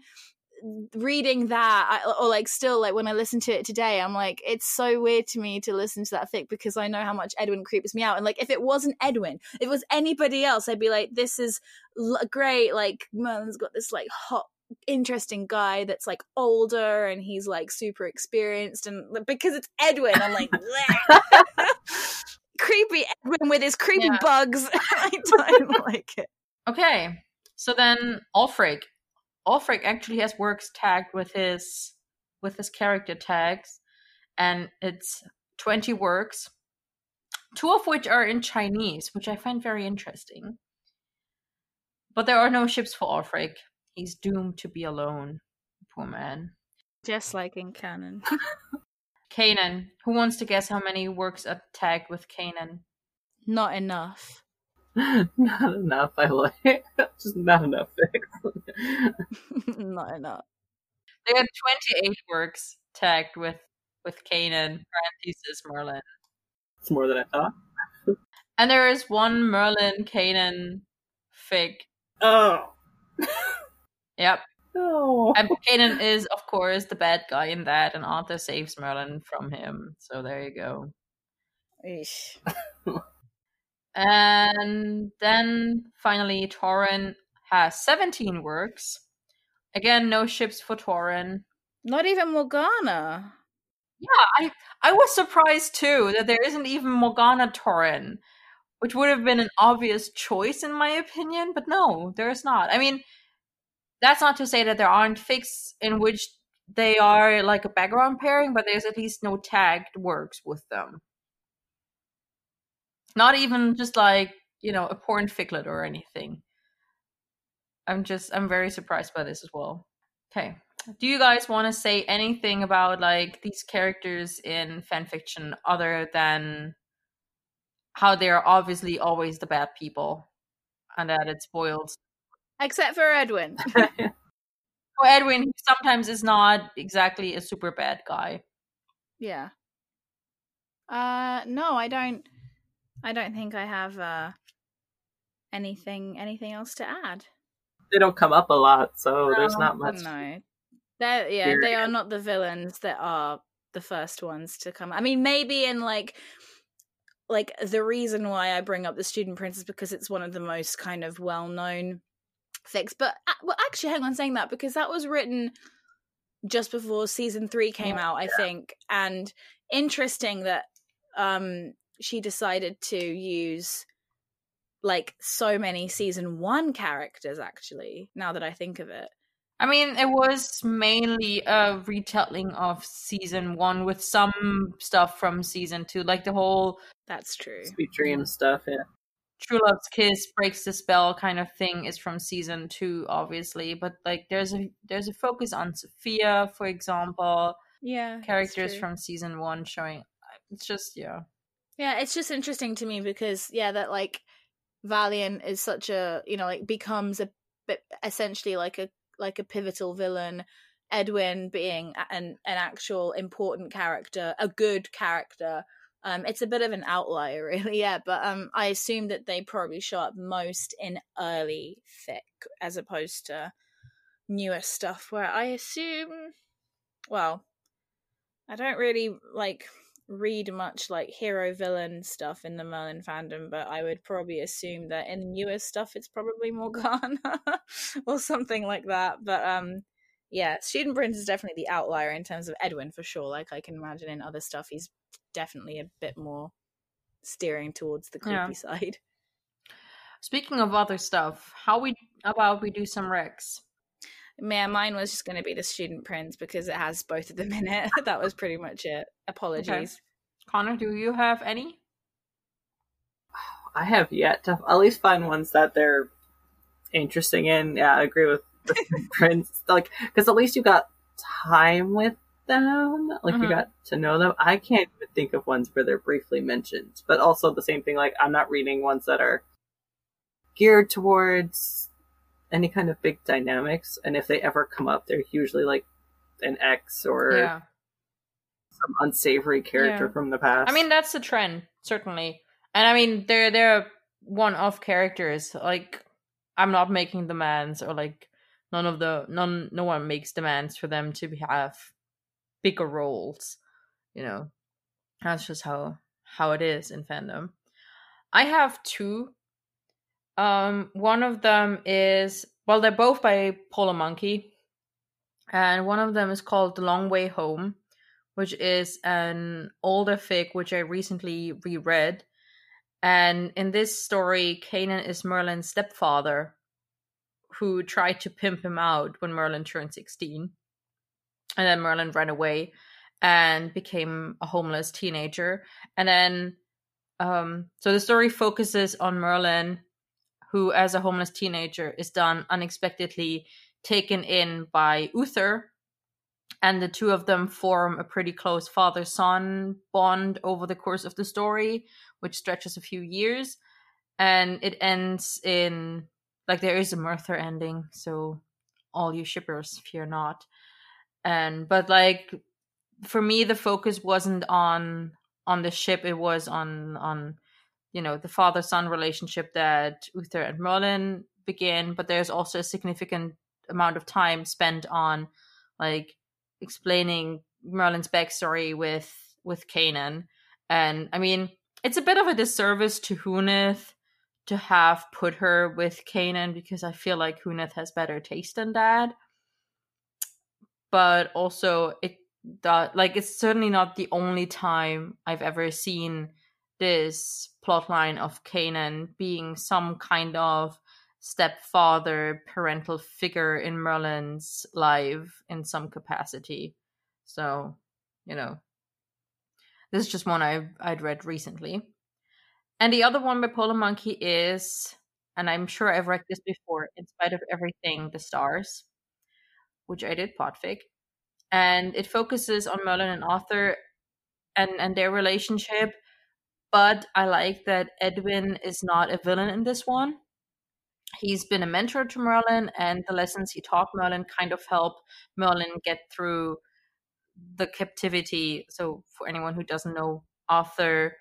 reading that I, or like still like when I listen to it today I'm like, it's so weird to me to listen to that fic because I know how much Edwin creeps me out, and like if it wasn't Edwin, if it was anybody else, I'd be like, this is l- great like Merlin's got this like hot interesting guy that's like older and he's like super experienced, and because it's Edwin I'm like creepy Edwin with his creepy yeah. bugs. I don't like it. Okay, so then Aulfric Aulfric actually has works tagged with his with his character tags, and it's twenty works. two of which are in Chinese, which I find very interesting. But there are no ships for Aulfric. He's doomed to be alone. Poor man. Just like in Kanen. Kanen. Who wants to guess how many works are tagged with Kanen? Not enough. Not enough, I like it. Just not enough. Not enough. They had twenty-eight works tagged with, with Kanen, parenthesis Merlin. It's more than I thought. And there is one Merlin Kanen fig. Oh. Yep. Oh. And Kanen is, of course, the bad guy in that, and Arthur saves Merlin from him. So there you go. Ish. And then, finally, Tauren has seventeen works. Again, no ships for Tauren. Not even Morgana. Yeah, I I was surprised, too, that there isn't even Morgana Tauren, which would have been an obvious choice, in my opinion. But no, there is not. I mean, that's not to say that there aren't fics in which they are like a background pairing, but there's at least no tagged works with them. Not even just like, you know, a porn ficlet or anything. I'm just, I'm very surprised by this as well. Okay. Do you guys want to say anything about, like, these characters in fanfiction other than how they're obviously always the bad people and that it spoils? Except for Edwin. Oh, Edwin, who sometimes is not exactly a super bad guy. Yeah. Uh, no, I don't. I don't think I have uh, anything anything else to add. They don't come up a lot, so no, there's not much. No, they're, yeah, period. They are not the villains that are the first ones to come. I mean, maybe in like, like the reason why I bring up The Student Prince is because it's one of the most kind of well-known fics. But well, actually, hang on, saying that because that was written just before season three came yeah. out, I think, and interesting that. Um, she decided to use like so many season one characters, actually, now that I think of it. I mean, it was mainly a retelling of season one with some stuff from season two, like the whole that's true Sweet Dreams stuff. Yeah, True Love's Kiss breaks the spell kind of thing is from season two, obviously, but like there's a there's a focus on Sophia, for example. Yeah, characters from season one showing. It's just yeah. Yeah, it's just interesting to me because, yeah, that, like, Valiant is such a, you know, like, becomes a essentially like a like a pivotal villain, Edwin being an, an actual important character, a good character. Um, it's a bit of an outlier, really, yeah, but um, I assume that they probably show up most in early fic as opposed to newer stuff where I assume, well, I don't really, like... read much like hero villain stuff in the Merlin fandom, but I would probably assume that in newer stuff it's probably Morgana or something like that. But um yeah, Student Prince is definitely the outlier in terms of Edwin for sure. Like I can imagine in other stuff he's definitely a bit more steering towards the creepy yeah. side. Speaking of other stuff, how we about we do some recs? Man, mine was just going to be The Student Prince because it has both of them in it. That was pretty much it. Apologies. Okay. Connor, do you have any? I have yet to at least find ones that they're interesting in. Yeah, I agree with The Student Prince. Like, because at least you got time with them. Like, mm-hmm. you got to know them. I can't even think of ones where they're briefly mentioned. But also the same thing, like, I'm not reading ones that are geared towards... any kind of big dynamics, and if they ever come up, they're usually like an ex or yeah. some unsavory character yeah. from the past. I mean, that's the trend, certainly. And I mean, they're they're one-off characters. Like, I'm not making demands, or like none of the none no one makes demands for them to have bigger roles. You know, that's just how how it is in fandom. I have two. Um, one of them is, well, they're both by Polar Monkey, and one of them is called The Long Way Home, which is an older fic which I recently reread. And in this story, Kanen is Merlin's stepfather, who tried to pimp him out when Merlin turned sixteen, and then Merlin ran away and became a homeless teenager, and then Um, so the story focuses on Merlin, who as a homeless teenager is done unexpectedly taken in by Uther, and the two of them form a pretty close father-son bond over the course of the story, which stretches a few years, and it ends in, like, there is a Merthur ending, so all you shippers fear not. And but like for me, the focus wasn't on on the ship, it was on on you know, the father-son relationship that Uther and Merlin begin, but there's also a significant amount of time spent on, like, explaining Merlin's backstory with with Kanen. And I mean, it's a bit of a disservice to Huneth to have put her with Kanen, because I feel like Huneth has better taste than that. But also, it does, like, it's certainly not the only time I've ever seen this plotline of Kanen being some kind of stepfather, parental figure in Merlin's life in some capacity. So, you know, this is just one I've, I'd read recently. And the other one by Polar Monkey is, and I'm sure I've read this before, In Spite of Everything, The Stars, which I did podfic. And it focuses on Merlin and Arthur and, and their relationship. But I like that Edwin is not a villain in this one. He's been a mentor to Merlin, and the lessons he taught Merlin kind of help Merlin get through the captivity. So for anyone who doesn't know, Arthur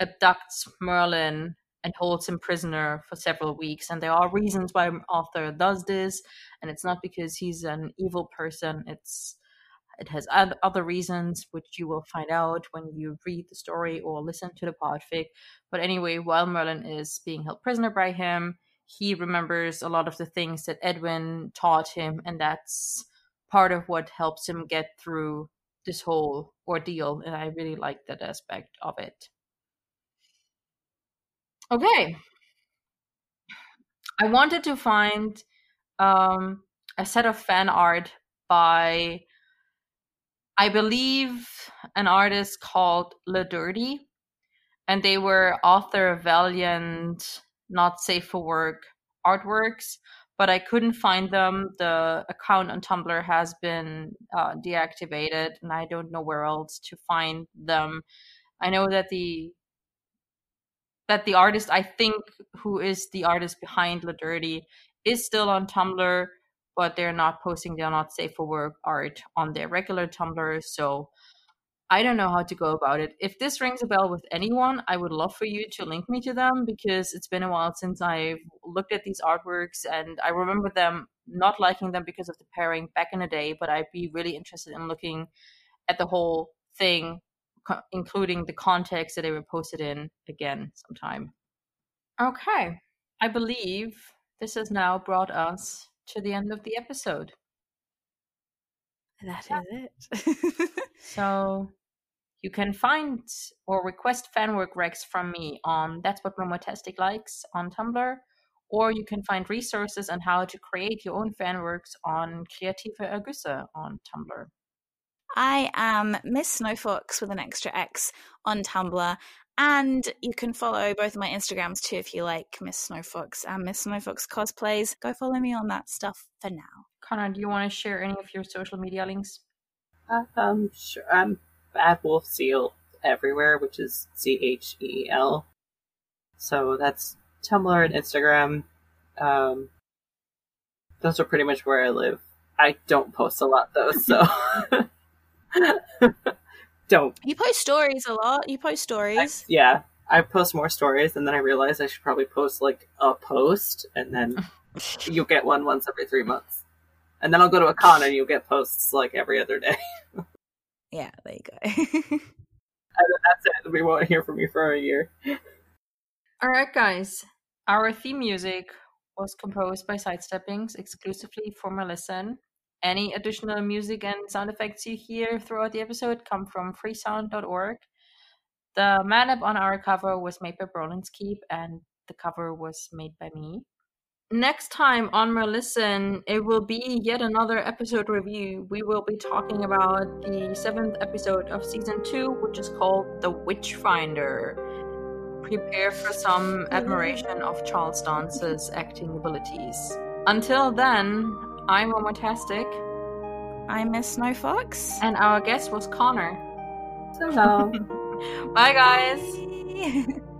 abducts Merlin and holds him prisoner for several weeks. And there are reasons why Arthur does this. And it's not because he's an evil person. It's It has other reasons, which you will find out when you read the story or listen to the podfic. But anyway, while Merlin is being held prisoner by him, he remembers a lot of the things that Edwin taught him, and that's part of what helps him get through this whole ordeal, and I really like that aspect of it. Okay. I wanted to find um, a set of fan art by, I believe, an artist called Le Dirty, and they were author Valiant, Not Safe for Work artworks, but I couldn't find them. The account on Tumblr has been uh, deactivated, and I don't know where else to find them. I know that the that the artist, I think, who is the artist behind Le Dirty, is still on Tumblr, but they're not posting their Not Safe for Work art on their regular Tumblr, so I don't know how to go about it. If this rings a bell with anyone, I would love for you to link me to them, because it's been a while since I've looked at these artworks, and I remember them not liking them because of the pairing back in the day, but I'd be really interested in looking at the whole thing, co- including the context that they were posted in again sometime. Okay, I believe this has now brought us to the end of the episode. That is it. So you can find or request fanwork recs from me on That's What Momotastic Likes on Tumblr, or you can find resources on how to create your own fanworks on Kreative Ergüsse on Tumblr. I am Miss Snowfox with an extra X on Tumblr, and you can follow both of my Instagrams too if you like, Miss Snowfox and Miss Snowfox Cosplays. Go follow me on that stuff for now. Connor, do you want to share any of your social media links? Uh, um, sure. I'm at Wolf Seal everywhere, which is C H E L. So that's Tumblr and Instagram. Um, those are pretty much where I live. I don't post a lot though, so don't. You post stories a lot. You post stories. I, yeah, I post more stories, and then I realize I should probably post like a post, and then you get one once every three months. And then I'll go to a con and you'll get posts like every other day. Yeah, there you go. And that's it. We won't hear from you for a year. All right, guys. Our theme music was composed by Sidesteppings exclusively for Merlisten. Any additional music and sound effects you hear throughout the episode come from freesound dot org. The man-up on our cover was made by Brolin's Keep, and the cover was made by me. Next time on Merlisten, it will be yet another episode review. We will be talking about the seventh episode of season two, which is called The Witchfinder. prepare for some admiration of Charles Dance's acting abilities. Until then, I'm Omotastic. I'm Miss Snowfox. And our guest was Connor. Hello. Bye, guys.